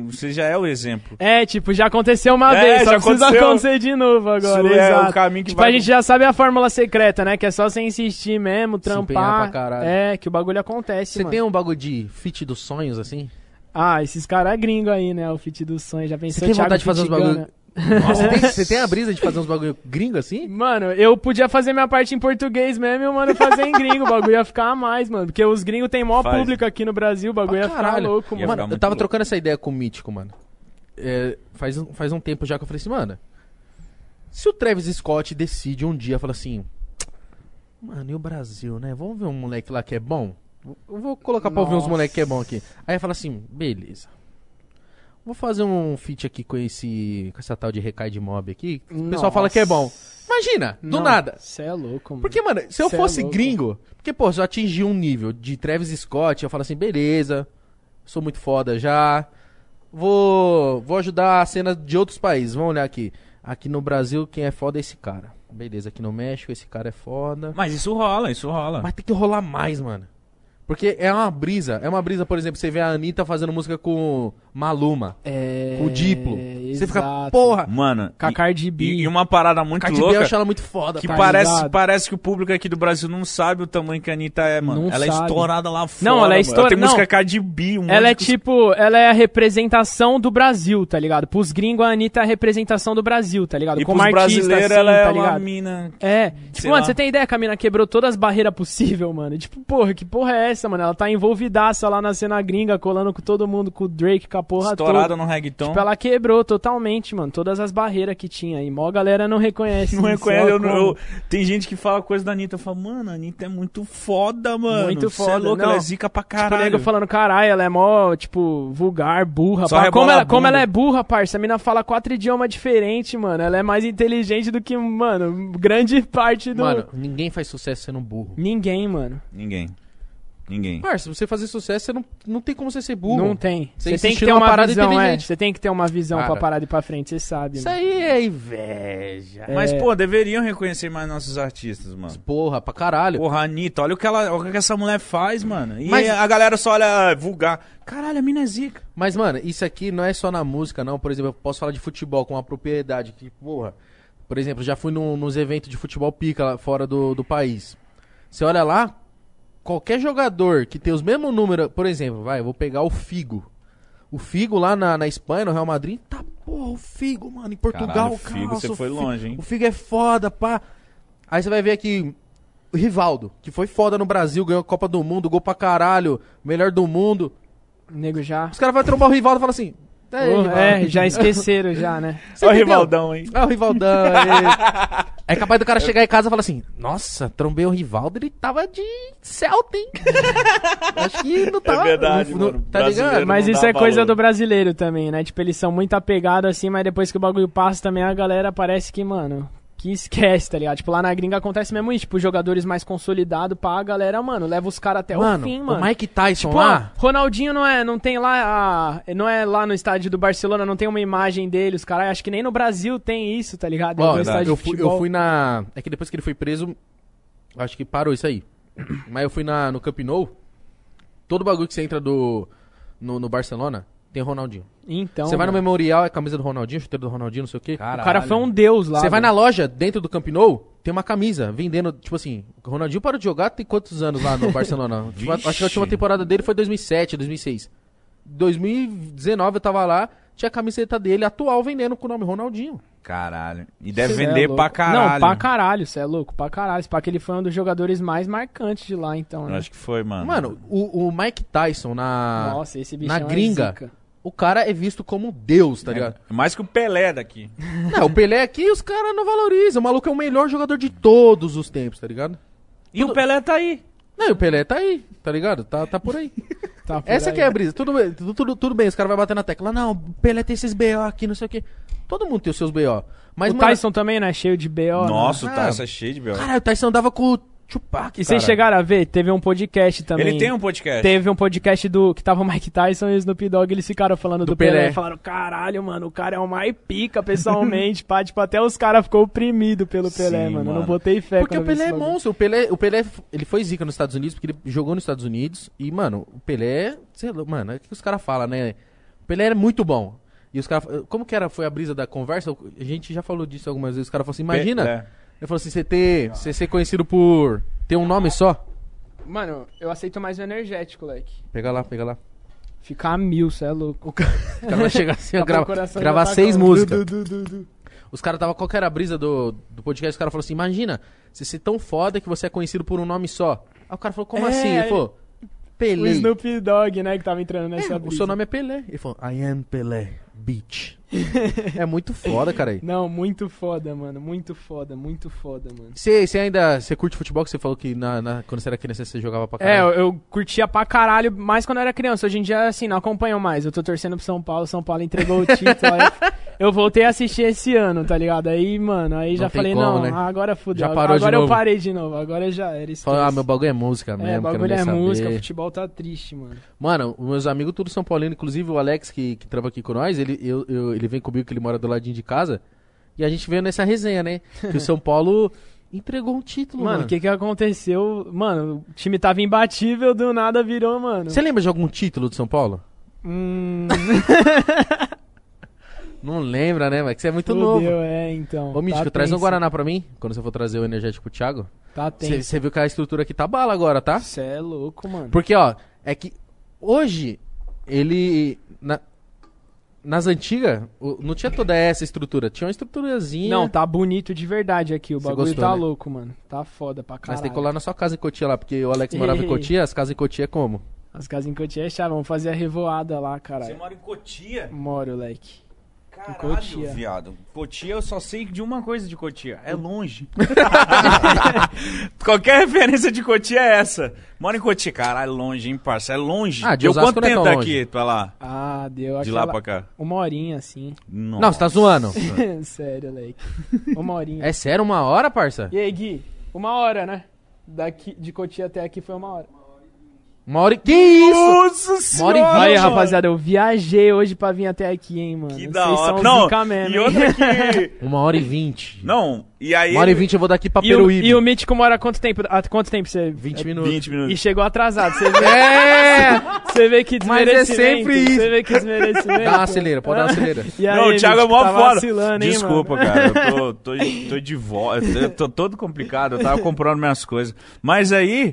você já é o exemplo. É, tipo, já aconteceu uma é, vez, só precisa aconteceu. acontecer de novo agora. Isso exato. É o caminho que tipo, vai... a gente já sabe a fórmula secreta, né? Que é só você insistir mesmo, trampar. Pra é, que o bagulho acontece, Você mano. tem um bagulho de fit dos sonhos, assim? Ah, esses caras é gringo aí, né? O fit dos sonhos, já pensou Você tem vontade de fazer uns bagulho... Nossa, você, tem, você tem a brisa de fazer uns bagulho gringo assim? Mano, eu podia fazer minha parte em português mesmo e o mano fazer em gringo. O bagulho ia ficar a mais, mano. Porque os gringos tem maior Faz. público aqui no Brasil. O bagulho ah, ia ficar caralho. louco, mano. Mano, eu tava louco. trocando essa ideia com o Mítico, mano. É, faz, um, faz um tempo já que eu falei assim, mano. Se o Travis Scott decide um dia, fala assim... Mano, e o Brasil, né? Vamos ver um moleque lá que é bom? Eu vou colocar pra Nossa. ouvir uns moleque que é bom aqui. Aí fala assim, beleza. Vou fazer um feat aqui com esse... Com essa tal de Recayd mob aqui. O Nossa. pessoal fala que é bom. Imagina, do Não, nada. Você é louco, mano. Porque, mano, se eu cê fosse é gringo... Porque, pô, se eu atingir um nível de Travis Scott, eu falo assim, beleza, sou muito foda já. Vou... Vou ajudar a cena de outros países. Vamos olhar aqui. Aqui no Brasil, quem é foda é esse cara. Beleza, aqui no México, esse cara é foda. Mas isso rola, isso rola. Mas tem que rolar mais, mano. Porque é uma brisa, é uma brisa, por exemplo, você vê a Anitta fazendo música com Maluma, é, com o Diplo. Exato. Você fica, porra, mano, K K D B. E, e uma parada muito K K D B louca. Eu acho ela muito foda, que tá parece, parece que o público aqui do Brasil não sabe o tamanho que a Anitta é, mano. Não ela sabe. é estourada lá fora. Não, ela é estourada. Ela tem música K K D B, um Ela é tipo, ela é a representação do Brasil, tá ligado? Pros gringos a Anitta é a representação do Brasil, tá ligado? E como artista assim, ela é tá ligado? Uma mina. É. Tipo, mano, lá. você tem ideia que a mina quebrou todas as barreiras possíveis, mano. E tipo, porra, que porra é essa? Mano, ela tá envolvidaça lá na cena gringa, colando com todo mundo, com o Drake, com a porra toda. Estourada no reggaeton. Tipo, ela quebrou totalmente, mano, todas as barreiras que tinha. E mó galera não reconhece. Não reconhece. Eu, eu, tem gente que fala coisa da Anitta. Eu falo, mano, a Anitta é muito foda, mano. Muito foda. Você é louca, não. Ela é zica pra caralho. Tipo, eu falando, caralho, ela é mó, tipo, vulgar, burra. Como ela, como ela é burra, parça, a mina fala quatro idiomas diferentes, mano. Ela é mais inteligente do que, mano, grande parte do... Mano, ninguém faz sucesso sendo burro. Ninguém, mano. Ninguém. Ninguém. Parça, se você fazer sucesso, você não, não tem como você ser burro. Não tem. Você tem que ter uma parada inteligente. Você tem que ter uma visão pra parada ir pra frente, você sabe. Isso aí é inveja. É. Mas, pô, deveriam reconhecer mais nossos artistas, mano. Porra, pra caralho. Porra, Anitta, olha o que, ela, olha o que essa mulher faz, mano. E Mas... a galera só olha vulgar. Caralho, a mina é zica. Mas, mano, isso aqui não é só na música, não. Por exemplo, eu posso falar de futebol com uma propriedade que, porra... Por exemplo, já fui num, nos eventos de futebol pica lá fora do, do país. Você olha lá, qualquer jogador que tem os mesmos números... Por exemplo, vai, eu vou pegar o Figo. O Figo lá na, na Espanha, no Real Madrid... Tá, porra, o Figo, mano, em Portugal... Caralho, o Figo, você foi longe, hein? O Figo é foda, pá... Aí você vai ver aqui... O Rivaldo, que foi foda no Brasil, ganhou a Copa do Mundo, gol pra caralho, melhor do mundo... Nego já... Os caras vão trombar o Rivaldo e falam assim... É, é, já esqueceram já, né? Você Olha o Rivaldão, hein? Olha o Rivaldão. É capaz do cara chegar em casa e falar assim... Nossa, trombei o Rivaldo, ele tava de Celta, hein? Acho que não tava... É verdade, não, mano. Tá ligado? Mas isso é coisa valor. do brasileiro também, né? Tipo, eles são muito apegados assim... Mas depois que o bagulho passa também, a galera parece que, mano... Que esquece, tá ligado? Tipo, lá na gringa acontece mesmo isso. Tipo, jogadores mais consolidados, pá, a galera, mano, leva os caras até mano, o fim, mano. O Mike Tyson tipo, lá... Ó, Ronaldinho não é, não tem lá... A, não é lá no estádio do Barcelona, não tem uma imagem dele, os caras... Acho que nem no Brasil tem isso, tá ligado? Ó, eu, fui, eu fui na... É que depois que ele foi preso, acho que parou isso aí. Mas eu fui na, no Camp Nou, todo bagulho que você entra do, no, no Barcelona... Tem Ronaldinho. Então. Você vai no memorial, é camisa do Ronaldinho, chuteiro do Ronaldinho, não sei o quê. Caralho. O cara foi um deus lá. Você vai na loja, dentro do Camp Nou, tem uma camisa vendendo, tipo assim, o Ronaldinho parou de jogar tem quantos anos lá no Barcelona? Acho que a última temporada dele foi dois mil e sete, dois mil e seis dois mil e dezenove eu tava lá, tinha a camiseta dele atual vendendo com o nome Ronaldinho. Caralho. E deve cê vender é pra caralho. Não, pra caralho, você é louco, pra caralho. Pra que ele foi um dos jogadores mais marcantes de lá, então, né? Eu acho que foi, mano. Mano, o, o Mike Tyson na... Nossa, esse bichão na gringa... É zica. O cara é visto como um deus, tá é, ligado? Mais que o Pelé daqui. Não, o Pelé aqui os caras não valorizam. O maluco é o melhor jogador de todos os tempos, tá ligado? E Tudo... o Pelé tá aí. Não, e o Pelé tá aí, tá ligado? Tá, tá por aí. Tá por Essa aí. que é a brisa. Tudo, tudo, tudo, tudo bem, os caras vão bater na tecla. Não, o Pelé tem esses B O aqui, não sei o quê. Todo mundo tem os seus B O. Mas, o mano... Tyson também, né? Cheio de B O. Nossa, né? O Tyson ah, é cheio de B O. Caralho, o Tyson dava com... Chupac, e vocês chegaram a ver? Teve um podcast também. Ele tem um podcast? Teve um podcast do que tava o Mike Tyson e o Snoop Dogg, eles ficaram falando do, do Pelé. Pelé. Falaram, caralho, mano, o cara é o mais pica pessoalmente, pá. Tipo, até os caras ficou oprimido pelo Pelé, Sim, mano. mano. Não botei fé. Porque o Pelé é monstro. O Pelé, o Pelé, ele foi zica nos Estados Unidos, porque ele jogou nos Estados Unidos. E, mano, o Pelé, sei lá, mano, é o que os caras falam, né? O Pelé é muito bom. E os caras, como que era, foi a brisa da conversa? A gente já falou disso algumas vezes. Os caras falaram assim, imagina... Pelé. Ele falou assim, você ter, você ser conhecido por ter um nome só? Mano, eu aceito mais o energético, leque. Pega lá, pega lá. Ficar a mil, cê é louco. O cara vai chegar assim, tá grava, gravar seis com... músicas. Du, du, du, du. Os caras tava, qual que era a brisa do, do podcast? Os caras falaram assim, imagina, você ser tão foda que você é conhecido por um nome só. Aí o cara falou, como é, assim? Ele falou, Pelé. O Snoop Dogg, né, que tava entrando nessa é, brisa. O seu nome é Pelé. Ele falou, I am Pelé. Beach. É muito foda, cara. Aí. Não, muito foda, mano. Muito foda, muito foda, mano. Você ainda... Você curte futebol? Que você falou que na, na, quando você era criança você jogava pra caralho. É, eu, eu curtia pra caralho, mais quando eu era criança. Hoje em dia, assim, não acompanho mais. Eu tô torcendo pro São Paulo. São Paulo entregou o título. Aí eu voltei a assistir esse ano, tá ligado? Aí, mano, aí já não falei, como, não, né? agora fudeu. Já parou agora de eu novo. parei de novo. Agora já era isso. Ah, meu bagulho é música mesmo. É, bagulho é música. Saber. Futebol tá triste, mano. Mano, meus amigos tudo São Paulino, inclusive o Alex, que, que trampa aqui com nós, ele... Eu, eu, ele vem comigo, que ele mora do ladinho de casa. E a gente veio nessa resenha, né? Que o São Paulo entregou um título, mano. Mano, o que que aconteceu? Mano, o time tava imbatível, do nada virou, mano. Você lembra de algum título do São Paulo? Hum... Não lembra, né, mano? Que você é muito Fudeu, novo. é, então. Ô, Mítico, tá traz um Guaraná pra mim, quando você for trazer o energético pro Thiago. Tá tenso. Você viu que a estrutura aqui tá bala agora, tá? Você é louco, mano. Porque, ó, é que hoje ele... Na... Nas antigas, não tinha toda essa estrutura. Tinha uma estruturazinha. Não, tá bonito de verdade aqui. O Cê bagulho gostou, tá né? louco, mano. Tá foda pra caralho. Mas tem que colar na sua casa em Cotia lá, porque o Alex morava Ei. em Cotia. As casas em Cotia é como? As casas em Cotia é chave. Vamos fazer a revoada lá, caralho. Você mora em Cotia? Moro, leque. Caralho, Cotia. viado. Cotia, eu só sei de uma coisa de Cotia. É longe. Qualquer referência de Cotia é essa. Mora em Cotia. Caralho, longe, hein, parça? É longe. Ah, de deu quanto tempo é aqui pra lá? Ah, deu. De aquela... lá pra cá. Uma horinha, assim. Nossa. Não, você tá zoando. Sério, Leque. Uma horinha. É sério? Uma hora, parça? E aí, Gui? Uma hora, né? Daqui, de Cotia até aqui foi uma hora. Uma hora e... Que isso? Nossa, uma hora e vinte. Aí, rapaziada, eu viajei hoje pra vir até aqui, hein, mano. Que da Vocês hora. Não, mesmo, e outra que... Uma hora e vinte. Não, e aí... Uma hora e vinte eu vou daqui pra Peruíbe. E o Mítico mora há quanto tempo? Há quanto tempo você... vinte minutos. vinte minutos. E chegou atrasado, você vê... É! Você vê que desmerecimento. Mas é sempre isso. Você vê que desmerecimento. Dá uma acelera, pode dar uma acelera. Aí, não, o Thiago é mó foda. Desculpa, hein, cara. Eu tô, tô, tô de volta. Eu tô todo complicado. Eu tava comprando minhas coisas. Mas aí...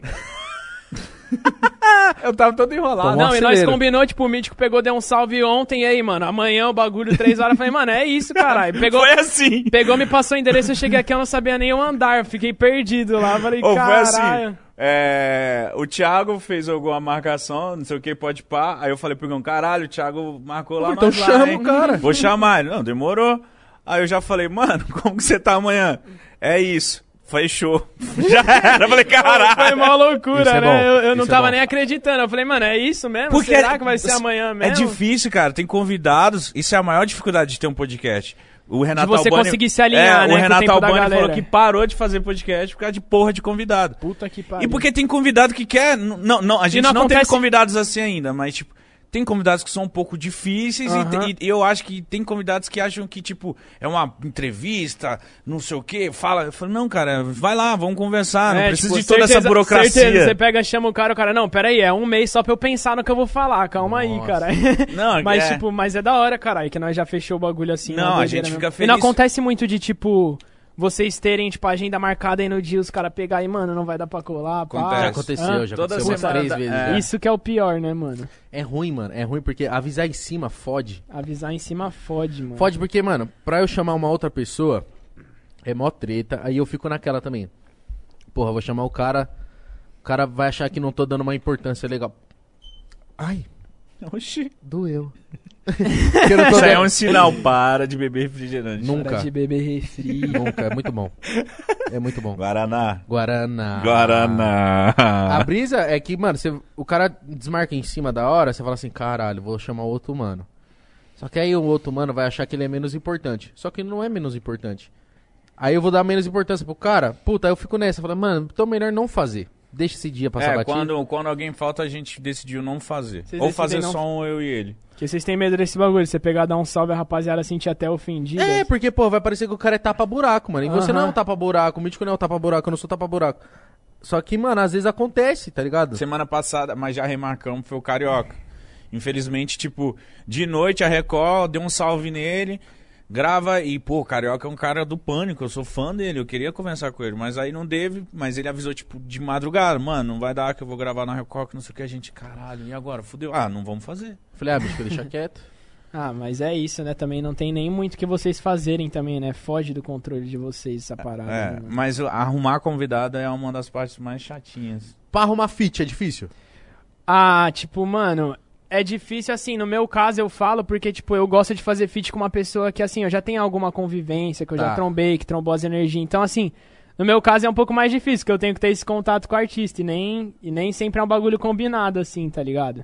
Eu tava todo enrolado. Tomou não, e nós combinou, tipo, o Mítico pegou, deu um salve ontem, e aí, mano, amanhã o bagulho, três horas, eu falei, mano, é isso, caralho. Pegou, foi assim. Pegou, me passou o endereço, eu cheguei aqui, eu não sabia nem o andar, eu fiquei perdido lá, falei, oh, caralho. Foi assim, é, o Thiago fez alguma marcação, não sei o que, pode pá, aí eu falei pro Gão, caralho, o Thiago marcou lá, oh, então chama o cara. Vou chamar ele, não, demorou. Aí eu já falei, mano, como que você tá amanhã? É isso. Fechou. Já era. Eu falei, caralho. Foi uma loucura, é né? Eu, eu não tava é nem acreditando. Eu falei, mano, é isso mesmo? Porque será é, que vai ser amanhã mesmo? É difícil, cara. Tem convidados. Isso é a maior dificuldade de ter um podcast. O Renato Albani... De você Albani, conseguir se alinhar, é, né? O Renato Albani falou que parou de fazer podcast por causa de porra de convidado. Puta que pariu. E porque tem convidado que quer... Não, não, a gente não, não acontece... teve convidados assim ainda, mas, tipo... Tem convidados que são um pouco difíceis, uhum. e, te, e eu acho que tem convidados que acham que, tipo, é uma entrevista, não sei o quê, fala. Eu falo, não, cara, vai lá, vamos conversar, é, não precisa tipo, de toda certeza, essa burocracia. Certeza. Você pega, chama o cara, o cara, não, peraí, é um mês só pra eu pensar no que eu vou falar, calma Nossa. aí, cara. Não, mas, é. tipo, mas é da hora, caralho, que nós já fechou o bagulho assim. Não, a gente mesmo. fica feliz. E não acontece muito de, tipo... Vocês terem, tipo, a agenda marcada aí no dia, os caras pegarem, mano, não vai dar pra colar, pá. Já aconteceu, ah, já aconteceu umas três vezes. É. Isso que é o pior, né, mano? É ruim, mano, é ruim porque avisar em cima fode. Avisar em cima fode, mano. Fode porque, mano, pra eu chamar uma outra pessoa, é mó treta, aí eu fico naquela também. Porra, vou chamar o cara, o cara vai achar que não tô dando uma importância legal. Ai, oxi, doeu. Isso é um sinal, para de beber refrigerante. Nunca. Para de beber refri. Nunca, é muito bom. É muito bom. Guaraná. Guaraná. Guaraná. A brisa é que, mano, você, o cara desmarca em cima da hora, você fala assim, caralho, vou chamar o outro mano. Só que aí o outro mano vai achar que ele é menos importante. Só que ele não é menos importante. Aí eu vou dar menos importância pro cara. Puta, aí eu fico nessa, falo, mano, então melhor não fazer. Deixa esse dia passar é, batido. Quando, quando alguém falta, a gente decidiu não fazer. Vocês Ou fazer não... só um eu e ele. Porque vocês têm medo desse bagulho. Você pegar, dar um salve, a rapaziada sentir até ofendida. É, porque, pô, vai parecer que o cara é tapa-buraco, mano. E uh-huh. você não é um tapa-buraco. O Mítico não é um tapa-buraco. Eu não sou tapa-buraco. Só que, mano, às vezes acontece, tá ligado? Semana passada, mas já remarcamos, foi o Carioca. Infelizmente, tipo, de noite a Record deu um salve nele... Grava e, pô, o Carioca é um cara do pânico, eu sou fã dele, eu queria conversar com ele, mas aí não teve, mas ele avisou, tipo, de madrugada, mano, não vai dar que eu vou gravar na Record, não sei o que, a gente, caralho, e agora? Fudeu. Ah, não vamos fazer. Falei, ah, bicho, deixa quieto. Ah, mas é isso, né, também não tem nem muito que vocês fazerem também, né, foge do controle de vocês essa parada. É, né, mas arrumar convidada é uma das partes mais chatinhas. Pra arrumar fit é difícil? Ah, tipo, mano... É difícil, assim, no meu caso eu falo porque, tipo, eu gosto de fazer feat com uma pessoa que, assim, eu já tenho alguma convivência, que eu tá. já trombei, que trombou as energias. Então, assim, no meu caso é um pouco mais difícil, porque eu tenho que ter esse contato com o artista e nem, e nem sempre é um bagulho combinado, assim, tá ligado?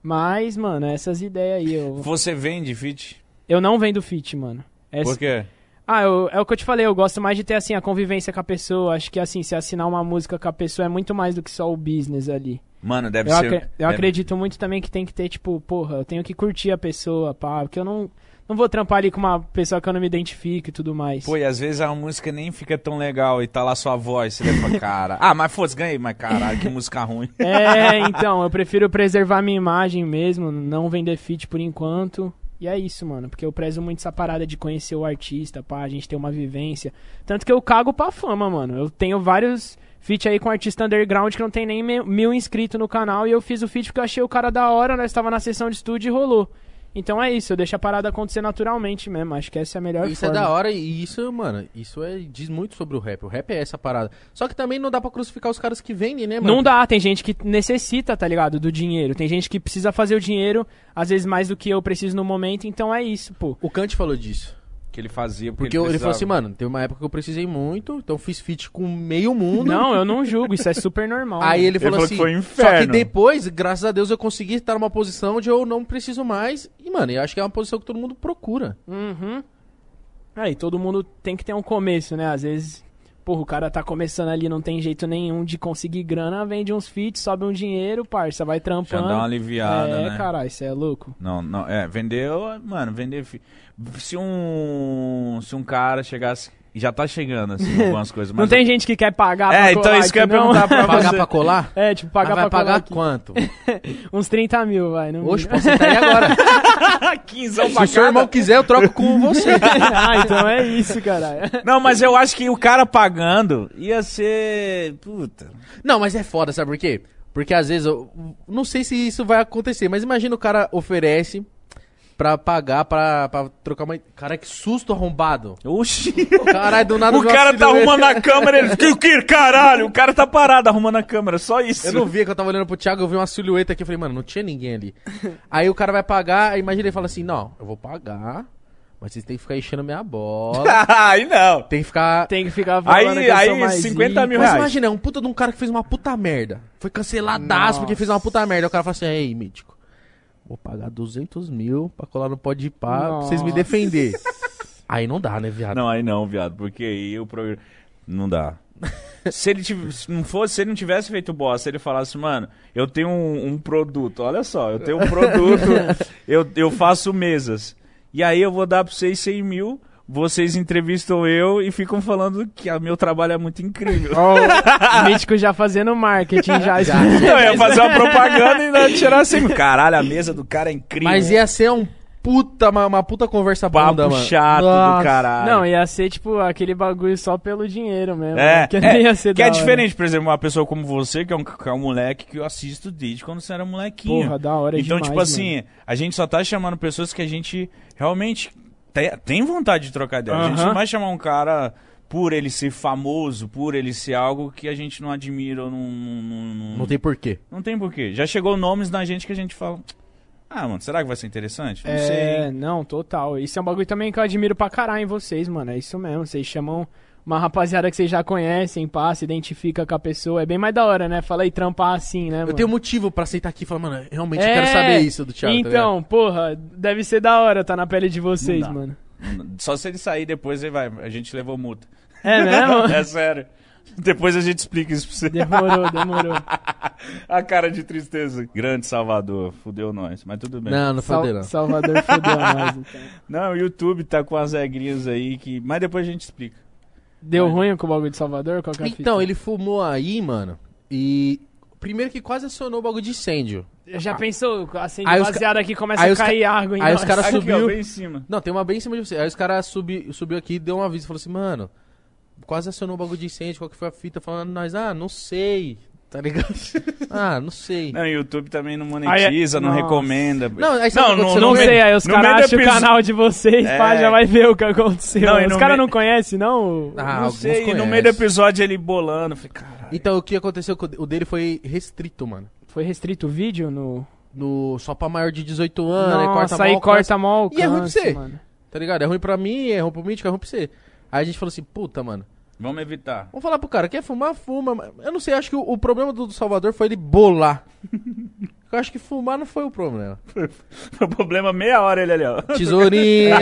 Mas, mano, essas ideias aí eu... Você vende feat? Eu não vendo feat, mano. Essa... Por quê? Ah, eu, é o que eu te falei, eu gosto mais de ter, assim, a convivência com a pessoa. Acho que, assim, se assinar uma música com a pessoa é muito mais do que só o business ali. Mano, deve eu ser... Acre... Eu deve... acredito muito também que tem que ter, tipo, porra, eu tenho que curtir a pessoa, pá, porque eu não, não vou trampar ali com uma pessoa que eu não me identifico e tudo mais. Pô, e às vezes a música nem fica tão legal e tá lá sua voz, você leva cara... Ah, mas foda-se, ganhei, mas caralho, que música ruim. É, então, eu prefiro preservar minha imagem mesmo, não vender feat por enquanto... E é isso, mano, porque eu prezo muito essa parada de conhecer o artista, pá, a gente ter uma vivência. Tanto que eu cago pra fama, mano. Eu tenho vários feat aí com artista underground que não tem nem mil inscritos no canal. E eu fiz o feat porque eu achei o cara da hora, nós tava na sessão de estúdio e rolou. Então é isso, eu deixo a parada acontecer naturalmente mesmo. Acho que essa é a melhor isso forma. Isso é da hora e isso, mano, isso é, diz muito sobre o rap. O rap é essa parada. Só que também não dá pra crucificar os caras que vendem, né, mano? Não dá, tem gente que necessita, tá ligado, do dinheiro. Tem gente que precisa fazer o dinheiro, às vezes mais do que eu preciso no momento. Então é isso, pô. O Kante falou disso. Que ele fazia porque, porque ele, ele falou assim, mano, teve uma época que eu precisei muito, então fiz feat com meio mundo. Não, eu não julgo, isso é super normal. Aí ele, ele falou, falou assim, que foi um inferno. Só que depois, graças a Deus, eu consegui estar numa posição onde eu não preciso mais. E, mano, eu acho que é uma posição que todo mundo procura. Uhum. Aí todo mundo tem que ter um começo, né? Às vezes Porra, o cara tá começando ali, não tem jeito nenhum de conseguir grana, vende uns feats, sobe um dinheiro, parça, vai trampando. Já dá uma aliviada, é, né? É, caralho, isso é louco. Não, não, é, vendeu, mano, vender... Se um, se um cara chegasse... Já tá chegando, assim, algumas coisas. Mas não tem eu... gente que quer pagar pra é, colar. É, então isso que eu ia perguntar pra você. Pagar pra colar? É, tipo, pagar pra colar. Vai pagar aqui. Quanto? Uns trinta mil, vai. Não... Oxe, pô, você tá aí agora. quinzão pra Se o seu irmão quiser, eu troco com você. Ah, então é isso, caralho. Não, mas eu acho que o cara pagando ia ser... Puta. Não, mas é foda, sabe por quê? Porque às vezes, eu não sei se isso vai acontecer, mas imagina o cara oferece... Pra pagar, pra, pra trocar uma... Cara, que susto arrombado. Oxi. Caralho, do nada... O cara tá arrumando a câmera, ele... Que, que caralho? O cara tá parado arrumando a câmera, só isso. Eu não vi, que eu tava olhando pro Thiago, eu vi uma silhueta aqui, eu falei, mano, não tinha ninguém ali. Aí o cara vai pagar, imagina ele fala assim, não, eu vou pagar... Mas vocês têm que ficar enchendo minha bola. Aí não. Tem que ficar... Tem que ficar... Aí, aí cinquenta mil reais. Mas imagina, é um puta de um cara que fez uma puta merda. Foi canceladaço porque fez uma puta merda. O cara fala assim, aí, Mítico. Vou pagar duzentos mil pra colar no PodPa pra vocês me defender. Aí não dá, né, viado? Não, aí não, viado. Porque aí o programa... Não dá. Se ele, tivesse, não fosse, se ele não tivesse feito bosta, ele falasse, mano, eu tenho um, um produto. Olha só, eu tenho um produto. eu, eu faço mesas. E aí eu vou dar pra vocês cem mil... Vocês entrevistam eu e ficam falando que o meu trabalho é muito incrível. Oh, o Mítico já fazendo marketing, já. já. Eu ia fazer uma propaganda e não tirar assim. Caralho, a mesa do cara é incrível. Mas ia ser um puta, uma, uma puta conversa bunda, mano. Papo chato Nossa. do caralho. Não, ia ser tipo aquele bagulho só pelo dinheiro mesmo. É, que é, ia ser que é diferente, por exemplo, uma pessoa como você, que é um, que é um moleque que eu assisto desde quando você era molequinho. Porra, da hora então, demais. Então, tipo assim, mano, a gente só tá chamando pessoas que a gente realmente... Tem vontade de trocar ideia. Uhum. A gente não vai chamar um cara por ele ser famoso, por ele ser algo que a gente não admira ou não... Não, não, não tem porquê. Não tem porquê. Já chegou nomes na gente que a gente fala... Ah, mano, será que vai ser interessante? Não é, sei. É, não, total. Isso é um bagulho também que eu admiro pra caralho em vocês, mano. É isso mesmo. Vocês chamam uma rapaziada que vocês já conhecem, passa, identifica com a pessoa. É bem mais da hora, né? Fala aí, trampar assim, né, mano? Eu tenho motivo pra aceitar aqui e falar, mano, realmente é... eu quero saber isso do Thiago. Então, tá porra, deve ser da hora tá na pele de vocês, não dá, mano. Não dá. Só se ele sair depois, ele vai. A gente levou multa. É mesmo? É sério. Depois a gente explica isso pra você. Demorou, demorou. A cara de tristeza. Grande Salvador, fudeu nós, mas tudo bem. Não, não fudeu não. Sal- Salvador fudeu nós, então. Não, o YouTube tá com as regrinhas aí que... Mas depois a gente explica. Deu ruim com o bagulho de Salvador? Qual que é a fita? Então, ele fumou aí, mano, e... Primeiro que quase acionou o bagulho de incêndio. Já ah. pensou? Acende aí baseado ca... aqui, começa aí a cair ca... água em Aí nós. Os caras subiu... Aqui, ó, bem em cima. Não, tem uma bem em cima de você. Aí os caras subi... subiu aqui, deu um aviso, falou assim, mano, quase acionou o bagulho de incêndio, qual que foi a fita? Falando nós, ah, não sei... Tá ligado? Ah, não sei. Não, o YouTube também não monetiza, aí, não nossa. recomenda. Não, aí não, não, não sei, aí os caras acham o canal de vocês, é... pá, já vai ver o que aconteceu. Não, os caras me... não conhecem, não? Ah, não sei, conhece. No meio do episódio ele bolando, falei, caralho. Então, o que aconteceu com o dele foi restrito, mano. Foi restrito o vídeo no... no... Só pra maior de dezoito anos, nossa, aí corta aí mal, corta mal e é ruim pra você, mano. Tá ligado? É ruim pra mim, é ruim pro Mítico, é ruim pra você. Aí a gente falou assim, puta, mano. Vamos evitar. Vamos falar pro cara, quer fumar, fuma. Eu não sei, acho que o, o problema do, do Salvador foi ele bolar. Eu acho que fumar não foi o problema. O problema meia hora ele ali, ó. Tesourinha.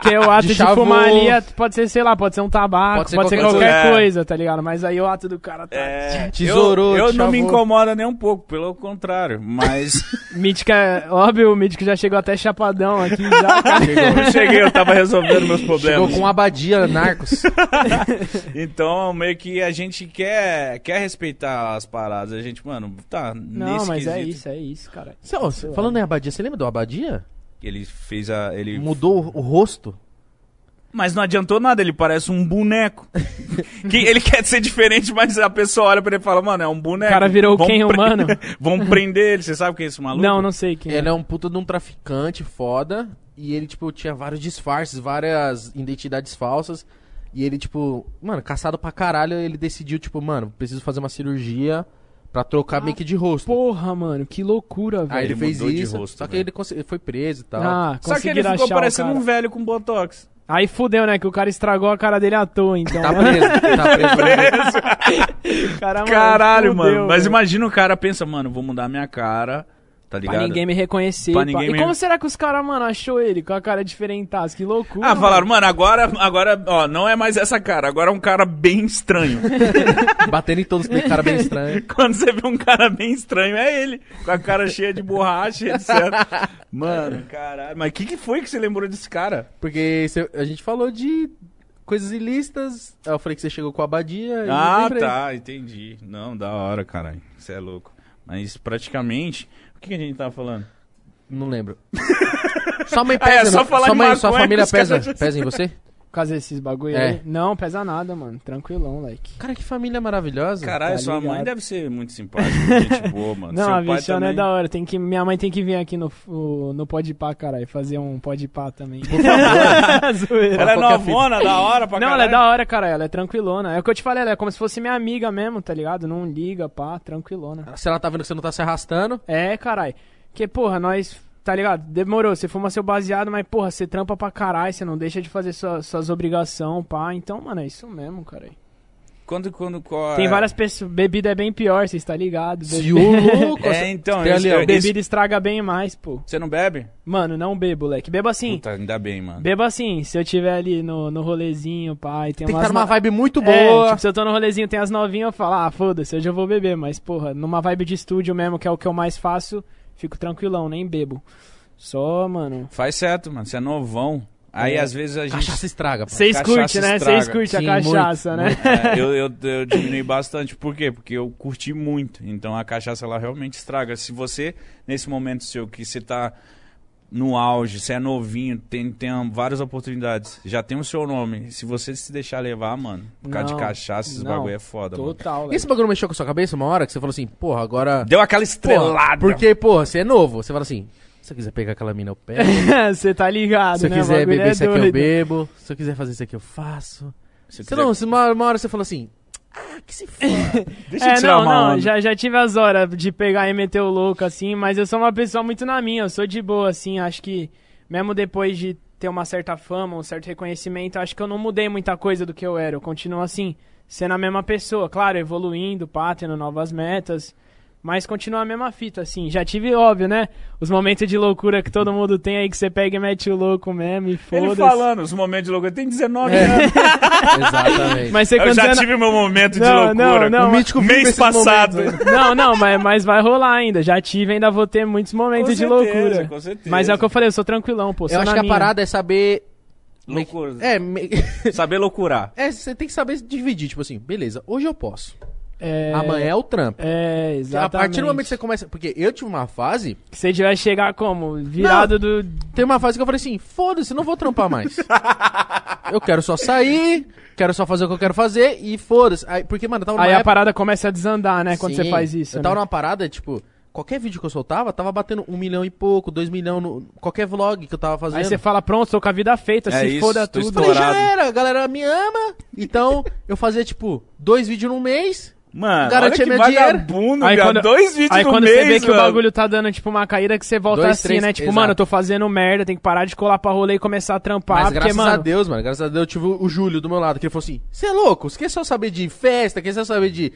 Porque o ato de, de fumar ali pode ser, sei lá, pode ser um tabaco, pode ser pode qualquer, ser qualquer coisa, coisa, tá ligado? Mas aí o ato do cara tá... É, tesourou, Eu, eu não me incomoda nem um pouco, pelo contrário, mas... Mítica, óbvio, o Mítico já chegou até chapadão aqui. Já. Chegou, eu cheguei, eu tava resolvendo meus problemas. Chegou com Abadia, Narcos. Então, meio que a gente quer, quer respeitar as paradas. A gente, mano, tá não, nesse Não, mas quesito. é isso, é isso, cara. Cê, ó, cê, falando em Abadia, você lembra do Abadia? Ele fez a... Ele mudou f... o rosto. Mas não adiantou nada, ele parece um boneco. Que ele quer ser diferente, mas a pessoa olha pra ele e fala, mano, é um boneco. O cara virou Vão quem, pre... humano? Vão prender ele, você sabe quem é esse maluco? Não, não sei quem. Ele é, é um puta de um traficante foda, e ele, tipo, tinha vários disfarces, várias identidades falsas. E ele, tipo, mano, caçado pra caralho, ele decidiu, tipo, mano, preciso fazer uma cirurgia pra trocar ah, meio que de rosto. Porra, mano, que loucura, velho. Aí ele, ele fez isso, de rosto, só velho. que ele consegui... foi preso e tal. Ah, só que ele ficou parecendo um velho com botox. Aí fudeu, né, que o cara estragou a cara dele à toa, então. Tá preso, tá preso. preso. Cara, mano, caralho, fudeu, mano. Mas velho. Imagina o cara, pensa, mano, vou mudar minha cara... tá ligado? Pra ninguém me reconhecer. Pra ninguém pra... Me... E como será que os caras, mano, achou ele com a cara diferentaça? Que loucura. Ah, falaram, mano, mano agora, agora, ó, não é mais essa cara, agora é um cara bem estranho. Batendo em todos os cara bem estranho. Quando você vê um cara bem estranho, é ele. Com a cara cheia de borracha, etcétera. Mano, caralho. Mas o que, que foi que você lembrou desse cara? Porque cê, a gente falou de... coisas ilícitas, eu falei que você chegou com a Abadia. Ah, tá, entendi. Não, da hora, caralho. Você é louco. Mas praticamente... O que, que a gente tava falando? Não lembro. Sua mãe pesa. Ah, é, só falar sua, mãe, sua família pesa. Caras... Pesa em você? Por causa desses bagulho é. aí? Não, pesa nada, mano. Tranquilão, like. Cara, que família maravilhosa. Caralho, tá sua ligado. Mãe deve ser muito simpática. Gente boa, mano. Não, seu a bichona também... é da hora. Tem que... Minha mãe tem que vir aqui no, no PodPa, caralho. Fazer um PodPa também. Por favor. Ela é novona, da hora pra caralho. Não, ela é da hora, cara. Ela é tranquilona. É o que eu te falei, ela é como se fosse minha amiga mesmo, tá ligado? Não liga, pá, tranquilona. Se ela tá vendo que você não tá se arrastando. É, caralho. Porque, porra, nós... Tá ligado? Demorou, você fuma seu baseado, mas porra, você trampa pra caralho, você não deixa de fazer sua, suas obrigações, pá. Então, mano, é isso mesmo, cara. Quando, quando, qual Tem é... várias pessoas, bebida é bem pior, vocês tá ligado. Bebida... louco! É, então, eu, ali, eu, bebida isso... estraga bem mais, pô. Você não bebe? Mano, não bebo, moleque. Bebo assim. Puta, ainda bem, mano. Bebo assim, se eu tiver ali no, no rolezinho, pai. Tem, tem umas que estar numa vibe muito boa. É, tipo, se eu tô no rolezinho, tem as novinhas, eu falo, ah, foda-se, hoje eu vou beber, mas porra, numa vibe de estúdio mesmo, que é o que eu mais faço... Fico tranquilão, nem bebo. Só, mano... Faz certo, mano. Você é novão. Aí, é. às vezes, a gente... Cachaça estraga, pô. Vocês curtem, né? Vocês curtem a cachaça, muito, né? Muito. É, eu, eu, eu diminui bastante. Por quê? Porque eu curti muito. Então, a cachaça, ela realmente estraga. Se você, nesse momento seu, que você tá no auge, você é novinho, tem, tem várias oportunidades, já tem o seu nome. Se você se deixar levar, mano, por causa não, de cachaça, esses não, bagulho é foda, total, mano. E esse bagulho mexeu com a sua cabeça uma hora que você falou assim, porra, agora... Deu aquela estrelada. Porra, porque, porra, você é novo, você fala assim, se eu quiser pegar aquela mina, eu pego. Você tá ligado, se né? Se eu quiser beber é isso aqui, doido. Eu bebo. Se eu quiser fazer isso aqui, eu faço. Se eu quiser... Não, uma hora você falou assim... Ah, que se foda. Deixa eu é, tirar não, uma não, já, já tive as horas de pegar e meter o louco, assim, mas eu sou uma pessoa muito na minha, eu sou de boa, assim, acho que mesmo depois de ter uma certa fama, um certo reconhecimento, acho que eu não mudei muita coisa do que eu era, eu continuo assim, sendo a mesma pessoa, claro, evoluindo, pá, tendo novas metas, mas continua a mesma fita, assim, já tive, óbvio, né, os momentos de loucura que todo mundo tem aí, que você pega e mete o louco mesmo e foda-se. Ele falando, os momentos de loucura, tem dezenove é. anos. Exatamente. Mas você eu já tive meu momento não, de loucura, não, não, o Mítico mês passado. Momento. Não, não, mas, mas vai rolar ainda, já tive, ainda vou ter muitos momentos certeza, de loucura. Com certeza. Mas é o que eu falei, eu sou tranquilão, pô, eu acho que a minha parada é saber... Loucura. É, me... saber loucurar. É, você tem que saber dividir, tipo assim, beleza, hoje eu posso. É... Amanhã é o trampo. É, exatamente. A partir do momento que você começa... Porque eu tive uma fase... Que você vai chegar como? Virado não, do... Tem uma fase que eu falei assim, foda-se, não vou trampar mais. Eu quero só sair, quero só fazer o que eu quero fazer e foda-se. Aí, porque, mano, eu tava numa Aí época... a parada começa a desandar, né? Quando Sim, você faz isso. Eu tava né? numa parada, tipo... Qualquer vídeo que eu soltava, tava batendo um milhão e pouco, dois milhão, no, qualquer vlog que eu tava fazendo. Aí você fala, pronto, tô com a vida feita, é se isso, foda tudo. Estourado. Eu falei, já era, a galera me ama. Então, eu fazia, tipo, dois vídeos num mês... Mano, garantia olha que vagabundo, aí, quando, dois vídeos aí, no quando mês, você vê mano. Que o bagulho tá dando, tipo, uma caída que você volta dois, assim, três, né? Tipo, exato. Mano, eu tô fazendo merda, tem que parar de colar pra rolê e começar a trampar. Mas porque, graças mano... a Deus, mano, graças a Deus eu tive o Júlio do meu lado, que ele falou assim, você é louco, você quer só saber de festa, quer só saber de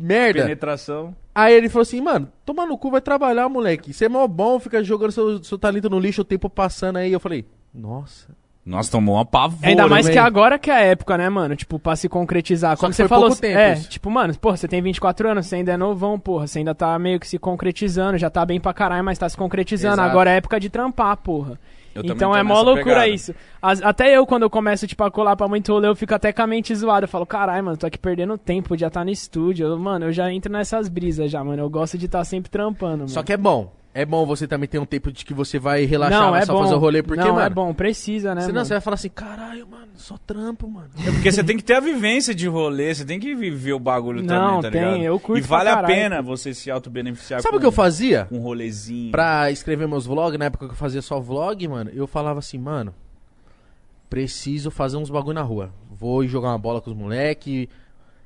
merda. Penetração. Aí ele falou assim, mano, toma no cu, vai trabalhar, moleque. Você é mó bom, fica jogando seu, seu talento no lixo, o tempo passando aí. Eu falei, nossa... Nossa, tomou uma pavor. Ainda mais que agora que é a época, né, mano? Tipo, pra se concretizar. Como você falou, é, tipo, mano, porra, você tem vinte e quatro anos, você ainda é novão, porra. Você ainda tá meio que se concretizando, já tá bem pra caralho, mas tá se concretizando. Exato. Agora é época de trampar, porra. Eu então é mó loucura pegada. Isso. As, até eu, quando eu começo, tipo, a colar pra muito rolê, eu fico até com a mente zoada. Eu falo, caralho, mano, tô aqui perdendo tempo, já tá no estúdio. Eu, mano, eu já entro nessas brisas já, mano. Eu gosto de estar tá sempre trampando, mano. Só que é bom. É bom você também ter um tempo de que você vai relaxar, não, vai é só bom. Fazer o rolê, porque, não, mano... Não, é bom, precisa, né, senão você vai falar assim, caralho, mano, só trampo, mano. É porque você tem que ter a vivência de rolê, você tem que viver o bagulho não, também, tá tem, ligado? Não, tem, eu curto. E vale a pena você se auto-beneficiar com... Sabe o que eu fazia? Um rolezinho. Pra escrever meus vlogs, na época que eu fazia só vlog, mano, eu falava assim, mano, preciso fazer uns bagulho na rua. Vou jogar uma bola com os moleque.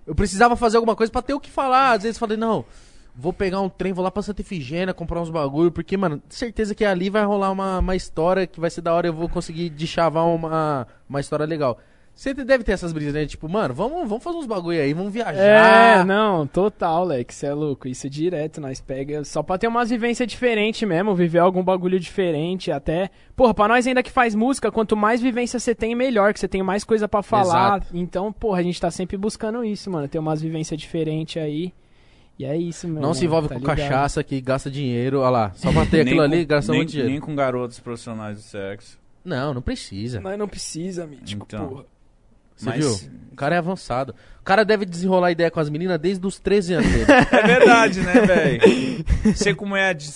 Eu precisava fazer alguma coisa pra ter o que falar. Às vezes eu falei, não... Vou pegar um trem, vou lá pra Santa Efigênia, comprar uns bagulho, porque, mano, certeza que ali vai rolar uma, uma história que vai ser da hora, eu vou conseguir deschavar uma, uma história legal. Você deve ter essas brisas, né? Tipo, mano, vamos, vamos fazer uns bagulho aí, vamos viajar. É, não, total, Leque, você é louco. Isso é direto, nós pega só pra ter umas vivências diferentes mesmo, viver algum bagulho diferente até. Porra, pra nós ainda que faz música, quanto mais vivência você tem, melhor, que você tem mais coisa pra falar. Exato. Então, porra, a gente tá sempre buscando isso, mano, ter umas vivências diferentes aí. E é isso, meu. Não mano, se envolve tá com ligado. Cachaça que gasta dinheiro, olha lá. Só pra ter aquilo com, ali, gasta nem, muito dinheiro. Nem com garotos profissionais do sexo. Não, não precisa. Não, não precisa, Mítico, então. Porra. Você mas... viu? O cara é avançado. O cara deve desenrolar ideia com as meninas desde os treze anos dele. É verdade, né, velho? Você como é de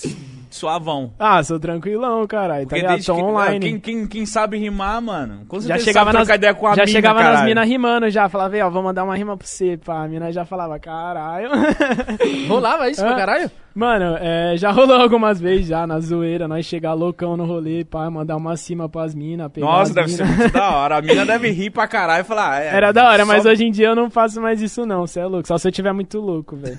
suavão. Ah, sou tranquilão, caralho. Tá ligado? Tô que, online. Quem, quem, quem sabe rimar, mano. Com já chegava nas, ideia com a já mina, chegava nas minas rimando já. Falava, velho, ó, vou mandar uma rima pra você, pá. A mina já falava, caralho. Rolava isso ah, pra caralho? Mano, é, já rolou algumas vezes já, na zoeira. Nós chegar loucão no rolê, pá, mandar uma cima pras minas. Nossa, deve mina. Ser muito da hora. A mina deve rir pra caralho e falar... É, era da hora, só... mas hoje em dia eu não faço mais isso não, você é louco. Só se eu tiver muito louco, velho.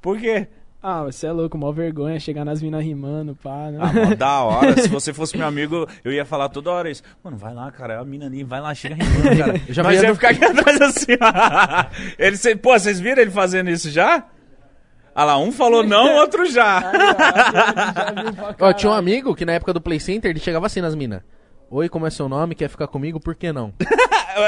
Por quê? Ah, você é louco, mó vergonha chegar nas minas rimando, pá, né? Ah, mó da hora, se você fosse meu amigo, eu ia falar toda hora isso. Mano, vai lá, cara, a mina ali, vai lá, chega rimando, cara. Eu já Nós ia do... ficar aqui atrás assim, ele, cê, pô, vocês viram ele fazendo isso já? Ah lá, um falou não, outro já. Ó, tinha um amigo que na época do Play Center, ele chegava assim nas minas. Oi, como é seu nome? Quer ficar comigo? Por que não?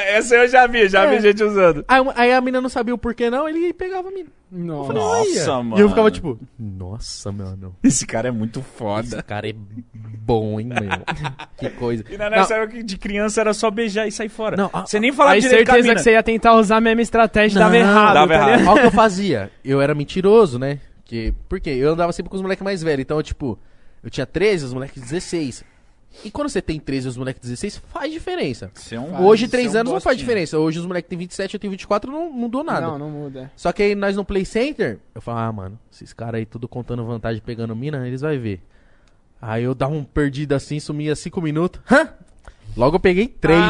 Essa eu já vi, já é. vi gente usando. Aí, aí a mina não sabia o porquê não, ele pegava a mina. Nossa, nossa, mano. E eu ficava tipo, nossa, mano. Esse cara é muito foda. Esse cara é bom, hein, meu. Que coisa. E na nossa época de criança era só beijar e sair fora. Não, você nem falava direito com a mina. Aí certeza que você ia tentar usar a mesma estratégia, não, dava errado. Dava tá errado. Olha o que eu fazia. Eu era mentiroso, né? Que, por quê? Eu andava sempre com os moleques mais velhos. Então, eu, tipo, eu tinha treze, os moleques dezesseis. E quando você tem treze e os moleques dezesseis, faz diferença. É um, hoje, três é um anos gostinho. Não faz diferença. Hoje os moleques têm vinte e sete, eu tenho vinte e quatro, não mudou nada. Não, não muda. Só que aí nós no Play Center, eu falo, ah, mano, esses caras aí tudo contando vantagem, pegando mina, eles vai ver. Aí eu dava um perdido assim, sumia cinco minutos. Hã? Logo eu peguei três.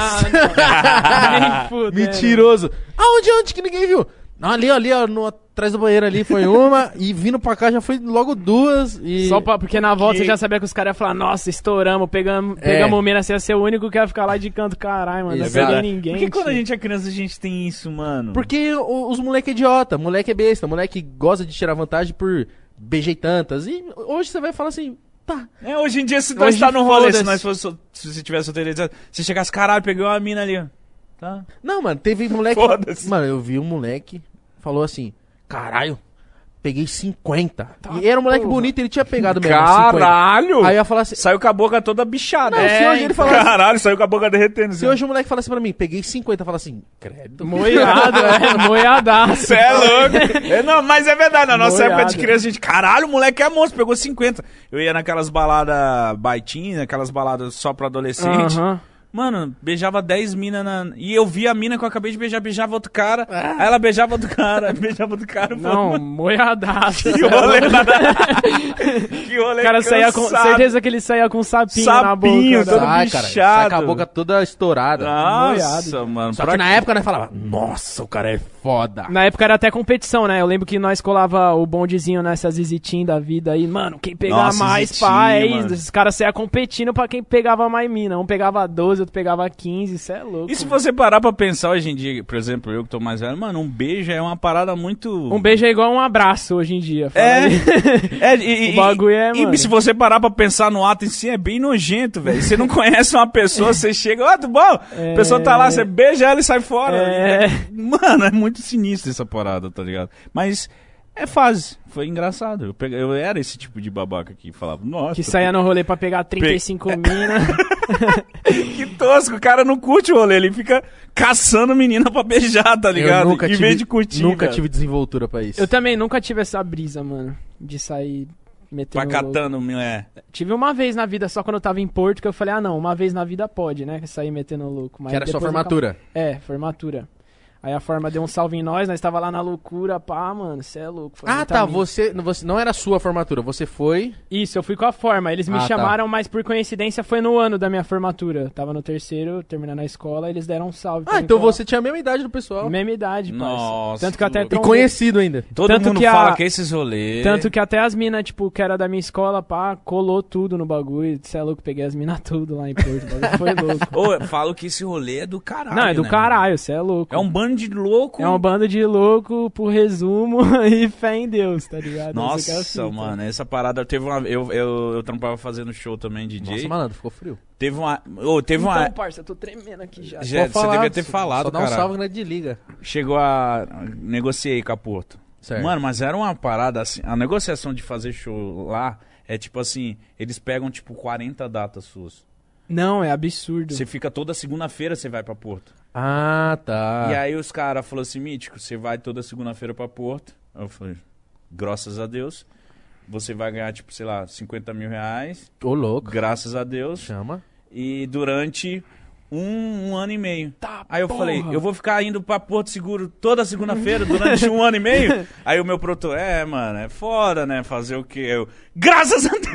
Ah, mentiroso. Aonde, onde que ninguém viu? Ali, ali, ó, no, atrás do banheiro ali foi uma, e vindo pra cá já foi logo duas. E... Só pra, porque na volta que... você já sabia que os caras iam falar, nossa, estouramos, pegamos, pegamos é. mina, você ia ser o único que ia ficar lá de canto, caralho, mano, exato. Não peguei ninguém. Por que quando a gente é criança a gente tem isso, mano? Porque os moleque é idiota, moleque é besta, moleque gosta de tirar vantagem por beijei tantas, e hoje você vai falar assim... Tá. É, hoje em dia se nós tá no rolê, se nós fosse, se você tivesse solteiro, se chegasse, caralho, peguei uma mina ali, ó. Tá? Não, mano, teve moleque... Foda-se. Mano, eu vi um moleque, falou assim, caralho, peguei cinquenta. Tá, e era um moleque porra. bonito, ele tinha pegado mesmo. Caralho! cinquenta. Aí eu ia falar assim... Saiu com a boca toda bichada. Não, é, se hoje ele falasse... Caralho, saiu com a boca derretendo. Se assim. Hoje o moleque falasse pra mim, peguei cinquenta, eu falasse assim, credo. Moiado, é, moiadaço. Você é louco. É, não, mas é verdade, na nossa Moiado. época de criança, a gente, caralho, o moleque é monstro, pegou cinquenta. Eu ia naquelas baladas baitinhas, aquelas baladas só pra adolescente. Aham. Uh-huh. Mano, beijava dez minas na... E eu vi a mina que eu acabei de beijar, beijava outro cara. Ah. Aí ela beijava outro cara, beijava outro cara. Não, mano. Moiadaço. Que rolê. Que rolê cara saía com certeza que ele saía com um sapinho, sapinho na boca. Sapinho, todo ah, bichado. Cara, com a boca toda estourada. Nossa, moiado. Mano. Só que na época, né, falava, nossa, o cara é foda. Na época era até competição, né? Eu lembro que nós colava o bondezinho nessas Zizitinho da vida aí. Mano, quem pegava nossa, mais, Zizitinho, pá, é isso. Os caras saíam competindo pra quem pegava mais mina. Um pegava doze, eu pegava quinze, isso é louco. E se você parar pra pensar hoje em dia, por exemplo, eu que tô mais velho, mano, um beijo é uma parada muito... Um beijo é igual um abraço hoje em dia. É, é, e, o bagulho é, e, mano. E se você parar pra pensar no ato em si, é bem nojento, velho. Você não conhece uma pessoa, você chega, ó, oh, tudo bom? É... A pessoa tá lá, você beija ela e sai fora. É... Mano, é muito sinistro essa parada, tá ligado? Mas... É fase, foi engraçado. Eu, peguei, eu era esse tipo de babaca que falava, nossa. Que saía no rolê pra pegar trinta e cinco pe... minas. Que tosco, o cara não curte o rolê, ele fica caçando menina pra beijar, tá ligado? Em tive, vez de curtir. Nunca cara. tive desenvoltura pra isso. Eu também nunca tive essa brisa, mano, de sair metendo. Pacatando, é. Tive uma vez na vida, só quando eu tava em Porto, que eu falei, ah não, uma vez na vida pode, né? Sair metendo louco. Mas que era só formatura? Acabou... É, formatura. Aí a Forma deu um salve em nós, nós tava lá na loucura, pá, mano, cê é louco. Ah, tá, você, você... Não era a sua formatura, você foi... Isso, eu fui com a Forma, eles me ah, chamaram, tá. Mas por coincidência foi no ano da minha formatura. Tava no terceiro, terminando a escola, eles deram um salve. Ah, então você tinha a mesma idade do pessoal. Mesma idade, parça. Nossa, tanto que até trombei... E conhecido ainda. Todo tanto mundo que a... fala que esses rolês... Tanto que até as minas, tipo, que era da minha escola, pá, colou tudo no bagulho. Cê é louco, peguei as minas tudo lá em Porto, o bagulho foi louco. Ô, eu falo que esse rolê é do caralho, Não, é do né, caralho, cê é louco. É um bando de louco. É um bando de louco, por resumo, e fé em Deus, tá ligado? Nossa, assim, mano, tá? Essa parada teve uma. Eu, eu, eu trampava fazendo show também, D J. Nossa, malandro, ficou frio. Teve uma. Oh, teve então, uma... parça, eu tô tremendo aqui já. já você falar, devia ter falado, cara. Só dá um salve na desliga. Chegou a. Negociei com a Porto. Certo. Mano, mas era uma parada assim. A negociação de fazer show lá é tipo assim: eles pegam tipo quarenta datas suas. Não, é absurdo. Você fica toda segunda-feira, você vai pra Porto. Ah, tá. E aí os caras falaram assim, Mítico, você vai toda segunda-feira pra Porto. Eu falei, graças a Deus. Você vai ganhar, tipo, sei lá, cinquenta mil reais. Ô, louco. Graças a Deus. Chama. E durante um, um ano e meio. Tá, aí eu porra. falei, eu vou ficar indo pra Porto Seguro toda segunda-feira durante um ano e meio? Aí o meu produtor, é, mano, é foda, né? Fazer o quê? Eu, graças a Deus!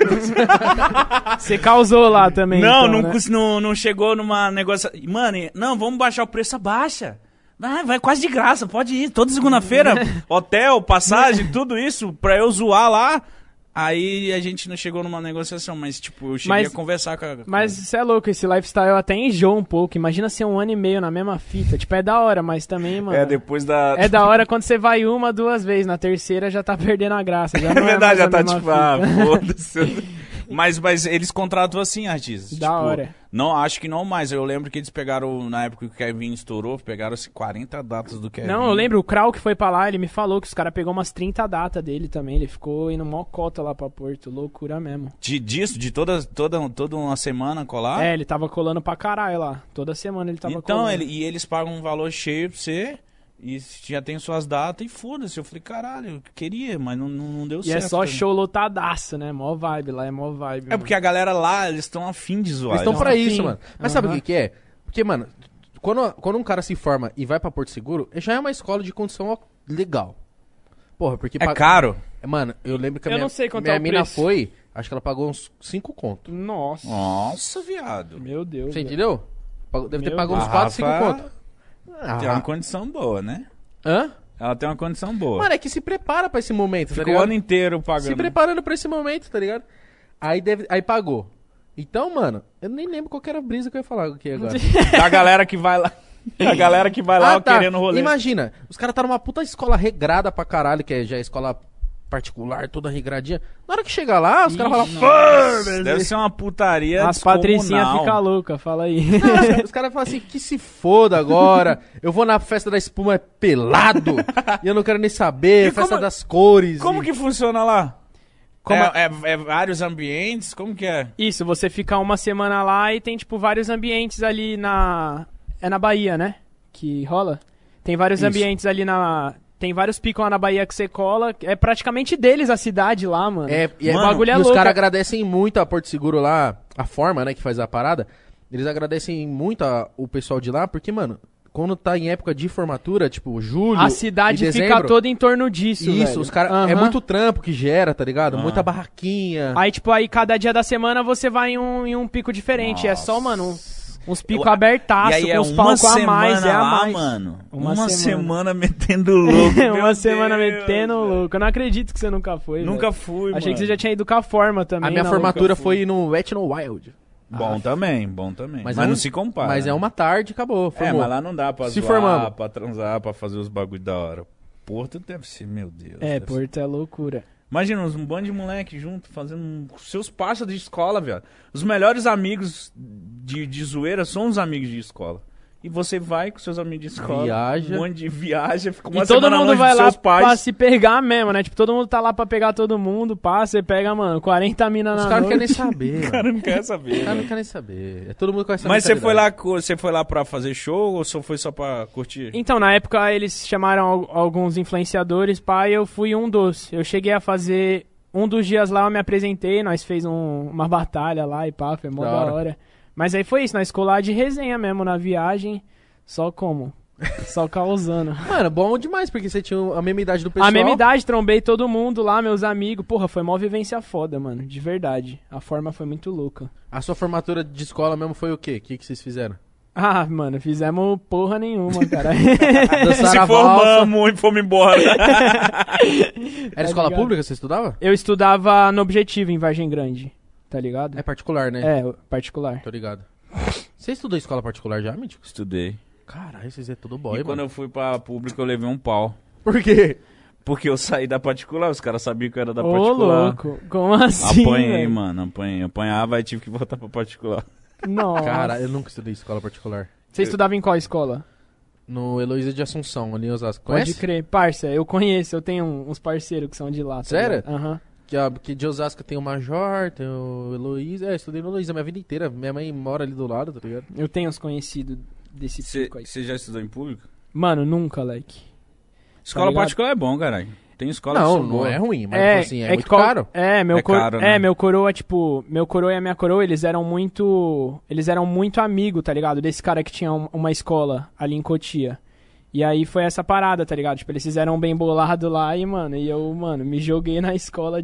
Você causou lá também. Não, então, não, né? não, não chegou numa negócio... Mano, não, vamos baixar o preço, abaixa. Ah, vai quase de graça, pode ir. Toda segunda-feira, hotel, passagem, tudo isso, pra eu zoar lá. Aí a gente não chegou numa negociação, mas tipo, eu cheguei mas, a conversar com a... Mas você é louco, esse lifestyle até enjoa um pouco. Imagina ser um ano e meio na mesma fita. Tipo, é da hora, mas também, mano... É, depois da... É da hora quando você vai uma, duas vezes. Na terceira já tá perdendo a graça. Já não é verdade, é já tá tipo, fita. ah, foda-se. mas, mas eles contratam assim, artistas. Da tipo, hora. Não, acho que não mais. Eu lembro que eles pegaram, na época que o Kevin estourou, pegaram assim, quarenta datas do Kevin. Não, eu lembro, o Krauk foi pra lá, ele me falou que os caras pegou umas trinta datas dele também. Ele ficou indo mó cota lá pra Porto, loucura mesmo. De, disso? De toda, toda, toda uma semana colar? É, ele tava colando pra caralho lá. Toda semana ele tava então, colando. Então, ele, e eles pagam um valor cheio pra você... E já tem suas datas e foda-se. Eu falei, caralho, eu queria, mas não, não deu e certo. E é só show lotadaço, né? Mó vibe lá, é mó vibe. É mano. Porque a galera lá, eles estão afim de zoar. Eles estão pra afim. Isso, mano. Mas uhum. Sabe o que, que é? Porque, mano, quando, quando um cara se forma e vai pra Porto Seguro, já é uma escola de condição legal. Porra, porque... É pag... caro? Mano, eu lembro que a eu minha, não sei quanto minha é o mina preço. Foi, acho que ela pagou uns cinco conto. Nossa. Nossa, viado. Meu Deus. Você entendeu? Deve Meu ter pago uns quatro, cinco conto. Ah. Tem uma condição boa, né? Hã? Ela tem uma condição boa. Mano, é que se prepara pra esse momento, Ficou tá ligado? o ano inteiro pagando. Se preparando pra esse momento, tá ligado? Aí, deve... Aí pagou. Então, mano, eu nem lembro qual que era a brisa que eu ia falar aqui agora. Da galera que vai lá. A galera que vai lá ah, tá. querendo rolê. Imagina, os caras tá numa puta escola regrada pra caralho, que é já escola particular, toda regradinha. Na hora que chega lá, os caras falam... Nossa, deve ser uma putaria descomunal. As patricinhas ficam loucas, fala aí. Não, os caras falam assim, que se foda agora. Eu vou na festa da espuma é pelado. E eu não quero nem saber. E festa como, das cores. Como e... que funciona lá? Como é, é, é vários ambientes? Como que é? Isso, você fica uma semana lá e tem, tipo, vários ambientes ali na... É na Bahia, né? Que rola. Tem vários Isso. ambientes ali na... Tem vários picos lá na Bahia que você cola. É praticamente deles a cidade lá, mano. É, e mano, o bagulho é louco. E os caras agradecem muito a Porto Seguro lá, a Forma, né, que faz a parada. Eles agradecem muito a, o pessoal de lá, porque, mano, quando tá em época de formatura, tipo, julho, a cidade e fica toda em torno disso, Isso, velho. Os caras... Uhum. É muito trampo que gera, tá ligado? Uhum. Muita barraquinha. Aí, tipo, aí cada dia da semana você vai em um, em um pico diferente. Nossa. É só, mano... Um... Uns picos abertaços, é uns palcos a mais, é a mais. Lá, mano. Uma, uma semana. semana metendo louco. uma semana Deus, metendo velho. louco. Eu não acredito que você nunca foi. Nunca velho. fui, Achei mano. Achei que você já tinha ido com a Forma também. A minha formatura foi no Etno Wild. Bom ah, também, bom também. Mas, mas não, não se compara. Mas é uma tarde, acabou. Formou. É, mas lá não dá pra se zoar, formamos. pra transar, pra fazer os bagulho da hora. Porto deve ser, meu Deus. É, Porto ser. é loucura. Imagina, uns um bando de moleque junto, fazendo seus parceiros de escola, velho. Os melhores amigos de, de zoeira são os amigos de escola. E você vai com seus amigos de escola, viaja. um monte de viagem, fica uma e semana todo mundo longe vai dos seus lá pais. Pra se pegar mesmo, né? Tipo, todo mundo tá lá pra pegar todo mundo, pá, você pega, mano, quarenta mina na noite. Os caras não querem nem saber. Os caras não querem saber. Os caras não querem saber. É todo mundo com essa Mas você foi, lá, você foi lá pra fazer show ou só foi só pra curtir? Então, na época eles chamaram alguns influenciadores, pá, e eu fui um dos. Eu cheguei a fazer... Um dos dias lá eu me apresentei, nós fez um, uma batalha lá e pá, foi mó da hora. hora. Mas aí foi isso, nós ficou lá de resenha mesmo, na viagem, só como? Só causando. Mano, bom demais, porque você tinha a mesma idade do pessoal. A mesma idade, trombei todo mundo lá, meus amigos. Porra, foi mó vivência foda, mano. De verdade. A forma foi muito louca. A sua formatura de escola mesmo foi o quê? O que, que vocês fizeram? Ah, mano, fizemos porra nenhuma, cara. Se formamos e fomos embora. Era escola pública? Você estudava? Eu estudava no Objetivo, em Vargem Grande. Tá ligado? É particular, né? É, particular. Tô ligado. Você estudou escola particular já, Mítico? Estudei. Caralho, vocês é tudo boy, e mano. E quando eu fui pra pública, eu levei um pau. Por quê? Porque eu saí da particular, os caras sabiam que eu era da Ô, particular. Ô, louco, como assim? Apanhei, véio? Mano, apanhei. Apanhava e tive que voltar pra particular. Nossa. Cara, eu nunca estudei escola particular. Você eu... estudava em qual escola? No Heloísa de Assunção, ali em Osasco. Conhece? Pode crer. Parça, eu conheço, eu tenho uns parceiros que são de lá. Tá Sério? Aham. Uhum. Que de Osasco tem o Major, tem o Heloísa. É, eu estudei no Heloísa minha vida inteira. Minha mãe mora ali do lado, tá ligado? Eu tenho os conhecidos desse tipo aí. Você já estudou em público? Mano, nunca, like. Escola tá particular é bom, caralho. Tem escola não, não é ruim, mas é, assim, é, é muito caro. É, meu, é, cor... caro, né? É, meu coroa, tipo, meu coroa e a minha coroa, eles eram muito, eles eram muito amigos, tá ligado? Desse cara que tinha um, uma escola ali em Cotia. E aí foi essa parada, tá ligado? Tipo, eles fizeram bem bolado lá e, mano, e eu, mano, me joguei na escola,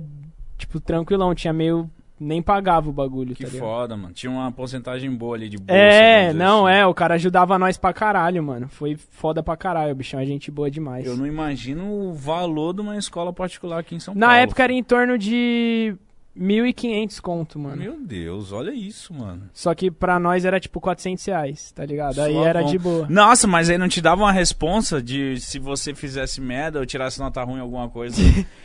tipo, tranquilão, tinha meio... Nem pagava o bagulho, que tá ligado? Que foda, mano. Tinha uma porcentagem boa ali de bolsa. É, não, assim. É. O cara ajudava nós pra caralho, mano. Foi foda pra caralho, bichão. É gente boa demais. Eu não imagino o valor de uma escola particular aqui em São Paulo. Na época era em torno de mil e quinhentos conto, mano. Meu Deus, olha isso, mano. Só que pra nós era tipo quatrocentos reais, tá ligado? Só aí era bom. De boa. Nossa, mas aí não te dava uma responsa de se você fizesse merda ou tirasse nota ruim alguma coisa.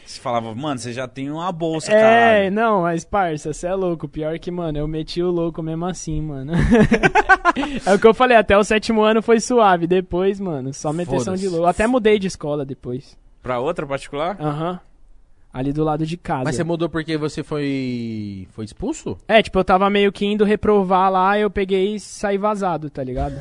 Você falava, mano, você já tem uma bolsa, é, caralho. É, não, mas parça, você é louco. Pior que, mano, eu meti o louco mesmo assim, mano. É o que eu falei, até o sétimo ano foi suave. Depois, mano, só meteção de louco. Até mudei de escola depois. Pra outra particular? Aham. Uhum. Ali do lado de casa. Mas você mudou porque você foi foi expulso? É, tipo, eu tava meio que indo reprovar lá, eu peguei e saí vazado, tá ligado?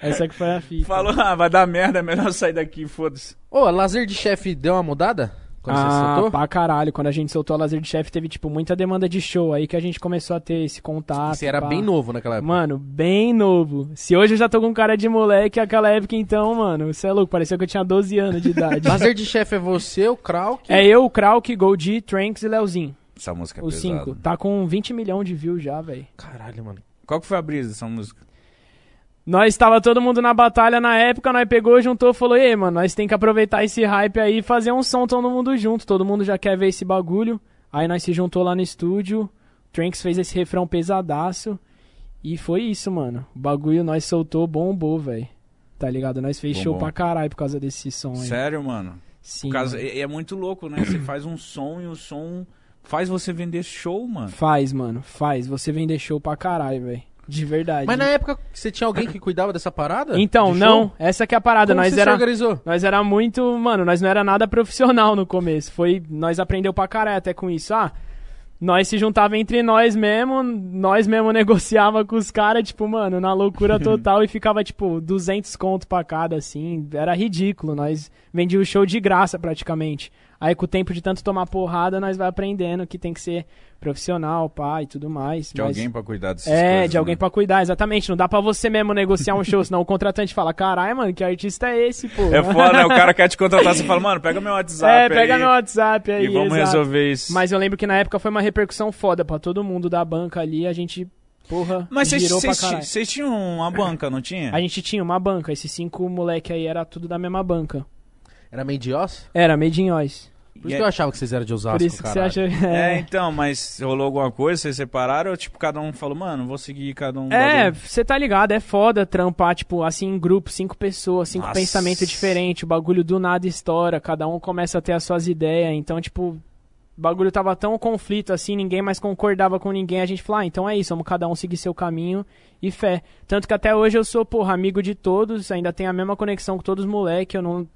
Essa que foi a fita. Falou, ah, vai dar merda, é melhor sair daqui, foda-se. Ô, oh, a lazer de chefe deu uma mudada? Quando ah, você soltou? Pra caralho, quando a gente soltou a lazer de chefe, teve, tipo, muita demanda de show, aí que a gente começou a ter esse contato. Você era pá. Bem novo naquela época? Mano, bem novo. Se hoje eu já tô com cara de moleque, aquela época então, mano, você é louco, parecia que eu tinha doze anos de idade. Lazer de chefe é você, o Krauk? É eu, o Krauk, Goldi, Tranks e Leozinho. Essa música é Os pesada. Os cinco. Tá com vinte milhões de views já, velho. Caralho, mano. Qual que foi a brisa dessa música? Nós tava todo mundo na batalha na época, nós pegou, juntou e falou, ei, mano, nós tem que aproveitar esse hype aí e fazer um som todo mundo junto, todo mundo já quer ver esse bagulho. Aí nós se juntou lá no estúdio, o Tranks fez esse refrão pesadaço e foi isso, mano. O bagulho nós soltou, bombou, velho. Tá ligado? Nós fez show pra caralho por causa desse som aí. Sério, mano? Sim. Por causa... mano. É muito louco, né? Você faz um som e o som faz você vender show, mano. Faz, mano, faz. Você vender show pra caralho, velho. De verdade. Mas na época você tinha alguém que cuidava dessa parada? Então, não. Essa que é a parada. Como nós você era, se organizou? Nós era muito... Mano, nós não era nada profissional no começo. Foi... Nós aprendeu pra caralho até com isso. Ah, nós se juntava entre nós mesmo. Nós mesmo negociava com os caras, tipo, mano, na loucura total. E ficava, tipo, duzentos conto pra cada, assim. Era ridículo. Nós vendia o show de graça, praticamente. Aí, com o tempo de tanto tomar porrada, nós vai aprendendo que tem que ser profissional, pá, e tudo mais. De mas... alguém pra cuidar dessas coisas. É, de alguém né? pra cuidar, exatamente. Não dá pra você mesmo negociar um show, senão o contratante fala, caralho, mano, que artista é esse, pô? É foda, né? O cara quer te contratar, você fala, mano, pega meu WhatsApp é, aí. É, pega meu WhatsApp aí, e vamos exato. Resolver isso. Mas eu lembro que na época foi uma repercussão foda pra todo mundo da banca ali, a gente... Porra, mas vocês tinham uma banca, não tinha? A gente tinha uma banca, esses cinco moleque aí era tudo da mesma banca. Era made in Oz? Era made in Oz. Por isso é... que eu achava que vocês eram de Osasco, por isso que você acha... É, então, mas rolou alguma coisa, vocês separaram ou, tipo, cada um falou, mano, vou seguir cada um... É, você tá ligado, é foda trampar, tipo, assim, em grupo, cinco pessoas, cinco Nossa. Pensamentos diferentes, o bagulho do nada estoura, cada um começa a ter as suas ideias, então, tipo, o bagulho tava tão conflito, assim, ninguém mais concordava com ninguém, a gente falou, ah, então é isso, vamos cada um seguir seu caminho e fé. Tanto que até hoje eu sou, porra, amigo de todos, ainda tenho a mesma conexão com todos os moleques, eu não...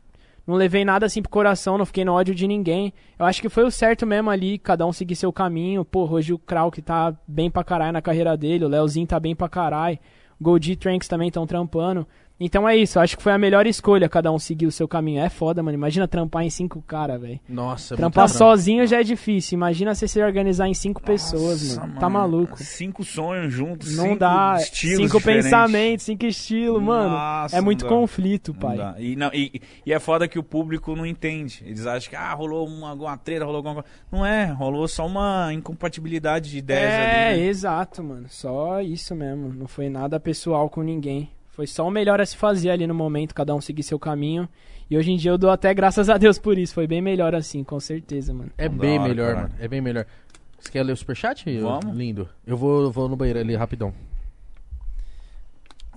Não levei nada assim pro coração, não fiquei no ódio de ninguém. Eu acho que foi o certo mesmo ali, cada um seguir seu caminho. Porra, hoje o Krauk tá bem pra caralho na carreira dele, o Leozinho tá bem pra caralho. O Goldi e Tranks também estão trampando. Então é isso, acho que foi a melhor escolha, cada um seguir o seu caminho. É foda, mano, imagina trampar em cinco caras, velho. Nossa, trampar sozinho já é difícil, imagina você se organizar em cinco Nossa, pessoas, mano. mano. Tá maluco. Cinco sonhos juntos, não cinco dá. estilos Cinco diferentes. pensamentos, cinco estilos, mano. Nossa, é muito conflito, pai. Não dá. E, não, e, e é foda que o público não entende. Eles acham que, ah, rolou uma, uma treta, rolou alguma coisa. Não é, rolou só uma incompatibilidade de ideias é, ali. É, né? Exato, mano, só isso mesmo, não foi nada pessoal com ninguém. Foi só o melhor a se fazer ali no momento, cada um seguir seu caminho. E hoje em dia eu dou até graças a Deus por isso. Foi bem melhor assim, com certeza, mano. É bem hora, melhor, cara. mano. É bem melhor. Você quer ler o superchat? Vamos. Lindo. Eu vou, eu vou no banheiro ali, rapidão.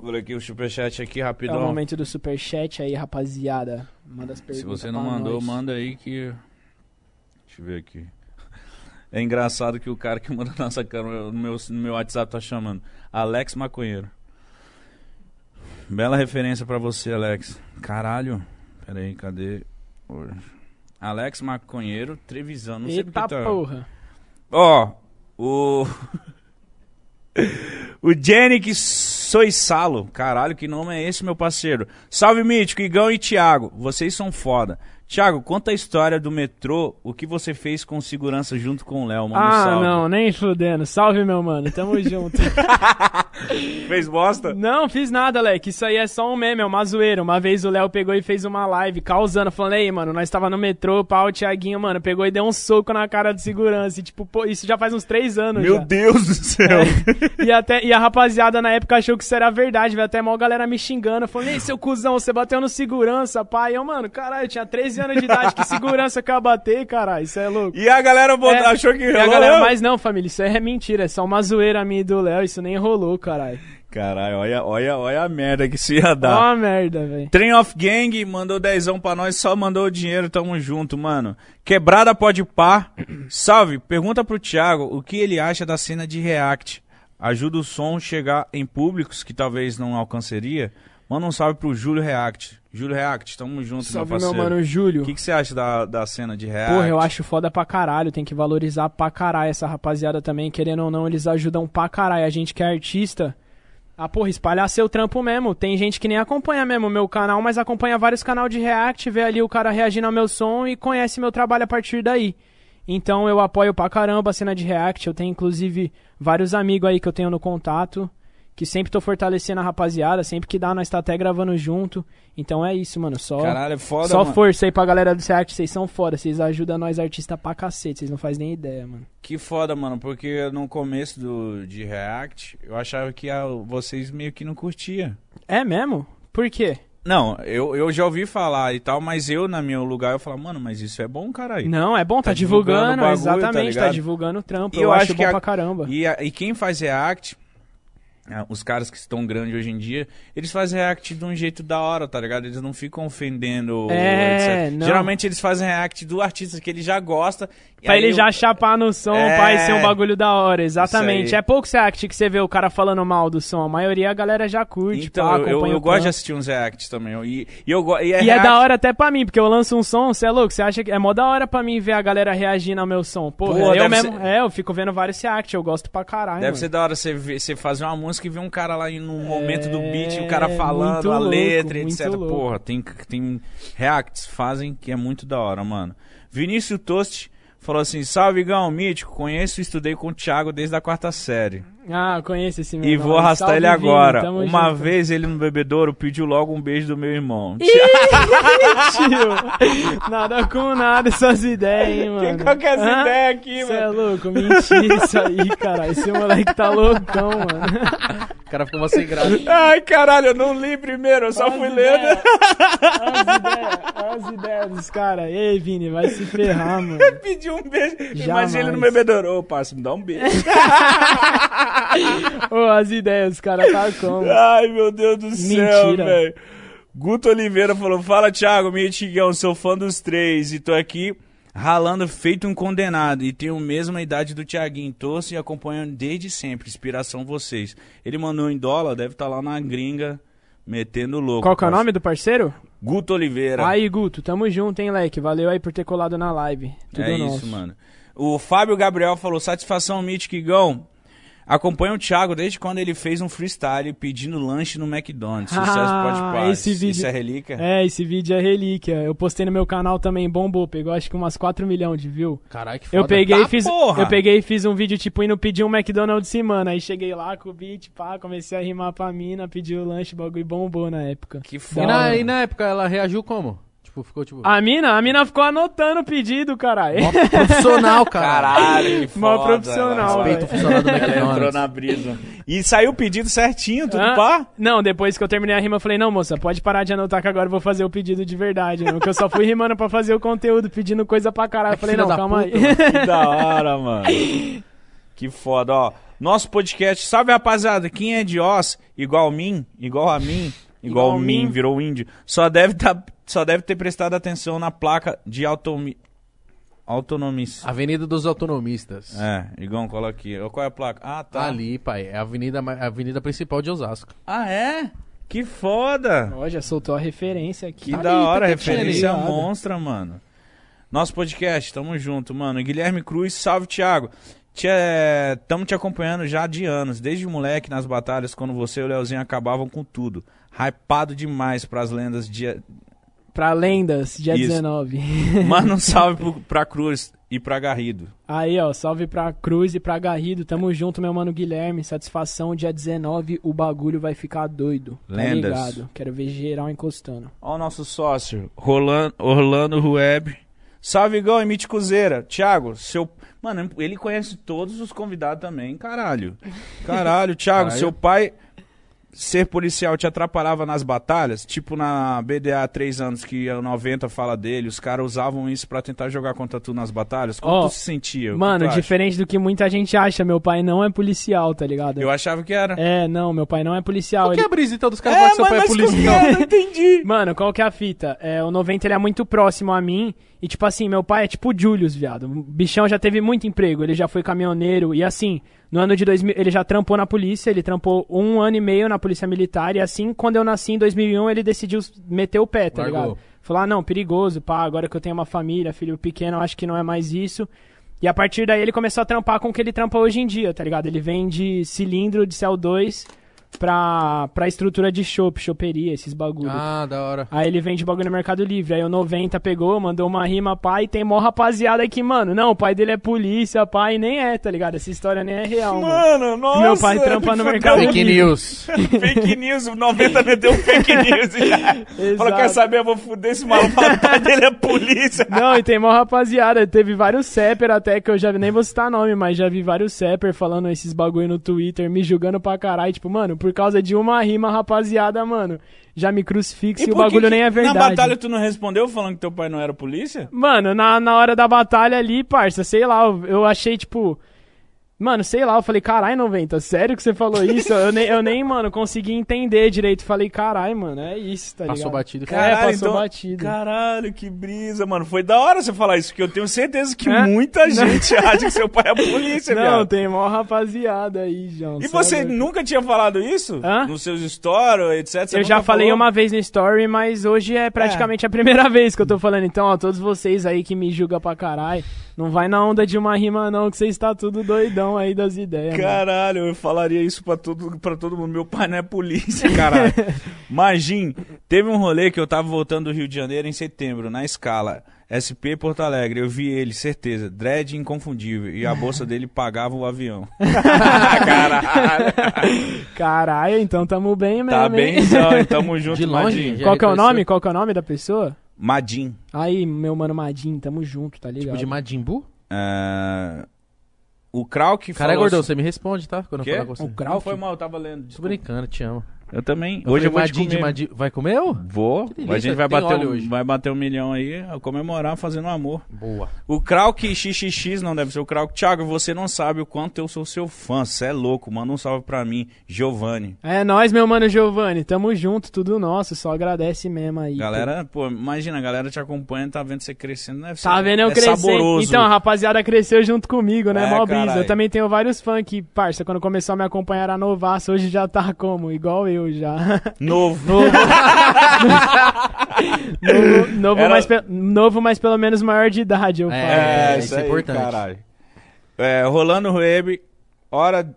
Vou ler aqui o superchat aqui, rapidão. É o momento do superchat aí, rapaziada. Manda as perguntas. Se você não mandou, nós. manda aí que... Deixa eu ver aqui. É engraçado que o cara que manda nossa câmera no meu, no meu WhatsApp tá chamando Alex Maconheiro. Bela referência pra você, Alex. Caralho. Pera aí, cadê? Alex Maconheiro, Trevisan. Não sei o que tá. Eita porra. Ó, o... o Jennick Soissalo. Caralho, que nome é esse, meu parceiro? Salve, Mítico, Igão e Thiago. Vocês são foda. Thiago, conta a história do metrô, o que você fez com segurança junto com o Léo, mano, ah, salve. não, nem fudendo, salve meu mano, tamo junto. Fez bosta? Não, fiz nada, Alec, isso aí é só um meme, é uma zoeira. Uma vez o Léo pegou e fez uma live causando, falando, aí mano, nós tava no metrô, pau, o Thiaguinho, mano, pegou e deu um soco na cara do segurança, e tipo, pô, isso já faz uns três anos meu já. Meu Deus do céu. É, e, até, e a rapaziada na época achou que isso era verdade, velho, até a maior galera me xingando, falando, ei seu cuzão, você bateu no segurança, pai, eu mano, caralho, eu tinha treze anos anos de idade, que segurança que eu bater, caralho, isso é louco. E a galera botou, é, achou que rolou? A galera, mas não, família, isso é mentira, é só uma zoeira minha e do Léo, isso nem rolou, caralho. Caralho, olha, olha, olha a merda que isso ia dar. Ó a merda, velho. Train of Gang mandou dezão pra nós, só mandou o dinheiro, tamo junto, mano. Quebrada PodPa, salve, pergunta pro Thiago o que ele acha da cena de react. Ajuda o som chegar em públicos que talvez não alcançaria. Manda um salve pro Júlio React. Júlio React, tamo junto, salve, meu parceiro. Salve, meu mano, Júlio. O que, que você acha da, da cena de React? Porra, eu acho foda pra caralho. Tem que valorizar pra caralho essa rapaziada também. Querendo ou não, eles ajudam pra caralho. A gente que é artista... Ah, porra, espalhar seu trampo mesmo. Tem gente que nem acompanha mesmo o meu canal, mas acompanha vários canais de React, vê ali o cara reagindo ao meu som e conhece meu trabalho a partir daí. Então, eu apoio pra caramba a cena de React. Eu tenho, inclusive, vários amigos aí que eu tenho no contato... que sempre tô fortalecendo a rapaziada, sempre que dá, nós tá até gravando junto. Então é isso, mano, só... Caralho, é foda, só mano. força aí pra galera do React, vocês são foda, vocês ajudam nós artistas pra cacete, vocês não fazem nem ideia, mano. Que foda, mano, porque no começo do, de React, eu achava que a, vocês meio que não curtiam. É mesmo? Por quê? Não, eu, eu já ouvi falar e tal, mas eu, na meu lugar, eu falo, mano, mas isso é bom, caralho. Não, é bom, tá, tá divulgando, divulgando bagulho, exatamente, tá, tá divulgando o trampo, eu, eu acho, acho bom a, pra caramba. E, a, e quem faz React... Os caras que estão grandes hoje em dia, eles fazem react de um jeito da hora, tá ligado? Eles não ficam ofendendo, é, etcétera. Não. Geralmente eles fazem react do artista que ele já gosta. Pra ele eu... já chapar no som, é... pra ser um bagulho da hora, exatamente. É poucos react que você vê o cara falando mal do som, a maioria a galera já curte. Então, pá, eu, eu, eu gosto de assistir uns reacts também. E, e, eu, e, é, e react... é da hora até pra mim, porque eu lanço um som, você é louco, você acha que é mó da hora pra mim ver a galera reagindo ao meu som. Porra, Porra eu mesmo, ser... é, eu fico vendo vários react, eu gosto pra caralho. Deve mano. ser da hora você, ver, você fazer uma música que vê um cara lá no é, momento do beat, o cara falando a louco, letra, etcétera. Louco. Porra, tem, tem reacts, fazem que é muito da hora, mano. Vinícius Tost falou assim, salve, Igão, Mítico, conheço e estudei com o Thiago desde a quarta série. Ah, conheço esse meu E nome. vou arrastar salve, ele agora. Vini, Uma junto. vez ele no bebedouro pediu logo um beijo do meu irmão. Ih, tio. Nada com nada essas ideias, hein, mano. Qual que é essa ah, ideia aqui, mano? Você é louco, mentira isso aí, cara. Esse moleque tá loucão, mano. O cara ficou uma sem graça. Ai, caralho, eu não li primeiro, eu só as fui ideia. lendo. As ideias, as ideias dos caras. Ei, Vini, vai se ferrar, mano. Pediu um beijo. Jamais. Imagina ele no bebedouro. Ô, parça, me dá um beijo. Oh, as ideias, os caras tá como? Ai, meu Deus do Mentira. céu, velho. Guto Oliveira falou, fala, Thiago, Mítigão, sou fã dos três e tô aqui ralando feito um condenado e tenho a mesma idade do Thiaguinho, torço e acompanho desde sempre, inspiração vocês. Ele mandou em dólar, deve estar tá lá na gringa metendo louco. Qual que é o nome do parceiro? Guto Oliveira. Aí, Guto, tamo junto, hein, leque, valeu aí por ter colado na live. Tudo é nosso. Isso, mano. O Fábio Gabriel falou, satisfação, Mítigão. Acompanha o Thiago desde quando ele fez um freestyle pedindo lanche no McDonald's. Sucesso, ah, PodPa. Esse vídeo, isso é relíquia? É, esse vídeo é relíquia. Eu postei no meu canal também, bombou. Pegou acho que umas quatro milhões de views. Caralho, que foda. Eu peguei, tá, e fiz, eu peguei e fiz um vídeo tipo indo pedir um McDonald's semana. Aí cheguei lá com o beat, pá, comecei a rimar pra mina, pedi o lanche, bagulho bombou na época. Que foda. E na, e na época ela reagiu como? Ficou, tipo... A mina? A mina ficou anotando o pedido, caralho. Mó profissional, cara. Caralho, que foda. Mó profissional. Respeito o funcionário do McDonald's. Entrou na brisa. E saiu o pedido certinho, tudo ah, pá? Não, depois que eu terminei a rima, eu falei, não, moça, pode parar de anotar que agora eu vou fazer o pedido de verdade, né? Porque eu só fui rimando pra fazer o conteúdo, pedindo coisa pra caralho. Eu falei, não, calma aí. Que da hora, mano. Que foda, ó. Nosso podcast, salve, rapaziada. Quem é de Oz, igual a mim, igual a mim, igual, igual a mim, virou índio, só deve estar... Tá... Só deve ter prestado atenção na placa de automi... autonomista. Avenida dos Autonomistas. É, Igão, coloca aqui. Qual é a placa? Ah, tá. Ali, pai. É a avenida, a avenida principal de Osasco. Ah, é? Que foda! Ó, já soltou a referência aqui. Que tá da ali, hora, tá a referência é monstra, mano. Nosso podcast, tamo junto, mano. Guilherme Cruz, salve, Thiago. Te, é... Tamo te acompanhando já de anos, desde moleque nas batalhas, quando você e o Leozinho acabavam com tudo. Hypado demais pras lendas de... Pra lendas, dia Isso. dezenove. Manda um salve pro, pra Cruz e pra Garrido. Aí, ó, salve pra Cruz e pra Garrido. Tamo junto, meu mano Guilherme. Satisfação, dia dezenove, o bagulho vai ficar doido. Lendas. Tá ligado? Quero ver geral encostando. Ó o nosso sócio, Rolando, Orlando Rueb. Salve, Igão e Míticozeira. Thiago, seu... Mano, ele conhece todos os convidados também, caralho. Caralho, Thiago, caralho. Seu pai... Ser policial te atrapalhava nas batalhas? Tipo na B D A há três anos, que a noventa fala dele, os caras usavam isso pra tentar jogar contra tu nas batalhas? Como oh, tu se sentia? Mano, diferente do que muita gente acha, meu pai não é policial, tá ligado? Eu achava que era. É, não, meu pai não é policial. Qual ele... que é a brisa então dos caras é, que seu pai é policial? Eu não entendi. Mano, qual que é a fita? É, o noventa ele é muito próximo a mim. E tipo assim, meu pai é tipo o Julius, viado. O bichão já teve muito emprego, ele já foi caminhoneiro e assim, no ano de dois mil ele já trampou na polícia, ele trampou um ano e meio na polícia militar e assim, quando eu nasci em dois mil e um ele decidiu meter o pé, tá ligado? Falou, ah não, perigoso, pá, agora que eu tenho uma família, filho pequeno, acho que não é mais isso. E a partir daí ele começou a trampar com o que ele trampa hoje em dia, tá ligado? Ele vende cilindro de C O dois... Pra, pra estrutura de chopp, choperia, esses bagulhos. Ah, da hora. Aí ele vende bagulho no Mercado Livre. Aí o noventa pegou, mandou uma rima, pai. E tem mó rapaziada aqui, mano. Não, o pai dele é polícia, pai. Nem é, tá ligado? Essa história nem é real. Mano, mano. Nossa. Meu pai trampa no Mercado Livre. Fake news. Fake news. O noventa meteu fake news. Já. Falou, quer saber? Eu vou fuder esse maluco. O pai dele é polícia. Não, e tem mó rapaziada. Teve vários Sepper até que eu já nem vou citar nome, mas já vi vários Sepper falando esses bagulho no Twitter, me julgando pra caralho. Tipo, mano. Por causa de uma rima, rapaziada, mano, já me crucifixa e, e o bagulho que nem é verdade. Na batalha tu não respondeu falando que teu pai não era polícia? Mano, na, na hora da batalha ali, parça, sei lá, eu, eu achei, tipo... Mano, sei lá, eu falei, carai, noventa, sério que você falou isso? eu, nem, eu nem, mano, consegui entender direito. Falei, carai, mano, é isso, tá ligado? Passou batido. Caralho, é, passou então, batido. Caralho, que brisa, mano. Foi da hora você falar isso, porque eu tenho certeza que é? muita não. gente acha que seu pai é polícia, velho. Não, viado. Tem mó rapaziada aí, João. E sabe? Você nunca tinha falado isso? Hã? Nos seus stories, etcétera? Você eu já falei falou? uma vez no story, mas hoje é praticamente é. a primeira vez que eu tô falando. Então, ó, todos vocês aí que me julgam pra caralho, não vai na onda de uma rima não, que você está tudo doidão aí das ideias. Caralho, mano. Eu falaria isso pra todo, pra todo mundo. Meu pai não é polícia, caralho. Imagina, teve um rolê que eu tava voltando do Rio de Janeiro em setembro, na Escala, S P Porto Alegre. Eu vi ele, certeza, dread inconfundível. E a bolsa dele pagava o avião. Caralho. Caralho, então tamo bem mesmo. Tá bem, então, tamo junto. De longe. Qual que é o nome? Qual que é o nome da pessoa? Madin. Aí, meu mano Madin, tamo junto, tá ligado? Tipo de Majin Buu? É... O Krauk falou... Cara, gordão, você me responde, tá? Quando eu falar com você. O Krauk? Não foi mal, eu tava lendo. Desculpa. Tô brincando, te amo. Eu também. Eu hoje eu vou te comer. Madi... Vai comer eu? Vou. Delícia, a gente vai bater, um, hoje. vai bater um milhão aí, comemorar fazendo amor. Boa. O Krauk xxx, não deve ser o Krauk. Thiago, você não sabe o quanto eu sou seu fã. Você é louco, manda um salve pra mim. Giovanni. É nóis, meu mano Giovanni. Tamo junto, tudo nosso. Só agradece mesmo aí. Galera, pô, pô imagina, a galera te acompanha, tá vendo você crescendo. Deve ser, tá vendo eu é crescer. Saboroso. Então, a rapaziada cresceu junto comigo, né? É, mó brisa. Eu também tenho vários fãs que, parça, quando começou a me acompanhar era novaço. Hoje já tá como? Igual eu. Já. Novo. Novo. novo, novo, Era... mas pe... novo, mas pelo menos maior de idade, eu falo. É, é isso, isso é aí, importante. Caralho. É, Rolando Rueb, hora...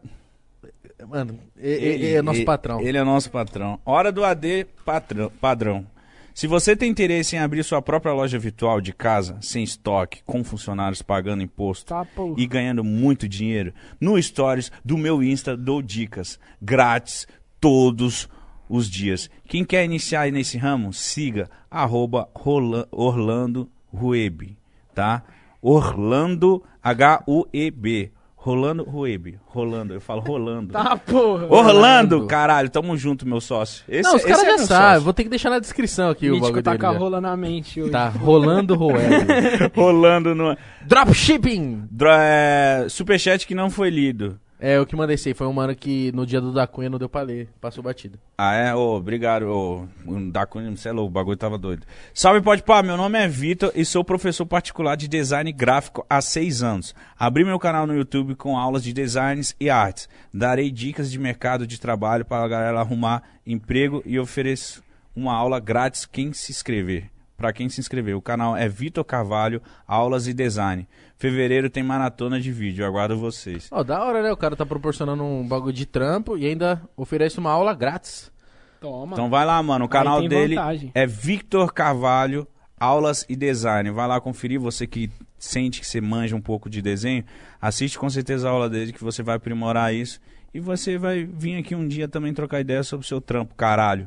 Mano, ele, ele, ele é nosso ele, patrão. Ele é nosso patrão. Hora do A D patrão, padrão. Se você tem interesse em abrir sua própria loja virtual de casa, sem estoque, com funcionários pagando imposto tá, e ganhando muito dinheiro, no Stories do meu Insta dou dicas grátis todos os dias. Quem quer iniciar nesse ramo, siga arroba Orlando Rueb, tá? Orlando H U E B. Rolando Rueb. Rolando, eu falo Rolando. Tá, porra. Orlando, caralho, tamo junto, meu sócio. Esse, não, os caras já é sabem, vou ter que deixar na descrição aqui Mítico o bagulho dele. Tá com a rola na mente hoje. Tá, Rolando Rueb. Rolando no... Dropshipping. Dro... É... Superchat que não foi lido. É, eu que mandei esse aí, foi um mano que no dia do Da Cunha não deu pra ler, passou batida. Ah, é? Ô, oh, obrigado, ô. Oh, da Cunha, sei lá, o bagulho tava doido. Salve, PodPa, meu nome é Vitor e sou professor particular de design gráfico há seis anos. Abri meu canal no YouTube com aulas de designs e artes. Darei dicas de mercado de trabalho para a galera arrumar emprego e ofereço uma aula grátis quem se inscrever. Pra quem se inscrever, o canal é Vitor Carvalho, aulas e design. Fevereiro tem maratona de vídeo, aguardo vocês. Ó, oh, da hora, né? O cara tá proporcionando um bagulho de trampo e ainda oferece uma aula grátis. Toma. Então vai lá, mano. O canal dele vantagem. É Vitor Carvalho, aulas e design. Vai lá conferir, você que sente que você manja um pouco de desenho, assiste com certeza a aula dele que você vai aprimorar isso. E você vai vir aqui um dia também trocar ideia sobre o seu trampo, caralho.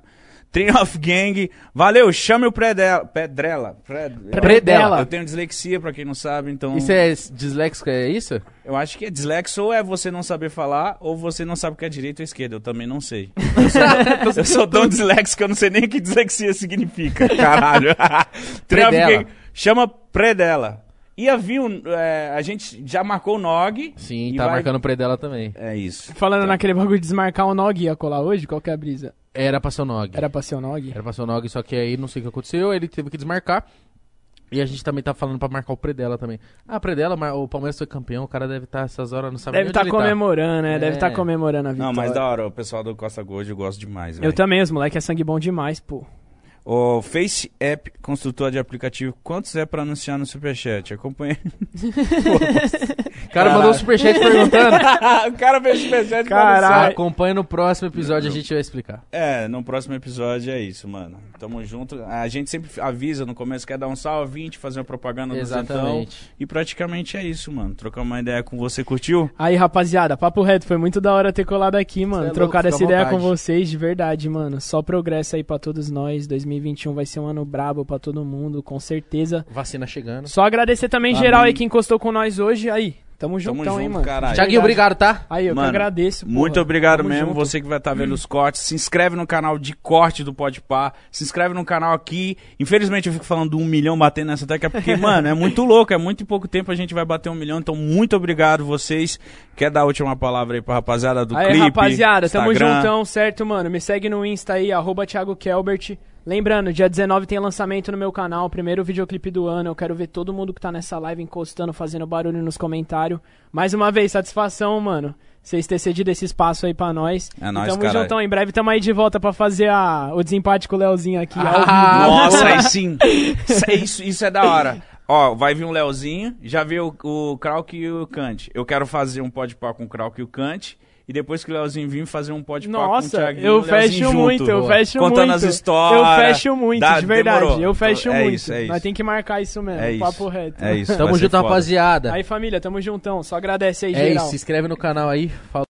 Train of Gang, valeu, chame o Predela, Pedrela, Predela. Predela. Eu tenho dislexia, pra quem não sabe, então... Isso é disléxico, é isso? Eu acho que é dislexo, ou é você não saber falar, ou você não sabe o que é direita ou esquerda, eu também não sei. Eu sou, eu sou tão disléxico que eu não sei nem o que dislexia significa, caralho. Train of Gang, chama Predela. E havia, é, a gente já marcou o Nog. Sim, tá vai... marcando o Predela também. É isso. Falando tá. naquele bagulho de desmarcar o Nog, ia colar hoje, qual que é a brisa? Era pra ser o Nog. Era pra ser o Nog? Era pra ser o Nog, só que aí não sei o que aconteceu, ele teve que desmarcar. E a gente também tá falando pra marcar o Predela também. Ah, Predela, o Palmeiras foi campeão, o cara deve estar tá, essas horas, não sabe deve nem tá onde ele tá. Deve estar comemorando, né? Deve estar é. tá comemorando a vitória. Não, mas da hora, o pessoal do Costa Gold eu gosto demais, velho. Eu também, os moleque é sangue bom demais, pô. O Face App, construtor de aplicativo, quantos é pra anunciar no Superchat? Acompanha. O cara mandou o Superchat perguntando. O cara fez o Superchat perguntando. Acompanha no próximo episódio, a gente vai explicar. É, no próximo episódio é isso, mano. Tamo junto. A gente sempre avisa no começo, quer dar um salve, vinte, fazer uma propaganda do Zentão. E praticamente é isso, mano. Trocar uma ideia com você, curtiu? Aí, rapaziada, papo reto, foi muito da hora ter colado aqui, mano. Trocar essa ideia com vocês, de verdade, mano. Só progresso aí pra todos nós, dois mil e vinte e um vai ser um ano brabo pra todo mundo, com certeza. Vacina chegando. Só agradecer também, amém, geral aí que encostou com nós hoje. Aí, tamo juntão, tamo junto, hein, mano. Thiaguinho, obrigado, tá? Aí, eu mano, que agradeço. Porra. Muito obrigado tamo mesmo, junto. Você que vai estar tá vendo hum. os cortes. Se inscreve no canal de corte do PodPa. Se inscreve no canal aqui. Infelizmente eu fico falando do um milhão batendo nessa tecla, porque, mano, é muito louco. É muito em pouco tempo a gente vai bater um milhão. Então, muito obrigado vocês. Quer dar a última palavra aí pra rapaziada do aí, clipe? Aí, rapaziada, Instagram. Tamo juntão, certo, mano? Me segue no Insta aí, arroba Thiago Kelbert. Lembrando, dia dezenove tem lançamento no meu canal, primeiro videoclipe do ano, eu quero ver todo mundo que tá nessa live encostando, fazendo barulho nos comentários. Mais uma vez, satisfação, mano, vocês terem cedido esse espaço aí pra nós. É nóis, caralho. Tamo juntão, em breve tamo aí de volta pra fazer a... o desempate com o Leozinho aqui. Ah, ao vivo. Nossa, aí sim, isso, isso é da hora. Ó, vai vir um Leozinho, já veio o, o Krauk e o Kante, eu quero fazer um podpar com o Krauk e o Kante. E depois que o Leozinho vir fazer um podcast com o Thiaguinho, eu fecho muito, junto, eu fecho contando muito. Contando as histórias. Eu fecho muito, dá, de verdade. Demorou. Eu fecho é muito. Isso, é isso. Nós tem que marcar isso mesmo, é isso. Papo reto. É isso, tamo junto, foda, rapaziada. Aí, família, tamo juntão. Só agradece aí, é geral. É isso, se inscreve no canal aí. Falou.